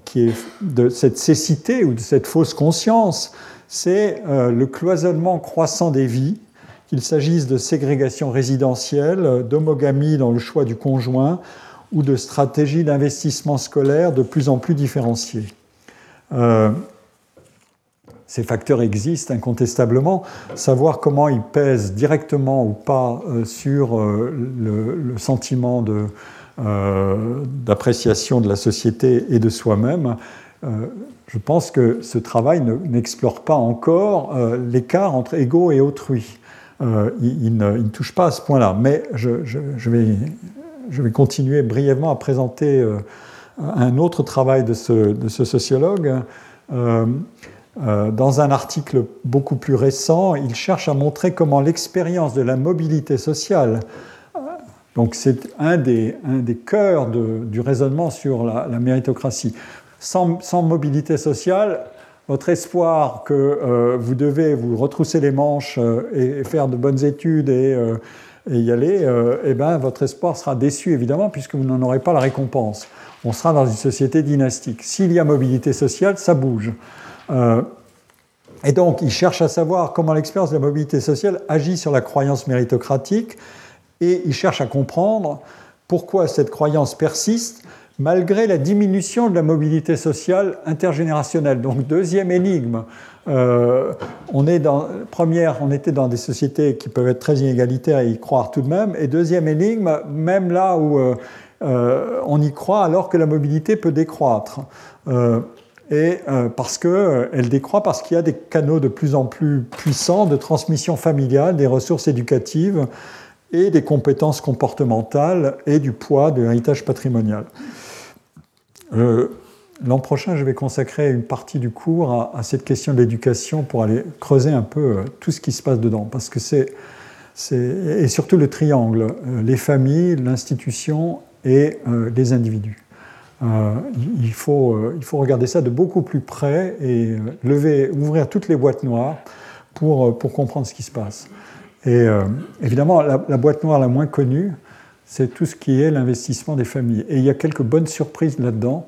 qui est de cette cécité ou de cette fausse conscience, c'est le cloisonnement croissant des vies, qu'il s'agisse de ségrégation résidentielle, d'homogamie dans le choix du conjoint ou de stratégies d'investissement scolaire de plus en plus différenciées. Ces facteurs existent incontestablement. Savoir comment ils pèsent directement ou pas sur le sentiment d'appréciation de la société et de soi-même, je pense que ce travail n'explore pas encore l'écart entre ego et autrui. Il ne touche pas à ce point-là. Mais je vais continuer brièvement à présenter un autre travail de ce sociologue. Dans un article beaucoup plus récent, il cherche à montrer comment l'expérience de la mobilité sociale, donc c'est un des cœurs du raisonnement sur la méritocratie. Sans mobilité sociale, votre espoir que vous devez vous retrousser les manches et faire de bonnes études et y aller, votre espoir sera déçu évidemment puisque vous n'en aurez pas la récompense. On sera dans une société dynastique. S'il y a mobilité sociale, ça bouge. Et donc, il cherche à savoir comment l'expérience de la mobilité sociale agit sur la croyance méritocratique et il cherche à comprendre pourquoi cette croyance persiste malgré la diminution de la mobilité sociale intergénérationnelle. Donc, deuxième énigme. On était dans des sociétés qui peuvent être très inégalitaires et y croire tout de même. Et deuxième énigme, même là où on y croit alors que la mobilité peut décroître. Parce qu'elle décroît, parce qu'il y a des canaux de plus en plus puissants de transmission familiale, des ressources éducatives et des compétences comportementales et du poids de l'héritage patrimonial. L'an prochain, je vais consacrer une partie du cours à cette question de l'éducation pour aller creuser un peu tout ce qui se passe dedans, parce que et surtout le triangle, les familles, l'institution et les individus. Il faut regarder ça de beaucoup plus près et ouvrir toutes les boîtes noires pour comprendre ce qui se passe. Et évidemment, la boîte noire la moins connue, c'est tout ce qui est l'investissement des familles. Et il y a quelques bonnes surprises là-dedans,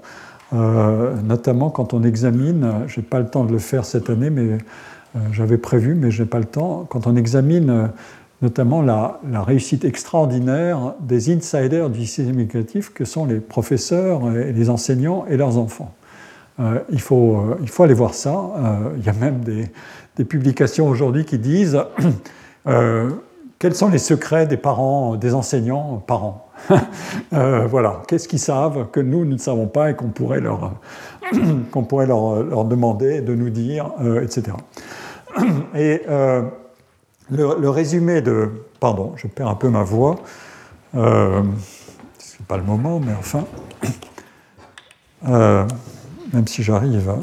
notamment quand on examine, je n'ai pas le temps de le faire cette année, mais j'avais prévu, mais je n'ai pas le temps, quand on examine notamment la réussite extraordinaire des insiders du système éducatif que sont les professeurs et les enseignants et leurs enfants. Il faut aller voir ça. Il y a même des publications aujourd'hui qui disent quels sont les secrets des parents, des enseignants par an. Voilà, qu'est-ce qu'ils savent que nous ne savons pas et qu'on pourrait leur demander de nous dire, etc. Et le résumé de... Pardon, je perds un peu ma voix. C'est pas le moment, mais enfin... même si j'arrive à...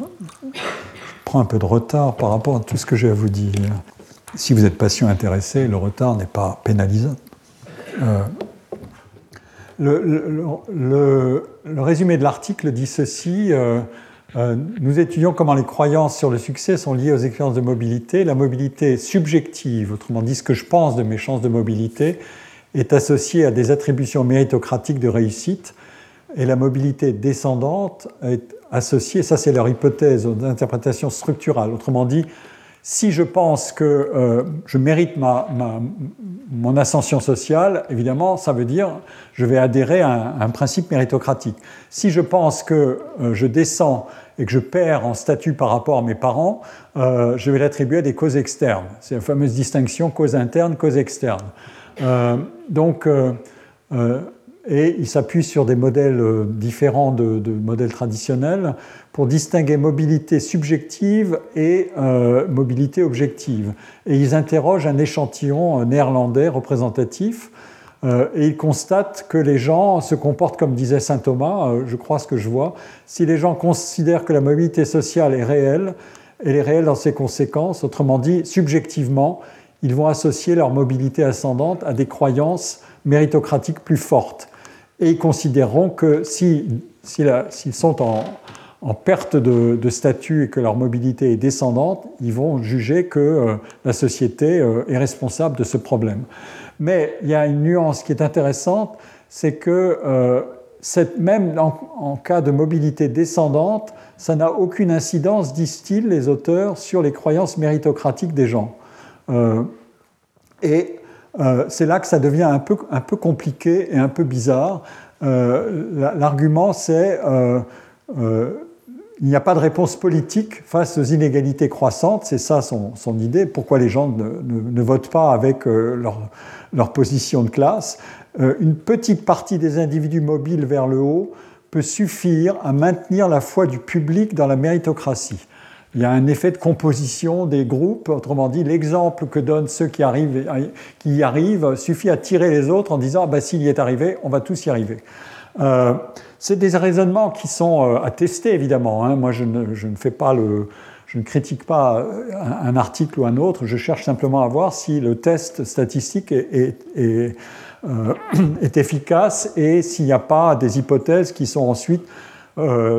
prends un peu de retard par rapport à tout ce que j'ai à vous dire. Si vous êtes patient, intéressé, le retard n'est pas pénalisant. Le résumé de l'article dit ceci. Nous étudions comment les croyances sur le succès sont liées aux expériences de mobilité. La mobilité subjective, autrement dit ce que je pense de mes chances de mobilité, est associée à des attributions méritocratiques de réussite. Et la mobilité descendante est associée, ça c'est leur hypothèse d'interprétation structurale. Autrement dit, si je pense que je mérite mon ascension sociale, évidemment, ça veut dire je vais adhérer à un principe méritocratique. Si je pense que je descends et que je perds en statut par rapport à mes parents, je vais l'attribuer à des causes externes. C'est la fameuse distinction cause interne, cause externe. Et il s'appuie sur des modèles différents de modèles traditionnels pour distinguer mobilité subjective et mobilité objective. Et ils interrogent un échantillon néerlandais représentatif et ils constatent que les gens se comportent comme disait saint Thomas, je crois ce que je vois, si les gens considèrent que la mobilité sociale est réelle, elle est réelle dans ses conséquences, autrement dit, subjectivement, ils vont associer leur mobilité ascendante à des croyances méritocratiques plus fortes. Et ils considéreront que s'ils sont en perte de statut et que leur mobilité est descendante, ils vont juger que la société est responsable de ce problème. Mais il y a une nuance qui est intéressante, c'est que même en cas de mobilité descendante, ça n'a aucune incidence, disent-ils les auteurs, sur les croyances méritocratiques des gens. C'est là que ça devient un peu compliqué et un peu bizarre. L'argument, c'est il n'y a pas de réponse politique face aux inégalités croissantes. C'est ça son idée. Pourquoi les gens ne votent pas avec leur position de classe. Une petite partie des individus mobiles vers le haut peut suffire à maintenir la foi du public dans la méritocratie. Il y a un effet de composition des groupes, autrement dit, l'exemple que donnent ceux qui y arrivent suffit à tirer les autres en disant ah ben, s'il y est arrivé, on va tous y arriver. C'est des raisonnements qui sont à tester, évidemment. Moi, je ne critique pas un article ou un autre, je cherche simplement à voir si le test statistique est efficace et s'il n'y a pas des hypothèses qui sont ensuite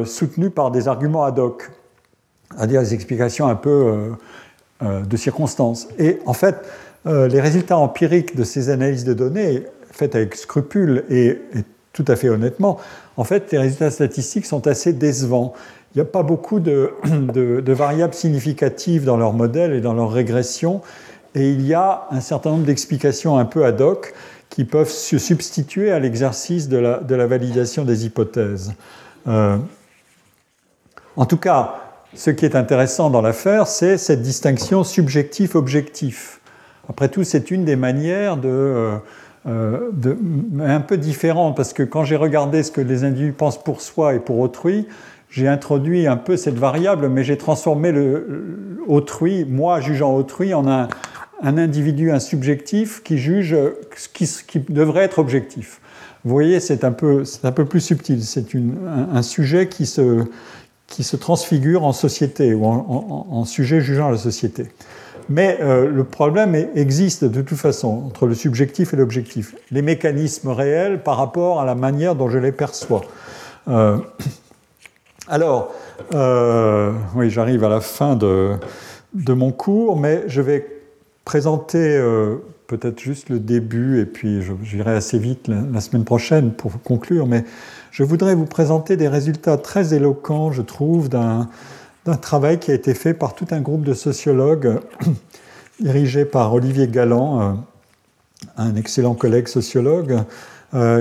soutenues par des arguments ad hoc. C'est-à-dire des explications un peu de circonstances. Et en fait, les résultats empiriques de ces analyses de données, faites avec scrupule et tout à fait honnêtement, en fait, les résultats statistiques sont assez décevants. Il n'y a pas beaucoup de variables significatives dans leur modèle et dans leur régression, et il y a un certain nombre d'explications un peu ad hoc qui peuvent se substituer à l'exercice de la validation des hypothèses. En tout cas, ce qui est intéressant dans l'affaire, c'est cette distinction subjectif-objectif. Après tout, c'est une des manières un peu différente, parce que quand j'ai regardé ce que les individus pensent pour soi et pour autrui, j'ai introduit un peu cette variable, mais j'ai transformé l'autrui, moi jugeant autrui, en un individu, un subjectif qui juge ce qui devrait être objectif. Vous voyez, c'est un peu plus subtil. C'est un sujet qui se transfigure en société ou en sujet jugeant la société. Mais le problème existe de toute façon entre le subjectif et l'objectif. Les mécanismes réels par rapport à la manière dont je les perçois. Oui, j'arrive à la fin de mon cours, mais je vais présenter peut-être juste le début et puis j'irai assez vite la semaine prochaine pour conclure, mais je voudrais vous présenter des résultats très éloquents, je trouve, d'un travail qui a été fait par tout un groupe de sociologues dirigé par Olivier Galland, un excellent collègue sociologue,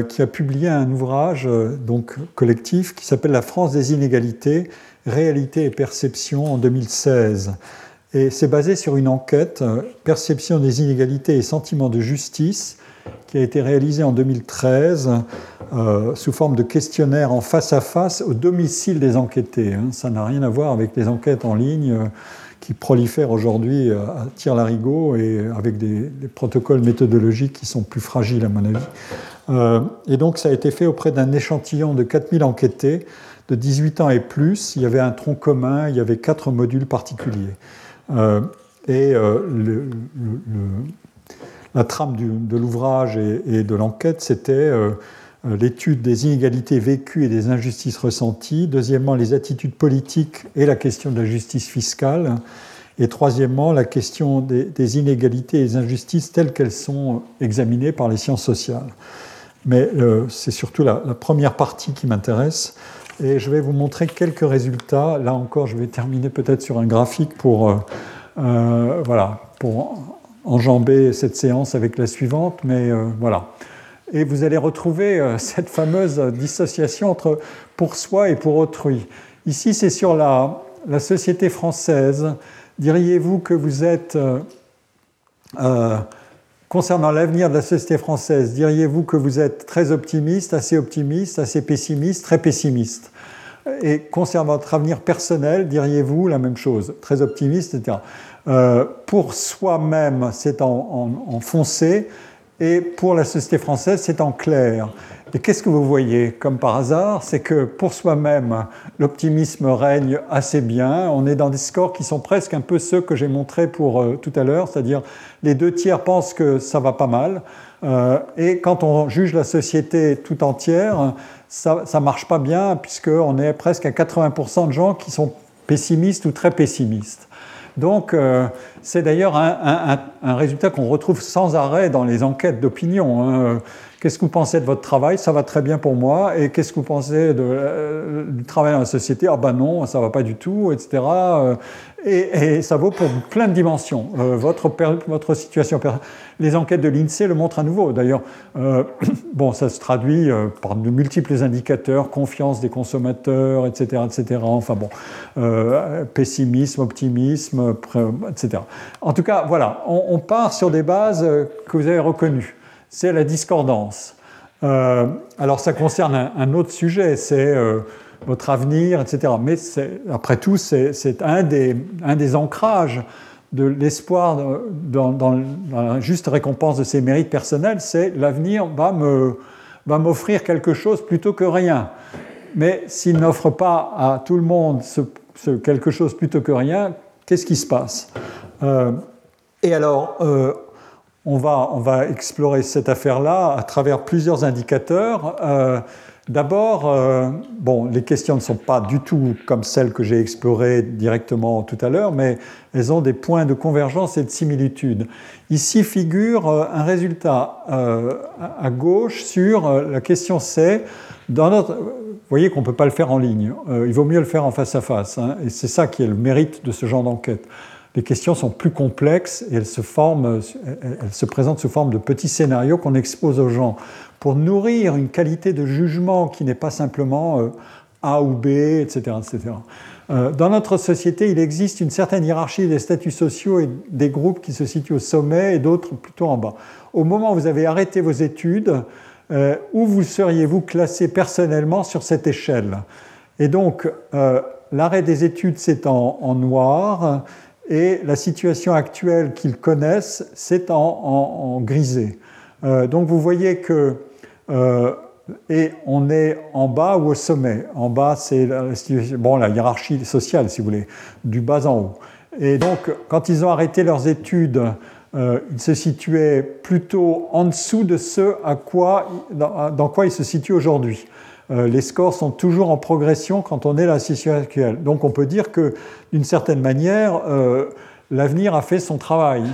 qui a publié un ouvrage donc, collectif qui s'appelle « La France des inégalités, réalité et perception » en 2016. Et c'est basé sur une enquête « Perception des inégalités et sentiment de justice » qui a été réalisée en 2013 sous forme de questionnaire en face à face au domicile des enquêtés. Ça n'a rien à voir avec les enquêtes en ligne qui prolifèrent aujourd'hui à tire-larigot et avec des protocoles méthodologiques qui sont plus fragiles à mon avis. Et donc ça a été fait auprès d'un échantillon de 4000 enquêtés de 18 ans et plus. Il y avait un tronc commun, il y avait 4 modules particuliers. La trame de l'ouvrage et de l'enquête, c'était l'étude des inégalités vécues et des injustices ressenties, deuxièmement les attitudes politiques et la question de la justice fiscale, et troisièmement la question des inégalités et des injustices telles qu'elles sont examinées par les sciences sociales. Mais c'est surtout la première partie qui m'intéresse, et je vais vous montrer quelques résultats. Là encore, je vais terminer peut-être sur un graphique pour enjamber cette séance avec la suivante, mais voilà. Et vous allez retrouver cette fameuse dissociation entre pour soi et pour autrui. Ici, c'est sur la société française. Diriez-vous que vous êtes, concernant l'avenir de la société française, diriez-vous que vous êtes très optimiste, assez pessimiste, très pessimiste ? Et concernant votre avenir personnel, diriez-vous la même chose, très optimiste, etc. Pour soi-même, c'est en foncé, et pour la société française, c'est en clair. Et qu'est-ce que vous voyez ? Comme par hasard, c'est que pour soi-même, l'optimisme règne assez bien. On est dans des scores qui sont presque un peu ceux que j'ai montrés pour tout à l'heure, c'est-à-dire les 2 tiers pensent que ça va pas mal. Et quand on juge la société tout entière, ça marche pas bien, puisqu'on est presque à 80% de gens qui sont pessimistes ou très pessimistes. Donc, c'est d'ailleurs un résultat qu'on retrouve sans arrêt dans les enquêtes d'opinion. Hein. Qu'est-ce que vous pensez de votre travail ? Ça va très bien pour moi. Et qu'est-ce que vous pensez du travail dans la société ? Ah ben non, ça va pas du tout, etc. Et ça vaut pour plein de dimensions. Votre situation personnelle. Les enquêtes de l'INSEE le montrent à nouveau. D'ailleurs, ça se traduit par de multiples indicateurs, confiance des consommateurs, etc., etc. Enfin bon, pessimisme, optimisme, etc. En tout cas, voilà, on part sur des bases que vous avez reconnues. C'est la discordance. Alors, ça concerne un autre sujet, c'est votre avenir, etc. Mais après tout, c'est un des ancrages de l'espoir dans la juste récompense de ses mérites personnels, c'est l'avenir va m'offrir quelque chose plutôt que rien. Mais s'il n'offre pas à tout le monde ce quelque chose plutôt que rien, qu'est-ce qui se passe ? Et alors, on va explorer cette affaire-là à travers plusieurs indicateurs. D'abord, les questions ne sont pas du tout comme celles que j'ai explorées directement tout à l'heure, mais elles ont des points de convergence et de similitude. Ici figure un résultat à gauche sur la question C. Vous voyez qu'on ne peut pas le faire en ligne, il vaut mieux le faire en face à face, hein, et c'est ça qui est le mérite de ce genre d'enquête. Les questions sont plus complexes et elles se présentent sous forme de petits scénarios qu'on expose aux gens pour nourrir une qualité de jugement qui n'est pas simplement A ou B, etc., etc. Dans notre société, il existe une certaine hiérarchie des statuts sociaux et des groupes qui se situent au sommet et d'autres plutôt en bas. Au moment où vous avez arrêté vos études, où vous seriez-vous classé personnellement sur cette échelle ? Et donc, l'arrêt des études, c'est en noir. Et la situation actuelle qu'ils connaissent, c'est en grisé. Donc vous voyez que on est en bas ou au sommet. En bas, c'est la hiérarchie sociale, si vous voulez, du bas en haut. Et donc, quand ils ont arrêté leurs études, ils se situaient plutôt en dessous de ce dans quoi ils se situent aujourd'hui. Les scores sont toujours en progression quand on est à la situation actuelle. Donc on peut dire que, d'une certaine manière, l'avenir a fait son travail.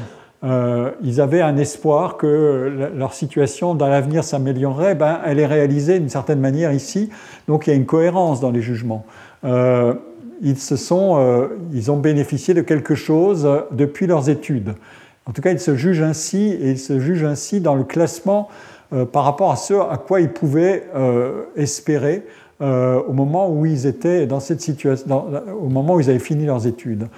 Ils avaient un espoir que leur situation dans l'avenir s'améliorerait. Elle est réalisée d'une certaine manière ici. Donc il y a une cohérence dans les jugements. Ils ont bénéficié de quelque chose depuis leurs études. En tout cas, ils se jugent ainsi, et ils se jugent ainsi dans le classement par rapport à ce à quoi ils pouvaient espérer au moment où ils étaient dans cette situation, au moment où ils avaient fini leurs études.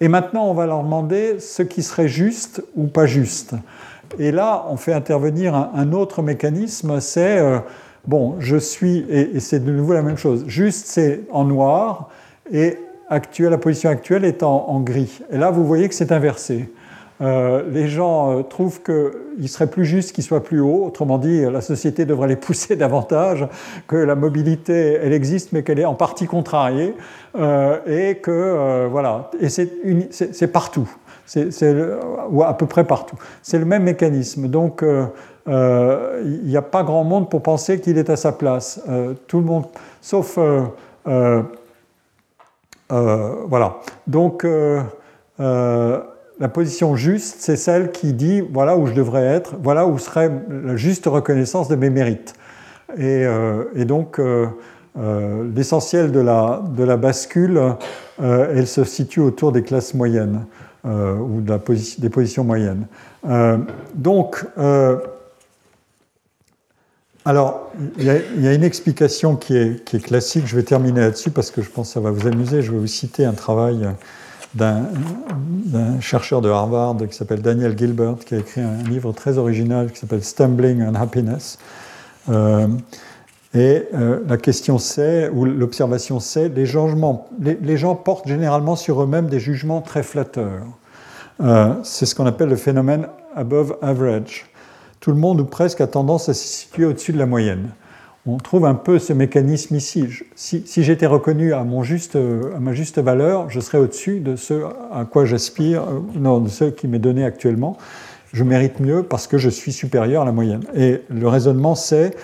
Et maintenant, on va leur demander ce qui serait juste ou pas juste. Et là, on fait intervenir un autre mécanisme, c'est je suis, et c'est de nouveau la même chose. Juste, c'est en noir, et actuelle, la position actuelle est en gris. Et là, vous voyez que c'est inversé. Les gens trouvent qu'il serait plus juste qu'il soit plus haut. Autrement dit, la société devrait les pousser davantage, que la mobilité, elle existe, mais qu'elle est en partie contrariée. Et que, voilà. Et c'est partout. Ou à peu près partout. C'est le même mécanisme. Donc, il n'y a pas grand monde pour penser qu'il est à sa place. Tout le monde, sauf... voilà. Donc, la position juste, c'est celle qui dit voilà où je devrais être, voilà où serait la juste reconnaissance de mes mérites. Et donc, l'essentiel de la bascule, elle se situe autour des classes moyennes ou de des positions moyennes. Donc, alors, il y a une explication qui est classique. Je vais terminer là-dessus parce que je pense que ça va vous amuser. Je vais vous citer un travail d'un chercheur de Harvard qui s'appelle Daniel Gilbert, qui a écrit un livre très original qui s'appelle Stumbling on Happiness. La question c'est, ou l'observation c'est, les gens portent généralement sur eux-mêmes des jugements très flatteurs. C'est ce qu'on appelle le phénomène above average. Tout le monde ou presque a tendance à se situer au-dessus de la moyenne. On trouve un peu ce mécanisme ici. Si j'étais reconnu à ma juste valeur, je serais au-dessus de ce à quoi j'aspire, de ce qui m'est donné actuellement. Je mérite mieux parce que je suis supérieur à la moyenne. Et le raisonnement, c'est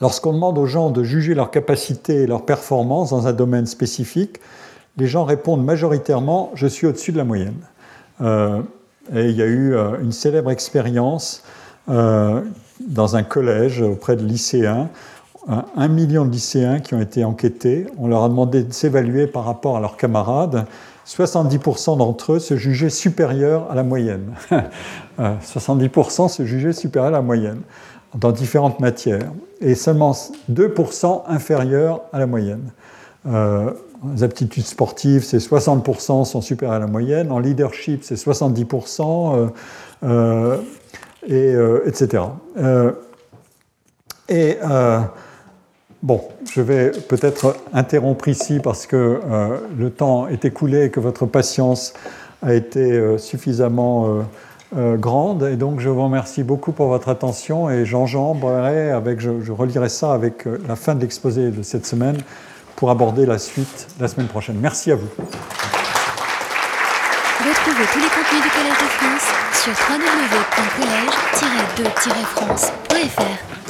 lorsqu'on demande aux gens de juger leur capacité et leur performance dans un domaine spécifique, les gens répondent majoritairement « je suis au-dessus de la moyenne ». Et il y a eu une célèbre expérience dans un collège auprès de lycéens. 1 million de lycéens qui ont été enquêtés. On leur a demandé de s'évaluer par rapport à leurs camarades. 70% d'entre eux se jugeaient supérieurs à la moyenne. 70% se jugeaient supérieurs à la moyenne dans différentes matières. Et seulement 2% inférieurs à la moyenne. Les aptitudes sportives, c'est 60% sont supérieurs à la moyenne. En leadership, c'est 70%, etc. Bon, je vais peut-être interrompre ici parce que le temps est écoulé et que votre patience a été suffisamment grande. Et donc, je vous remercie beaucoup pour votre attention et j'enjamberai avec, je relirai ça avec la fin de l'exposé de cette semaine, pour aborder la suite la semaine prochaine. Merci à vous. Retrouvez tous les contenus du Collège de France sur www.college-2-france.fr.